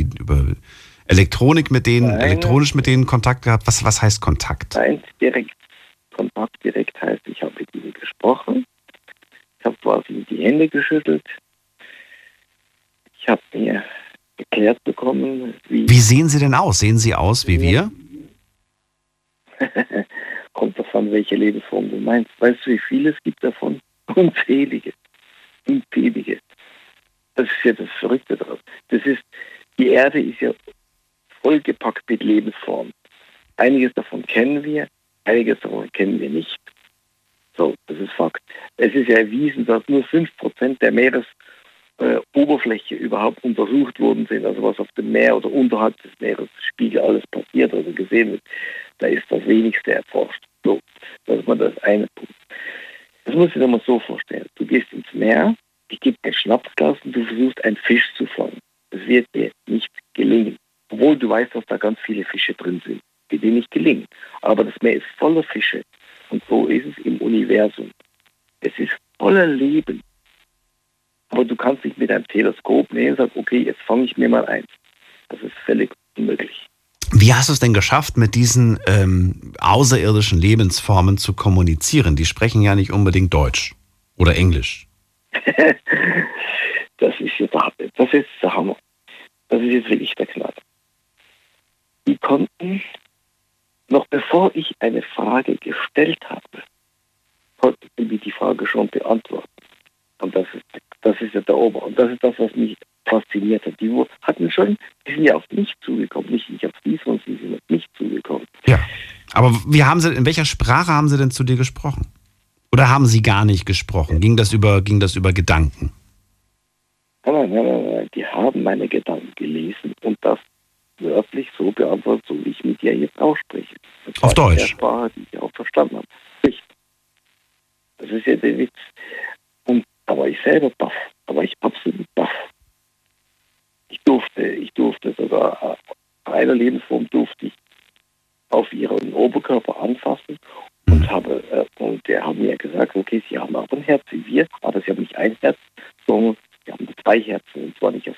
Elektronik mit denen, nein, elektronisch mit denen Kontakt gehabt? Was heißt Kontakt? Nein, direkt. Kontakt direkt heißt, ich habe mit ihnen gesprochen, ich habe quasi die Hände geschüttelt, ich habe mir erklärt bekommen, wie... Wie sehen sie denn aus? Sehen sie aus wie wir? Kommt davon, welche Lebensform du meinst. Weißt du, wie viele es gibt davon? Unzählige. Unzählige. Das ist ja das Verrückte daran. Die Erde ist ja vollgepackt mit Lebensformen. Einiges davon kennen wir, einiges davon kennen wir nicht. So, das ist Fakt. Es ist ja erwiesen, dass nur 5% der Meeresoberfläche überhaupt untersucht worden sind. Also was auf dem Meer oder unterhalb des Meeresspiegels alles passiert, also gesehen wird, da ist das wenigste erforscht. So, das ist mal das eine Punkt. Das musst du dir mal so vorstellen. Du gehst ins Meer, ich gebe dir ein Schnapsglas und du versuchst, einen Fisch zu fangen. Es wird dir nicht gelingen. Obwohl du weißt, dass da ganz viele Fische drin sind, die dir nicht gelingen. Aber das Meer ist voller Fische. Und so ist es im Universum. Es ist voller Leben. Aber du kannst nicht mit einem Teleskop nehmen und sagen, okay, jetzt fange ich mir mal eins. Das ist völlig unmöglich. Wie hast du es denn geschafft, mit diesen außerirdischen Lebensformen zu kommunizieren? Die sprechen ja nicht unbedingt Deutsch oder Englisch. Das ist der Hammer. Das ist jetzt wirklich der Knaller. Die konnten, noch bevor ich eine Frage gestellt habe, konnten die Frage schon beantworten. Und das ist ja der Ober. Und das ist das, was mich fasziniert hat. Die hatten schon, die sind ja auf mich zugekommen. Nicht ich auf die, sondern sie sind auf mich zugekommen. Ja, aber in welcher Sprache haben sie denn zu dir gesprochen? Oder haben sie gar nicht gesprochen? Ging das über Gedanken? Nein. Die haben meine Gedanken gelesen und das wörtlich so beantwortet, so wie ich mit dir jetzt ausspreche. Das auf Deutsch? Das Sprache, die ich auch verstanden habe. Nicht. Das ist ja der Witz. Da war ich selber baff, da war ich absolut baff. Ich durfte sogar einer Lebensform auf ihren Oberkörper anfassen und der hat mir gesagt, okay, sie haben auch ein Herz wie wir, aber sie haben nicht ein Herz, sondern sie haben zwei Herzen, und zwar nicht auf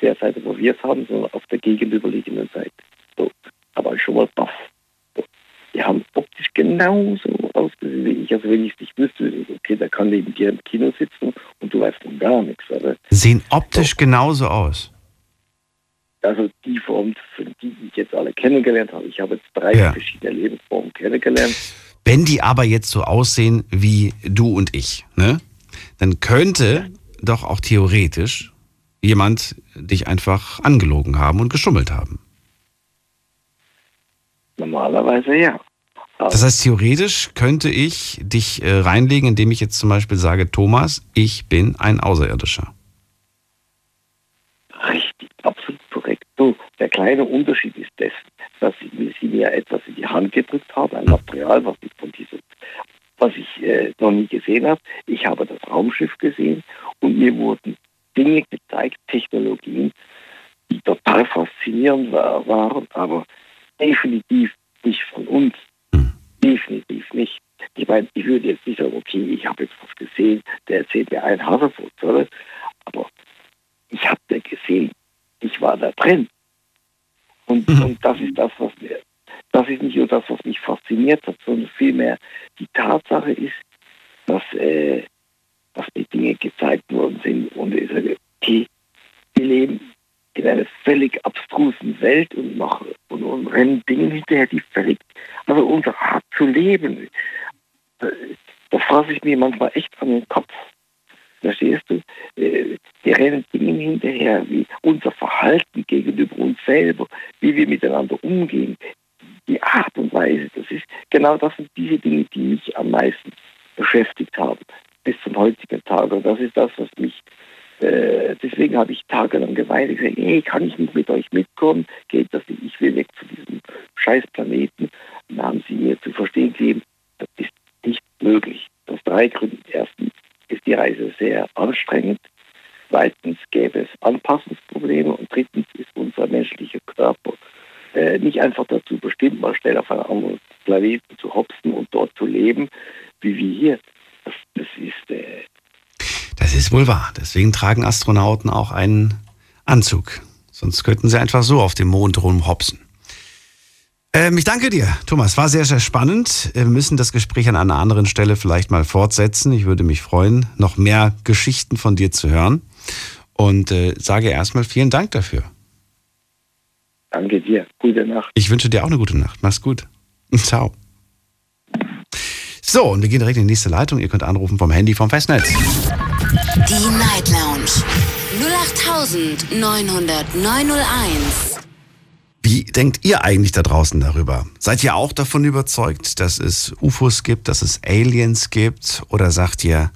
der Seite, wo wir es haben, sondern auf der gegenüberliegenden Seite. So, da war ich schon mal baff. So. Die haben optisch genauso ausgesehen wie ich. Also wenn ich es nicht wüsste, okay, da kann neben dir im Kino sitzen und du weißt noch gar nichts. Oder? Sehen optisch genauso aus? Also die Form, die ich jetzt alle kennengelernt habe. Ich habe jetzt 3 verschiedene Lebensformen kennengelernt. Wenn die aber jetzt so aussehen wie du und ich, ne? Dann könnte doch auch theoretisch jemand dich einfach angelogen haben und geschummelt haben. Normalerweise ja. Also das heißt, theoretisch könnte ich dich reinlegen, indem ich jetzt zum Beispiel sage, Thomas, ich bin ein Außerirdischer. Richtig, absolut korrekt. So, der kleine Unterschied ist das, dass sie mir etwas in die Hand gedrückt haben, ein Material, was ich noch nie gesehen habe. Ich habe das Raumschiff gesehen und mir wurden Dinge gezeigt, Technologien, die total faszinierend waren, aber definitiv nicht von uns. Definitiv nicht. Ich meine, ich würde jetzt nicht sagen, okay, ich habe jetzt was gesehen, der erzählt mir einen Haferfuß, oder? Aber ich habe den gesehen. Ich war da drin. Und das ist das, was mich fasziniert hat, sondern vielmehr die Tatsache ist, dass die Dinge gezeigt worden sind und ich sage, okay, wir leben in einer völlig abstrusen Welt und rennen Dinge hinterher, die völlig, also unsere Art zu leben, da fasse ich mir manchmal echt an den Kopf. Verstehst du? Wir rennen Dinge hinterher, wie unser Verhalten gegenüber uns selber, wie wir miteinander umgehen, die Art und Weise, das sind diese Dinge, die mich am meisten beschäftigt haben, bis zum heutigen Tag. Und das ist das, was mich deswegen habe ich tagelang geweint und gesagt, hey, kann ich nicht mit euch mitkommen? Geht das nicht? Ich will weg zu diesem scheiß Planeten. Dann haben sie mir zu verstehen gegeben, das ist nicht möglich. Aus 3 Gründen. Erstens ist die Reise sehr anstrengend. Zweitens gäbe es Anpassungsprobleme. Und drittens ist unser menschlicher Körper nicht einfach dazu bestimmt, mal schnell auf einem anderen Planeten zu hopsen und dort zu leben, wie wir hier. Das ist wohl wahr. Deswegen tragen Astronauten auch einen Anzug. Sonst könnten sie einfach so auf dem Mond rumhopsen. Ich danke dir, Thomas. War sehr, sehr spannend. Wir müssen das Gespräch an einer anderen Stelle vielleicht mal fortsetzen. Ich würde mich freuen, noch mehr Geschichten von dir zu hören. Und sage erstmal vielen Dank dafür. Danke dir. Gute Nacht. Ich wünsche dir auch eine gute Nacht. Mach's gut. Ciao. So, und wir gehen direkt in die nächste Leitung. Ihr könnt anrufen vom Handy, vom Festnetz. Die Night Lounge. 0890901. Wie denkt ihr eigentlich da draußen darüber? Seid ihr auch davon überzeugt, dass es UFOs gibt, dass es Aliens gibt? Oder sagt ihr,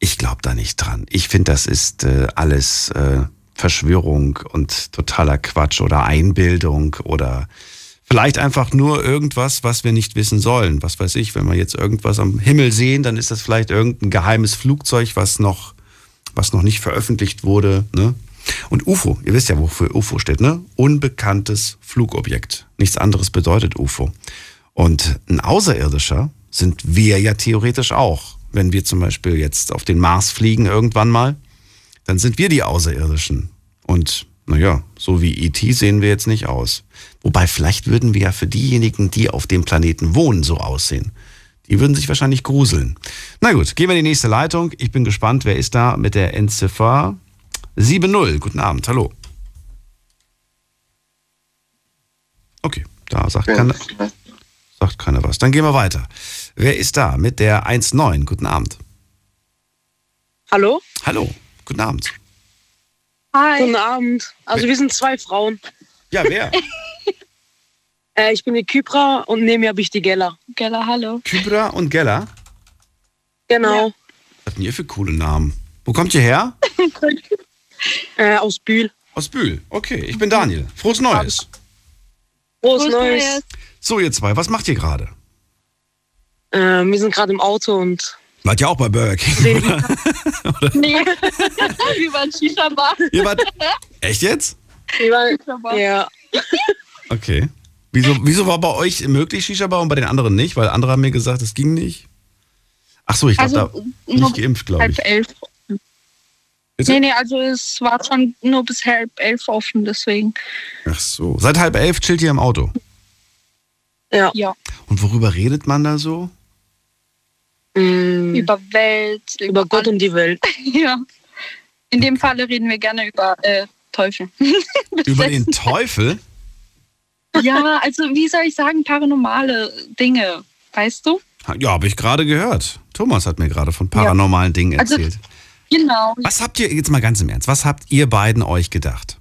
ich glaube da nicht dran. Ich finde, das ist alles Verschwörung und totaler Quatsch oder Einbildung oder... Vielleicht einfach nur irgendwas, was wir nicht wissen sollen. Was weiß ich, wenn wir jetzt irgendwas am Himmel sehen, dann ist das vielleicht irgendein geheimes Flugzeug, was noch nicht veröffentlicht wurde. Ne? Und UFO, ihr wisst ja, wofür UFO steht, ne? Unbekanntes Flugobjekt. Nichts anderes bedeutet UFO. Und ein Außerirdischer sind wir ja theoretisch auch. Wenn wir zum Beispiel jetzt auf den Mars fliegen irgendwann mal, Dann sind wir die Außerirdischen. Und naja, so wie E.T. sehen wir jetzt nicht aus. Wobei, vielleicht würden wir ja für diejenigen, die auf dem Planeten wohnen, so aussehen. Die würden sich wahrscheinlich gruseln. Na gut, gehen wir in die nächste Leitung. Ich bin gespannt, wer ist da mit der Endziffer 70. Guten Abend, hallo. Okay, da sagt keiner was. Dann gehen wir weiter. Wer ist da mit der 19? Guten Abend. Hallo? Hallo, guten Abend. Hi. Guten Abend. Also wir sind zwei Frauen. Ja, wer? Ich bin die Kybra und neben mir habe ich die Gella. Gella, hallo. Kybra und Gella? Genau. Ja. Was hatten ihr für coole Namen? Wo kommt ihr her? Aus Bühl. Aus Bühl, okay. Ich bin Daniel. Frohes Neues. Frohes Neues. So, ihr zwei, was macht ihr gerade? Wir sind gerade im Auto und... Wart ja auch bei Burger King, oder? Nee, wir waren Shisha-Bar. Ihr wart... Echt jetzt? Wir waren Shisha-Bar. Ja. Okay. Wieso war bei euch möglich Shisha-Bar und bei den anderen nicht? Weil andere haben mir gesagt, es ging nicht. Ach so, ich glaube, also, da nicht geimpft, glaube ich. Halb elf. Bitte? Nee, also es war schon nur bis halb elf offen, deswegen. Ach so. Seit halb elf chillt ihr im Auto? Ja. Ja. Und worüber redet man da so? Über Welt. Über Gott und die Welt. Ja. In dem Falle reden wir gerne über Teufel. Über den Teufel? Ja, also wie soll ich sagen, paranormale Dinge, weißt du? Ja, habe ich gerade gehört. Thomas hat mir gerade von paranormalen Dingen erzählt. Also, genau. Was habt ihr, jetzt mal ganz im Ernst, was habt ihr beiden euch gedacht?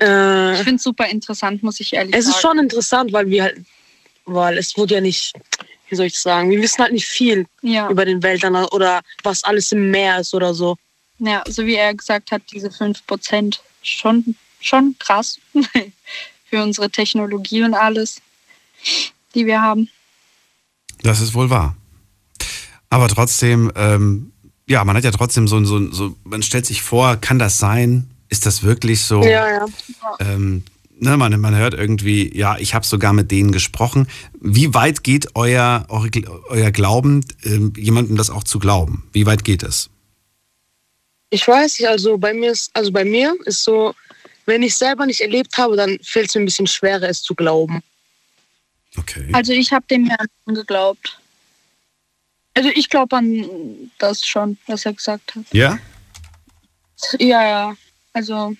Ich finde es super interessant, muss ich ehrlich sagen. Es ist schon interessant, weil es wurde ja nicht... Wie soll ich sagen? Wir wissen halt nicht viel über den Weltall oder was alles im Meer ist oder so. Ja, so wie er gesagt hat, diese 5% schon krass für unsere Technologie und alles, die wir haben. Das ist wohl wahr. Aber trotzdem, man hat ja trotzdem so, man stellt sich vor, kann das sein? Ist das wirklich so? Ja. Man hört irgendwie, ja, ich habe sogar mit denen gesprochen. Wie weit geht euer Glauben, jemandem das auch zu glauben? Wie weit geht es? Ich weiß nicht, bei mir ist so, wenn ich es selber nicht erlebt habe, dann fällt es mir ein bisschen schwerer, es zu glauben. Okay. Also ich habe dem Herrn geglaubt. Also ich glaube an das schon, was er gesagt hat. Ja? Ja. Also...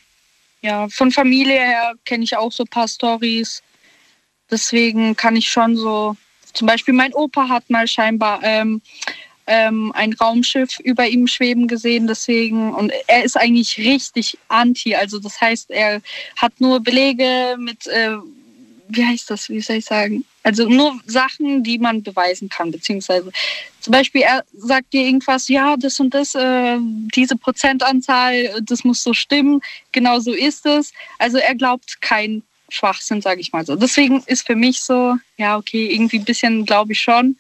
Ja, von Familie her kenne ich auch so ein paar Storys. Deswegen kann ich schon so, zum Beispiel mein Opa hat mal scheinbar ein Raumschiff über ihm schweben gesehen. Deswegen, und er ist eigentlich richtig anti. Also das heißt, er hat nur Belege mit, Also nur Sachen, die man beweisen kann, beziehungsweise zum Beispiel, er sagt dir irgendwas, ja, das und das, diese Prozentanzahl, das muss so stimmen, genau so ist es. Also er glaubt keinen Schwachsinn, sage ich mal so. Deswegen ist für mich so, ja, okay, irgendwie ein bisschen glaube ich schon,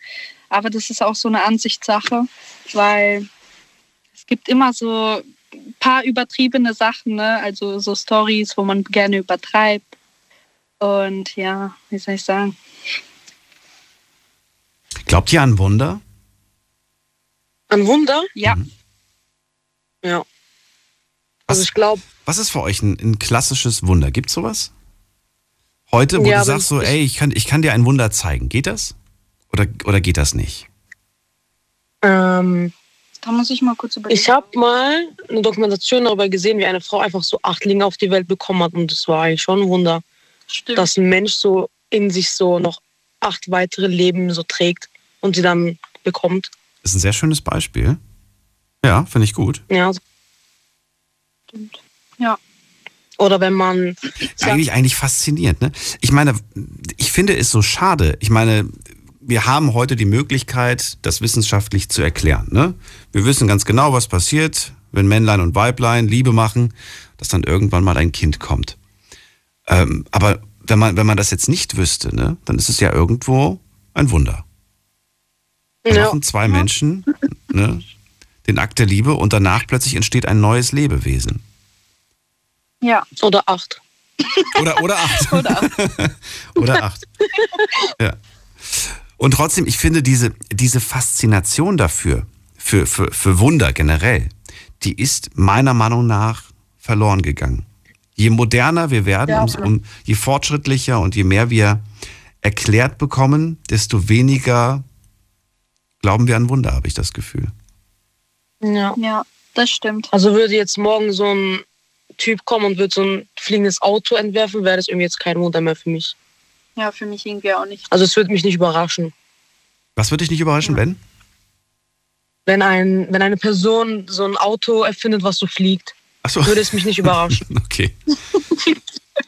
aber das ist auch so eine Ansichtssache, weil es gibt immer so ein paar übertriebene Sachen, ne? Also so Storys, wo man gerne übertreibt. Und ja, wie soll ich sagen? Glaubt ihr an Wunder? An Wunder? Ja. Mhm. Ja. Also ich glaube... Was ist für euch ein klassisches Wunder? Gibt's sowas? Heute, wo du sagst so, ich kann dir ein Wunder zeigen. Geht das? Oder geht das nicht? Da muss ich mal kurz überlegen. Ich habe mal eine Dokumentation darüber gesehen, wie eine Frau einfach so 8 Linge auf die Welt bekommen hat. Und das war eigentlich schon ein Wunder. Stimmt. Dass ein Mensch so in sich so noch 8 weitere Leben so trägt und sie dann bekommt. Das ist ein sehr schönes Beispiel. Ja, finde ich gut. Ja. Stimmt. Ja. Oder wenn man... Eigentlich faszinierend, ne? Ich meine, ich finde es so schade. Ich meine, wir haben heute die Möglichkeit, das wissenschaftlich zu erklären, ne? Wir wissen ganz genau, was passiert, wenn Männlein und Weiblein Liebe machen, dass dann irgendwann mal ein Kind kommt. Aber wenn man das jetzt nicht wüsste, ne, dann ist es ja irgendwo ein Wunder. Da machen 2 Menschen, ne, den Akt der Liebe und danach plötzlich entsteht ein neues Lebewesen. Ja, oder 8. Oder 8. Oder 8. Ja. Und trotzdem, ich finde diese Faszination dafür, für Wunder generell, die ist meiner Meinung nach verloren gegangen. Je moderner wir werden, ja, je fortschrittlicher und je mehr wir erklärt bekommen, desto weniger glauben wir an Wunder, habe ich das Gefühl. Ja, das stimmt. Also würde jetzt morgen so ein Typ kommen und würde so ein fliegendes Auto entwerfen, wäre das irgendwie jetzt kein Wunder mehr für mich. Ja, für mich irgendwie auch nicht. Also es würde mich nicht überraschen. Was würde dich nicht überraschen, ja, wenn eine Person so ein Auto erfindet, was so fliegt? Ach so. Würde es mich nicht überraschen. Okay.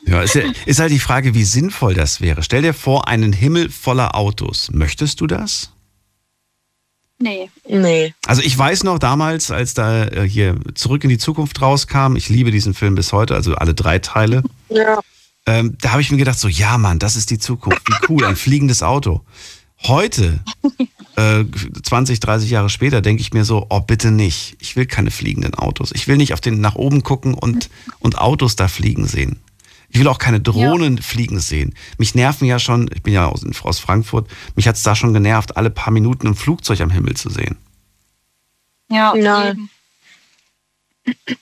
Ja, ist halt die Frage, wie sinnvoll das wäre. Stell dir vor, einen Himmel voller Autos. Möchtest du das? Nee. Also ich weiß noch damals, als da hier Zurück in die Zukunft rauskam, ich liebe diesen Film bis heute, also alle 3 Teile. Ja. Da habe ich mir gedacht, so, ja Mann, das ist die Zukunft. Wie cool, ein fliegendes Auto. Heute, 20, 30 Jahre später, denke ich mir so, oh bitte nicht, ich will keine fliegenden Autos. Ich will nicht auf den nach oben gucken und Autos da fliegen sehen. Ich will auch keine Drohnen fliegen sehen. Mich nerven ja schon, ich bin ja aus Frankfurt, mich hat es da schon genervt, alle paar Minuten ein Flugzeug am Himmel zu sehen. Ja, nein.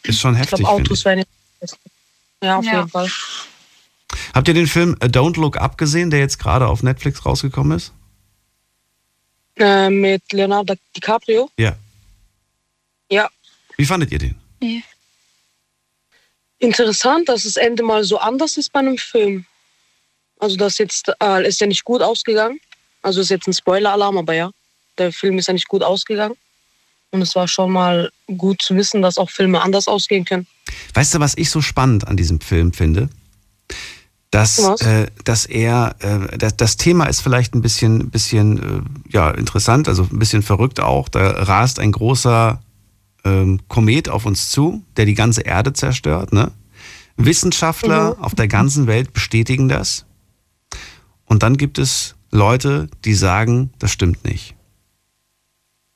Ist schon heftig. Ich glaube, Autos wären nicht. Ja, auf jeden Fall. Habt ihr den Film Don't Look Up gesehen, der jetzt gerade auf Netflix rausgekommen ist? Mit Leonardo DiCaprio? Ja. Wie fandet ihr den? Nee. Interessant, dass das Ende mal so anders ist bei einem Film. Also das jetzt ist ja nicht gut ausgegangen. Also ist jetzt ein Spoiler-Alarm, aber ja, der Film ist ja nicht gut ausgegangen. Und es war schon mal gut zu wissen, dass auch Filme anders ausgehen können. Weißt du, was ich so spannend an diesem Film finde? Das Thema ist vielleicht ein bisschen interessant, also ein bisschen verrückt auch. Da rast ein großer Komet auf uns zu, der die ganze Erde zerstört. Ne? Wissenschaftler auf der ganzen Welt bestätigen das. Und dann gibt es Leute, die sagen, das stimmt nicht.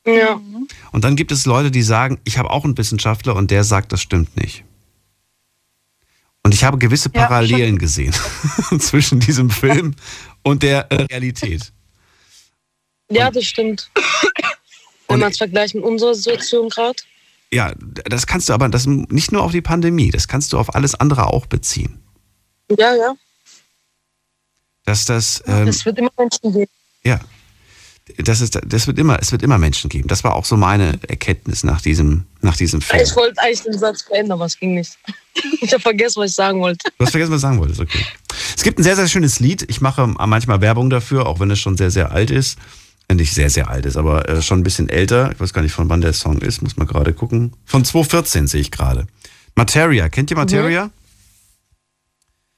Ja. Und dann gibt es Leute, die sagen, ich habe auch einen Wissenschaftler und der sagt, das stimmt nicht. Und ich habe gewisse Parallelen gesehen zwischen diesem Film und der Realität. Ja, das stimmt. Wenn man es vergleicht mit unserer Situation gerade. Ja, das kannst du aber nicht nur auf die Pandemie, das kannst du auf alles andere auch beziehen. Ja. Das wird immer Menschen geben. Ja, es wird immer Menschen geben. Das war auch so meine Erkenntnis nach diesem Film. Ich wollte eigentlich den Satz verändern, aber es ging nicht. Ich habe vergessen, was ich sagen wollte. Du hast vergessen, was du sagen wolltest, okay. Es gibt ein sehr, sehr schönes Lied. Ich mache manchmal Werbung dafür, auch wenn es schon sehr, sehr alt ist. Nicht sehr, sehr alt ist, aber schon ein bisschen älter. Ich weiß gar nicht, von wann der Song ist. Muss man gerade gucken. Von 2014 sehe ich gerade. Materia. Kennt ihr Materia?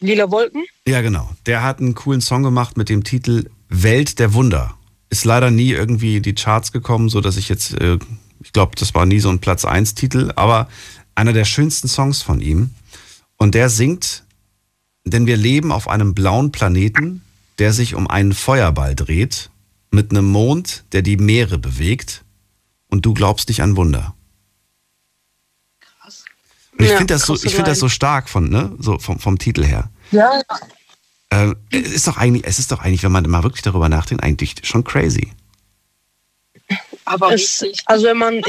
Lila Wolken? Ja, genau. Der hat einen coolen Song gemacht mit dem Titel Welt der Wunder. Ist leider nie irgendwie in die Charts gekommen, sodass ich jetzt, ich glaube, das war nie so ein Platz 1 Titel, aber einer der schönsten Songs von ihm. Und der singt, denn wir leben auf einem blauen Planeten, der sich um einen Feuerball dreht, mit einem Mond, der die Meere bewegt, und du glaubst nicht an Wunder. Krass. Und ich finde das so stark vom Titel her. Ja. Es ist doch eigentlich, wenn man mal wirklich darüber nachdenkt, eigentlich schon crazy. Aber wenn man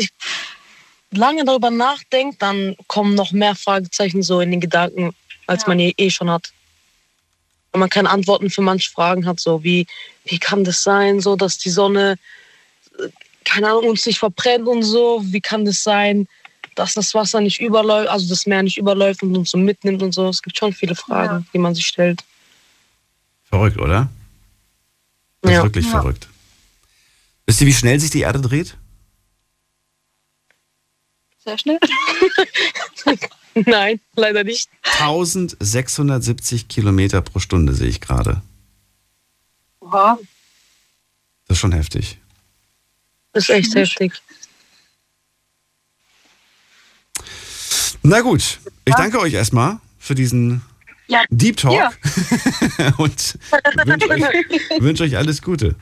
lange darüber nachdenkt, dann kommen noch mehr Fragezeichen so in den Gedanken, als man eh schon hat. Wenn man keine Antworten für manche Fragen hat, so wie kann das sein, so dass die Sonne, keine Ahnung, uns nicht verbrennt und so, wie kann das sein, dass das Wasser nicht überläuft, also das Meer nicht überläuft und uns so mitnimmt und so. Es gibt schon viele Fragen, die man sich stellt. Verrückt, oder? Das ist wirklich verrückt. Wisst ihr, wie schnell sich die Erde dreht? Sehr schnell? Nein, leider nicht. 1670 Kilometer pro Stunde sehe ich gerade. Wow. Das ist schon heftig. Das ist echt heftig. Na gut, ich danke euch erstmal für diesen Deep Talk und wünsche euch alles Gute.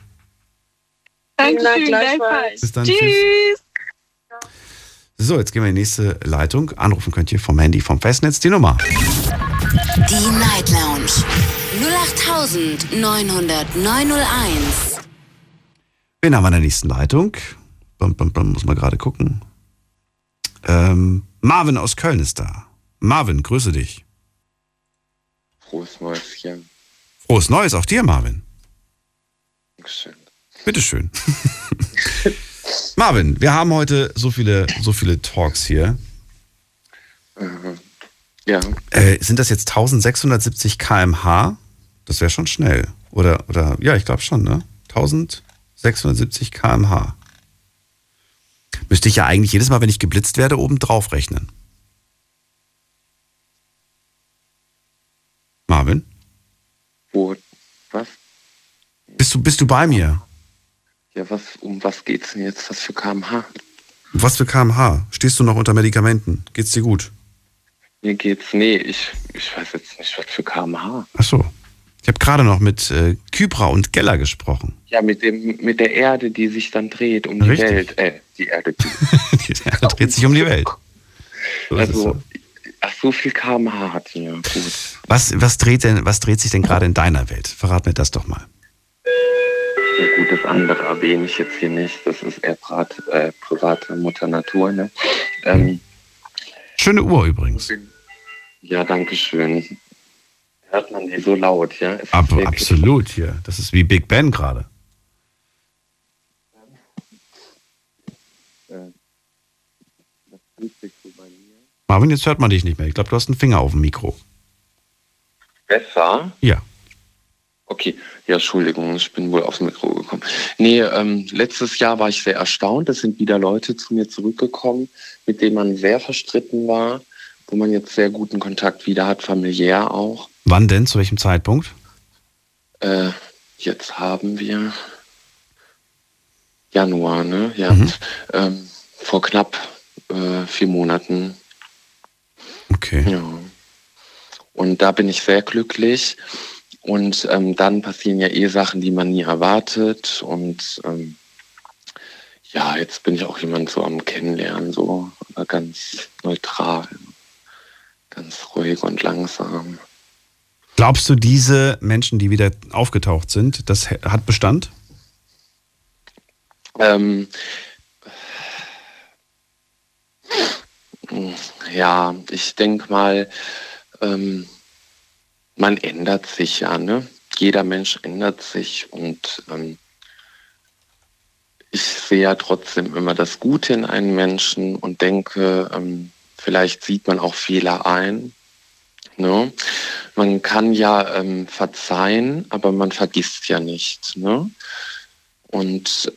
Dankeschön, gleichfalls. Bis dann, tschüss. So, jetzt gehen wir in die nächste Leitung. Anrufen könnt ihr vom Handy, vom Festnetz, die Nummer. Die Night Lounge 08900 901. Wen haben wir in der nächsten Leitung? Muss mal gerade gucken. Marvin aus Köln ist da. Marvin, grüße dich. Frohes Neues, Jan. Frohes Neues auch dir, Marvin. Dankeschön. Bitteschön. Marvin, wir haben heute so viele Talks hier. Ja. Sind das jetzt 1670 km/h? Das wäre schon schnell. Oder ja, ich glaube schon, ne? 1670 km/h. Müsste ich ja eigentlich jedes Mal, wenn ich geblitzt werde, oben drauf rechnen. Marvin? Was? Bist du bei mir? Ja, um was geht's denn jetzt? Was für km/h? Was für km/h? Stehst du noch unter Medikamenten? Geht's dir gut? Mir geht's, nee, ich weiß jetzt nicht, was für km/h. Ach so. Ich habe gerade noch mit Kypra und Geller gesprochen. Ja, mit der Erde, die sich dann dreht um die Richtig. Welt. Die Erde. Die Erde dreht sich um die Welt. So also, ach, so viel km/h hat hier. Gut. Was dreht sich denn gerade in deiner Welt? Verrat mir das doch mal. Ja gut, das andere erwähne ich jetzt hier nicht. Das ist eher private Mutter Natur, ne? Schöne Uhr übrigens. Ja, danke schön. Hört man die so laut, ja? Absolut, hier. Ja. Das ist wie Big Ben gerade. Das Günstigste bei mir. Marvin, jetzt hört man dich nicht mehr. Ich glaube, du hast einen Finger auf dem Mikro. Besser? Ja. Okay, ja, Entschuldigung, ich bin wohl aufs Mikro gekommen. Nee, letztes Jahr war ich sehr erstaunt. Es sind wieder Leute zu mir zurückgekommen, mit denen man sehr verstritten war, wo man jetzt sehr guten Kontakt wieder hat, familiär auch. Wann denn? Zu welchem Zeitpunkt? Jetzt haben wir Januar, ne? Ja. Mhm. Vor knapp 4 Monaten. Okay. Ja. Und da bin ich sehr glücklich. Und dann passieren ja eh Sachen, die man nie erwartet. Und ja, jetzt bin ich auch jemand so am Kennenlernen, so, aber ganz neutral, ganz ruhig und langsam. Glaubst du, diese Menschen, die wieder aufgetaucht sind, das hat Bestand? Ja, ich denke mal, man ändert sich ja, ne? Jeder Mensch ändert sich und ich sehe ja trotzdem immer das Gute in einem Menschen und denke, vielleicht sieht man auch Fehler ein, ne? Man kann ja verzeihen, aber man vergisst ja nicht, ne? Und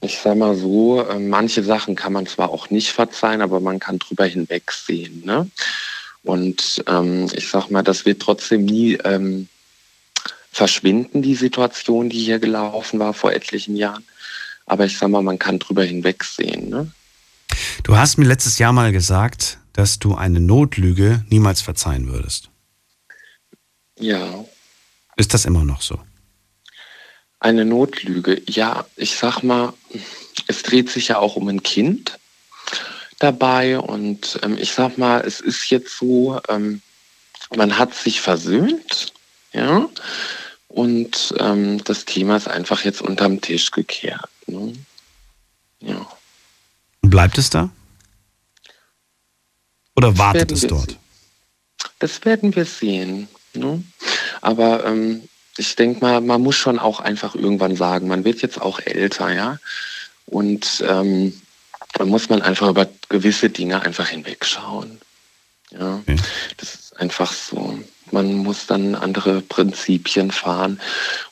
ich sag mal so, manche Sachen kann man zwar auch nicht verzeihen, aber man kann drüber hinwegsehen, ne? Und ich sag mal, das wird trotzdem nie verschwinden, die Situation, die hier gelaufen war vor etlichen Jahren. Aber ich sag mal, man kann drüber hinwegsehen, ne? Du hast mir letztes Jahr mal gesagt, dass du eine Notlüge niemals verzeihen würdest. Ja. Ist das immer noch so? Eine Notlüge, ja, ich sag mal, es dreht sich ja auch um ein Kind dabei und ich sag mal, es ist jetzt so, man hat sich versöhnt, ja, und das Thema ist einfach jetzt unterm Tisch gekehrt, ne? Ja. Bleibt es da? Oder das wartet es dort? Das werden wir sehen, ne? Aber ich denke mal, man muss schon auch einfach irgendwann sagen, man wird jetzt auch älter, ja, und da muss man einfach über gewisse Dinge einfach hinwegschauen. Ja, okay. Das ist einfach so. Man muss dann andere Prinzipien fahren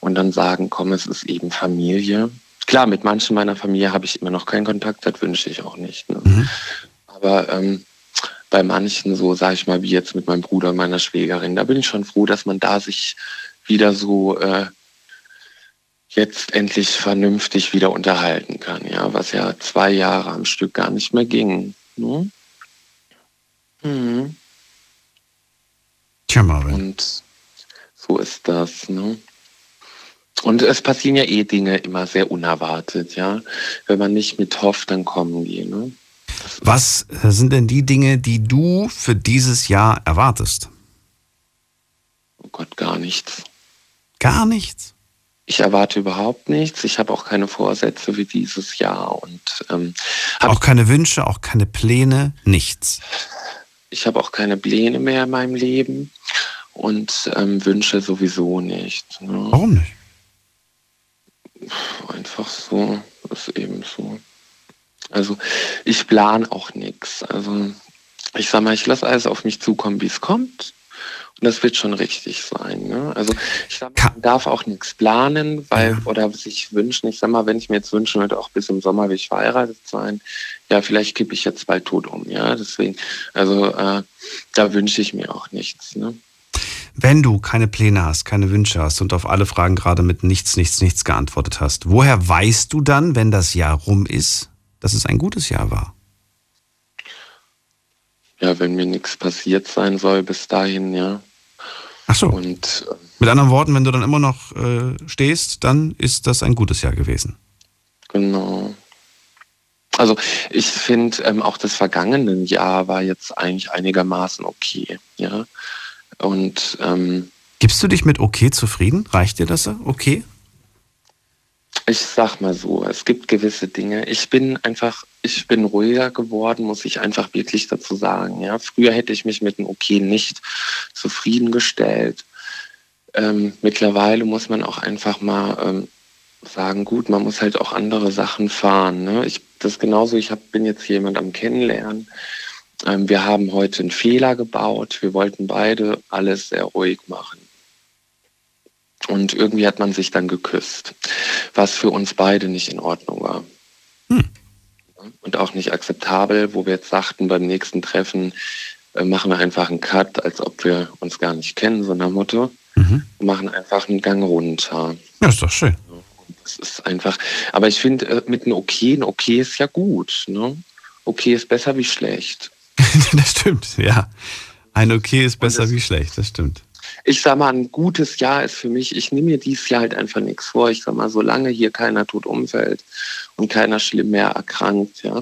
und dann sagen, komm, es ist eben Familie. Klar, mit manchen meiner Familie habe ich immer noch keinen Kontakt, das wünsche ich auch nicht, ne? Mhm. Aber bei manchen, so sage ich mal, wie jetzt mit meinem Bruder und meiner Schwägerin, da bin ich schon froh, dass man da sich wieder so jetzt endlich vernünftig wieder unterhalten kann, ja, was ja 2 Jahre am Stück gar nicht mehr ging, ne? Mhm. Tja, Marvin. Und so ist das, ne? Und es passieren ja eh Dinge immer sehr unerwartet, ja. Wenn man nicht mit hofft, dann kommen die, ne? Was sind denn die Dinge, die du für dieses Jahr erwartest? Oh Gott, gar nichts. Gar nichts? Ich erwarte überhaupt nichts. Ich habe auch keine Vorsätze wie dieses Jahr. Und auch keine Wünsche, auch keine Pläne, nichts. Ich habe auch keine Pläne mehr in meinem Leben und Wünsche sowieso nicht. Ne? Warum nicht? Einfach so, ist eben so. Also ich plane auch nichts. Also ich sag mal, ich lasse alles auf mich zukommen, wie es kommt. Und das wird schon richtig sein. Ne? Also ich sag mal, man darf auch nichts planen, oder sich wünschen. Ich sag mal, wenn ich mir jetzt wünschen würde, auch bis im Sommer will ich verheiratet sein, ja, vielleicht kippe ich jetzt bald tot um. Ja, deswegen, also da wünsche ich mir auch nichts. Ne? Wenn du keine Pläne hast, keine Wünsche hast und auf alle Fragen gerade mit nichts, nichts, nichts geantwortet hast, woher weißt du dann, wenn das Jahr rum ist, dass es ein gutes Jahr war? Ja, wenn mir nichts passiert sein soll bis dahin, ja. Ach so. Und mit anderen Worten, wenn du dann immer noch stehst, dann ist das ein gutes Jahr gewesen. Genau. Also ich finde, auch das vergangene Jahr war jetzt eigentlich einigermaßen okay, ja. Und gibst du dich mit okay zufrieden? Reicht dir das okay? Ich sag mal so, es gibt gewisse Dinge. Ich bin ruhiger geworden, muss ich einfach wirklich dazu sagen. Ja? Früher hätte ich mich mit einem Okay nicht zufriedengestellt. Mittlerweile muss man auch einfach mal sagen, gut, man muss halt auch andere Sachen fahren. Ne? Ich bin jetzt jemand am Kennenlernen. Wir haben heute einen Fehler gebaut. Wir wollten beide alles sehr ruhig machen. Und irgendwie hat man sich dann geküsst, was für uns beide nicht in Ordnung war. Und auch nicht akzeptabel, wo wir jetzt sagten, beim nächsten Treffen machen wir einfach einen Cut, als ob wir uns gar nicht kennen, so nach Motto. Wir machen einfach einen Gang runter. Ja, ist doch schön. Und das ist einfach, aber ich finde, mit ein Okay ist ja gut. Ne? Okay ist besser wie schlecht. Das stimmt, ja. Ein Okay ist besser wie schlecht, das stimmt. Ich sag mal, ein gutes Jahr ist für mich, ich nehme mir dieses Jahr halt einfach nichts vor. Ich sag mal, solange hier keiner tot umfällt und keiner schlimm mehr erkrankt, ja,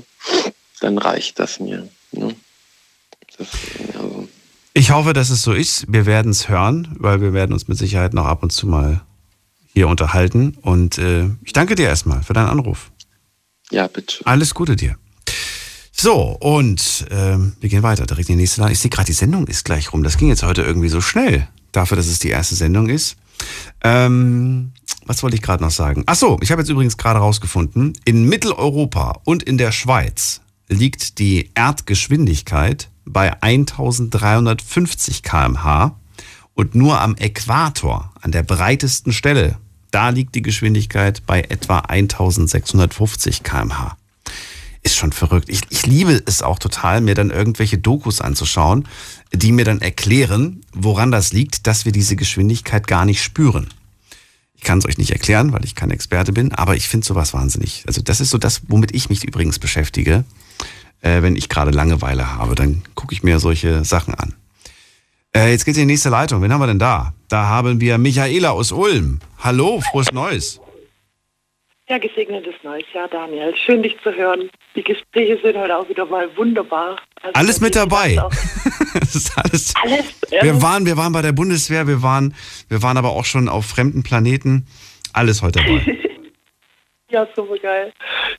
dann reicht das mir. Ne? Deswegen, also. Ich hoffe, dass es so ist. Wir werden es hören, weil wir werden uns mit Sicherheit noch ab und zu mal hier unterhalten. Und ich danke dir erstmal für deinen Anruf. Ja, bitte. Alles Gute dir. So, und wir gehen weiter, direkt in die nächste Lage. Ich sehe gerade, die Sendung ist gleich rum. Das ging jetzt heute irgendwie so schnell, dafür, dass es die erste Sendung ist. Was wollte ich gerade noch sagen? Ach so, ich habe jetzt übrigens gerade rausgefunden, in Mitteleuropa und in der Schweiz liegt die Erdgeschwindigkeit bei 1350 km/h und nur am Äquator, an der breitesten Stelle, da liegt die Geschwindigkeit bei etwa 1650 km/h. Ist schon verrückt. Ich liebe es auch total, mir dann irgendwelche Dokus anzuschauen, die mir dann erklären, woran das liegt, dass wir diese Geschwindigkeit gar nicht spüren. Ich kann es euch nicht erklären, weil ich kein Experte bin, aber ich finde sowas wahnsinnig. Also das ist so das, womit ich mich übrigens beschäftige, wenn ich gerade Langeweile habe. Dann gucke ich mir solche Sachen an. Jetzt geht's in die nächste Leitung. Wen haben wir denn da? Da haben wir Michaela aus Ulm. Hallo, frohes Neues. Ja, gesegnetes neues Jahr, Daniel. Schön, dich zu hören. Die Gespräche sind heute auch wieder mal wunderbar. Also, alles mit dabei. Das ist alles. Wir waren bei der Bundeswehr, wir waren aber auch schon auf fremden Planeten. Alles heute dabei. Ja, super geil.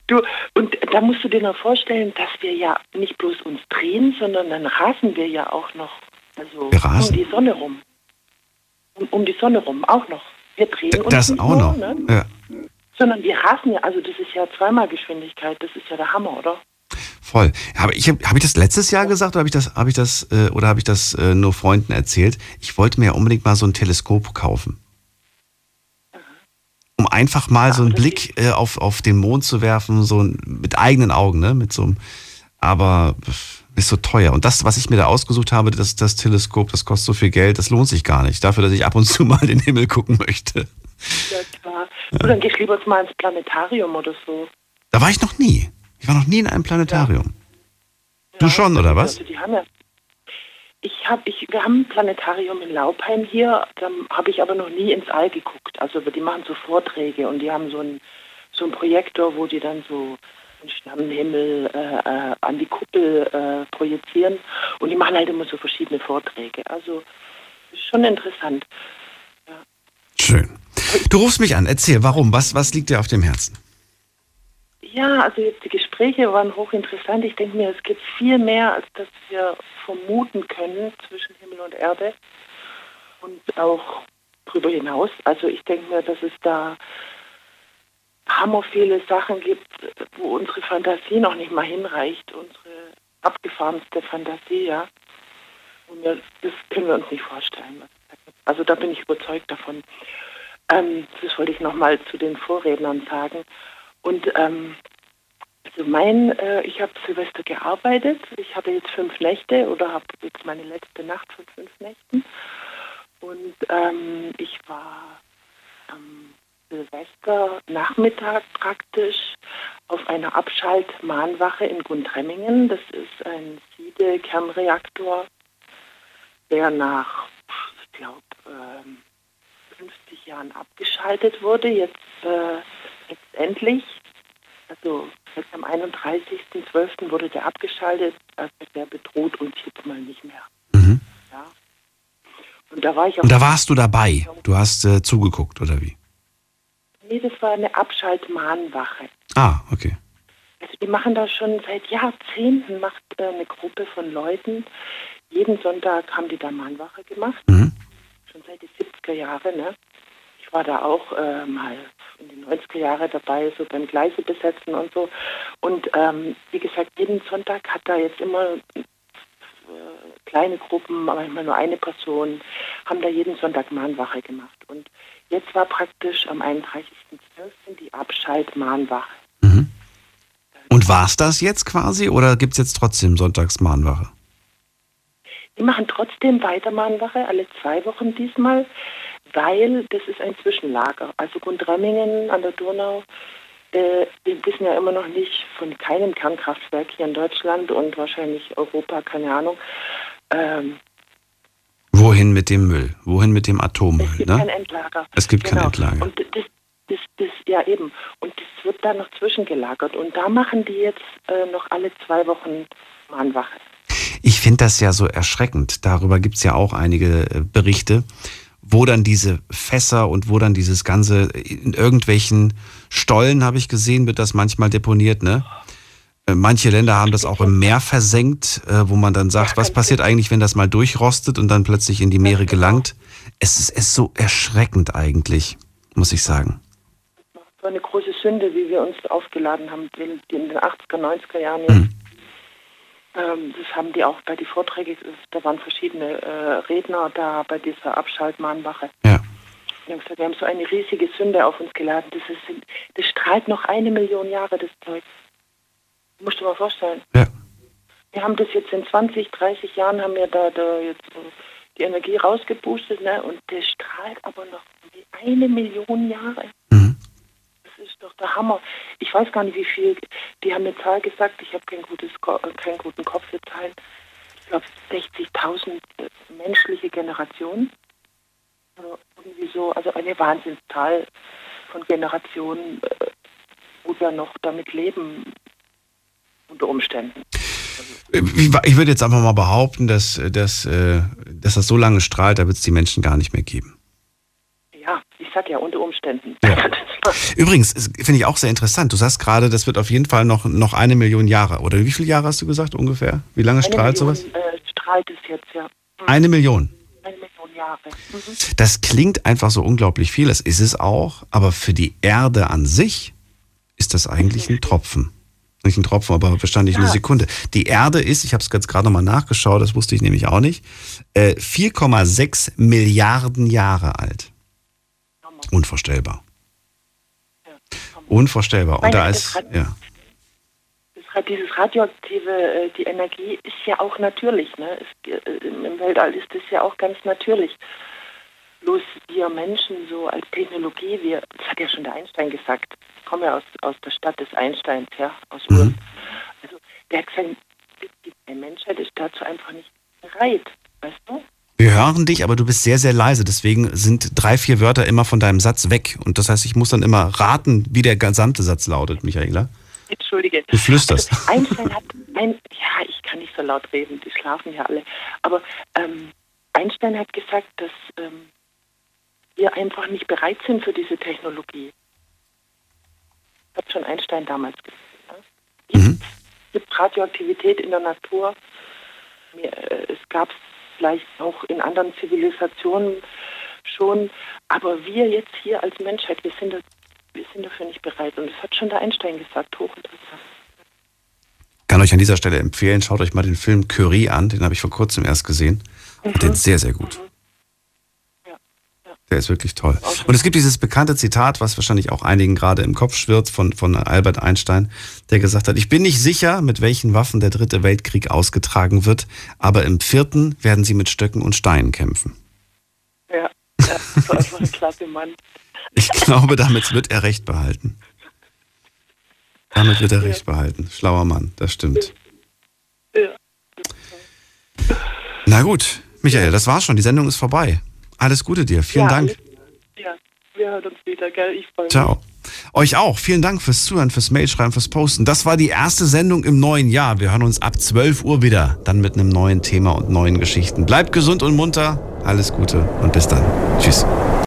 Du, und da musst du dir noch vorstellen, dass wir ja nicht bloß uns drehen, sondern dann rasen wir ja auch noch. Also um die Sonne rum. Um die Sonne rum auch noch. Wir drehen uns. Das auch nur, noch. Ne? Ja. Sondern wir rasen ja, also das ist ja zweimal Geschwindigkeit, das ist ja der Hammer, oder? Voll. Hab ich das letztes Jahr gesagt oder habe ich das nur Freunden erzählt? Ich wollte mir ja unbedingt mal so ein Teleskop kaufen. Aha. Um einfach mal so einen Blick auf den Mond zu werfen, so mit eigenen Augen, ne? Mit so einem, aber ist so teuer. Und das, was ich mir da ausgesucht habe, das Teleskop, das kostet so viel Geld, das lohnt sich gar nicht. Dafür, dass ich ab und zu mal den Himmel gucken möchte. Ja, klar. Ja. Dann geh ich lieber mal ins Planetarium oder so. Da war ich noch nie. Ich war noch nie in einem Planetarium. Ja. Du schon, oder was? Also die haben ja. Wir haben ein Planetarium in Laupheim hier, da habe ich aber noch nie ins All geguckt. Also die machen so Vorträge und die haben so einen Projektor, wo die dann so einen Sternenhimmel an die Kuppel projizieren. Und die machen halt immer so verschiedene Vorträge. Also schon interessant. Ja. Schön. Du rufst mich an, erzähl, warum? Was liegt dir auf dem Herzen? Ja, also jetzt die Gespräche waren hochinteressant. Ich denke mir, es gibt viel mehr, als das wir vermuten können zwischen Himmel und Erde und auch darüber hinaus. Also ich denke mir, dass es da hammerviele Sachen gibt, wo unsere Fantasie noch nicht mal hinreicht, unsere abgefahrenste Fantasie, ja. Und das können wir uns nicht vorstellen. Also da bin ich überzeugt davon. Das wollte ich nochmal zu den Vorrednern sagen. Und ich habe Silvester gearbeitet. Ich hatte jetzt 5 Nächte oder habe jetzt meine letzte Nacht von 5 Nächten. Und ich war Silvesternachmittag praktisch auf einer Abschaltmahnwache in Gundremmingen. Das ist ein Siedekernreaktor, der nach, ich glaube, 50 Jahren abgeschaltet wurde. Jetzt letztendlich, also jetzt am 31.12. wurde der abgeschaltet, also der bedroht uns jetzt mal nicht mehr. Mhm. Ja. Und da war ich auch. Und da warst du dabei? Du hast zugeguckt, oder wie? Nee, das war eine Abschaltmahnwache. Ah, okay. Also die machen da schon seit Jahrzehnten, macht eine Gruppe von Leuten. Jeden Sonntag haben die da Mahnwache gemacht. Mhm. Schon seit den 70er Jahren, ne? Ich war da auch mal in den 90er Jahren dabei, so beim Gleise besetzen und so. Und wie gesagt, jeden Sonntag hat da jetzt immer kleine Gruppen, manchmal nur eine Person, haben da jeden Sonntag Mahnwache gemacht. Und jetzt war praktisch am 31.12. die Abschalt-Mahnwache. Mhm. Und war es das jetzt quasi oder gibt es jetzt trotzdem Sonntags-Mahnwache? Die machen trotzdem weiter Mahnwache, alle 2 Wochen diesmal, weil das ist ein Zwischenlager. Also Gundremmingen an der Donau, wir wissen ja immer noch nicht von keinem Kernkraftwerk hier in Deutschland und wahrscheinlich Europa, keine Ahnung. Wohin mit dem Müll? Wohin mit dem Atommüll? Es gibt, ne? Kein Endlager. Es gibt, genau, kein Endlager. Und das, ja eben. Und das wird dann noch zwischengelagert. Und da machen die jetzt noch alle 2 Wochen Mahnwache. Ich finde das ja so erschreckend. Darüber gibt es ja auch einige Berichte, wo dann diese Fässer und wo dann dieses Ganze in irgendwelchen Stollen, habe ich gesehen, wird das manchmal deponiert, ne? Manche Länder haben das auch im Meer versenkt, wo man dann sagt, was passiert eigentlich, wenn das mal durchrostet und dann plötzlich in die Meere gelangt? Es ist so erschreckend eigentlich, muss ich sagen. Das war eine große Sünde, wie wir uns aufgeladen haben in den 80er, 90er Jahren jetzt. Hm. Das haben die auch bei den Vorträgen, da waren verschiedene Redner da bei dieser Abschaltmahnwache. Ja. Die haben gesagt, wir haben so eine riesige Sünde auf uns geladen. Das strahlt noch 1 Million Jahre, das Zeug. Musst du mal vorstellen. Ja. Wir haben das jetzt in 20, 30 Jahren, haben wir da jetzt die Energie rausgeboostet, ne? Und das strahlt aber noch 1 Million Jahre. Mhm. Das ist doch der Hammer. Ich weiß gar nicht, wie viel. Die haben eine Zahl gesagt, ich habe keinen guten Kopf für Zahlen. Ich glaube, 60.000 menschliche Generationen. Also irgendwie so, also eine Wahnsinnszahl von Generationen, wo wir noch damit leben, unter Umständen. Ich würde jetzt einfach mal behaupten, dass das so lange strahlt, da wird es die Menschen gar nicht mehr geben. Ja, ich sag ja, unter Umständen. Ja. Übrigens, finde ich auch sehr interessant, du sagst gerade, das wird auf jeden Fall noch 1 Million Jahre, oder wie viele Jahre hast du gesagt ungefähr? Wie lange strahlt sowas? Strahlt es jetzt, ja. Mhm. 1 Million? 1 Million Jahre. Mhm. Das klingt einfach so unglaublich viel, das ist es auch, aber für die Erde an sich ist das eigentlich ein Tropfen. Nicht ein Tropfen, aber wahrscheinlich eine Sekunde. Die Erde ist, ich habe es jetzt gerade nochmal nachgeschaut, das wusste ich nämlich auch nicht, 4,6 Milliarden Jahre alt. Unvorstellbar. Unvorstellbar. Und da ist, ja. Dieses radioaktive, die Energie ist ja auch natürlich, ne? Im Weltall ist das ja auch ganz natürlich. Bloß wir Menschen so als Technologie, das hat ja schon der Einstein gesagt, ich komme ja aus der Stadt des Einsteins, ja, aus Ulm. Mhm. Also der hat gesagt, die Menschheit ist dazu einfach nicht bereit, weißt du? Wir hören dich, aber du bist sehr, sehr leise. Deswegen sind 3-4 Wörter immer von deinem Satz weg. Und das heißt, ich muss dann immer raten, wie der gesamte Satz lautet, Michaela. Entschuldige. Du flüsterst. Also Einstein hat ich kann nicht so laut reden, die schlafen ja alle. Aber Einstein hat gesagt, dass wir einfach nicht bereit sind für diese Technologie. Das hat schon Einstein damals gesagt. Ne? Mhm. Es gibt Radioaktivität in der Natur. Es gab es vielleicht auch in anderen Zivilisationen schon. Aber wir jetzt hier als Menschheit, wir sind dafür nicht bereit. Und das hat schon der Einstein gesagt, hochinteressant. Ich kann euch an dieser Stelle empfehlen, schaut euch mal den Film Curie an. Den habe ich vor kurzem erst gesehen. Und den ist sehr, sehr gut. Der ist wirklich toll. Und es gibt dieses bekannte Zitat, was wahrscheinlich auch einigen gerade im Kopf schwirrt, von Albert Einstein, der gesagt hat, ich bin nicht sicher, mit welchen Waffen der Dritte Weltkrieg ausgetragen wird, aber im Vierten werden sie mit Stöcken und Steinen kämpfen. Ja, das war einfach ein klasse Mann. Ich glaube, damit wird er recht behalten. Damit wird er recht behalten. Schlauer Mann, das stimmt. Ja. Na gut, Michael, das war's schon. Die Sendung ist vorbei. Alles Gute dir. Vielen Dank. Ja, wir hören uns wieder, gell? Ich freue mich. Ciao. Euch auch. Vielen Dank fürs Zuhören, fürs Mailschreiben, fürs Posten. Das war die erste Sendung im neuen Jahr. Wir hören uns ab 12 Uhr wieder. Dann mit einem neuen Thema und neuen Geschichten. Bleibt gesund und munter. Alles Gute und bis dann. Tschüss.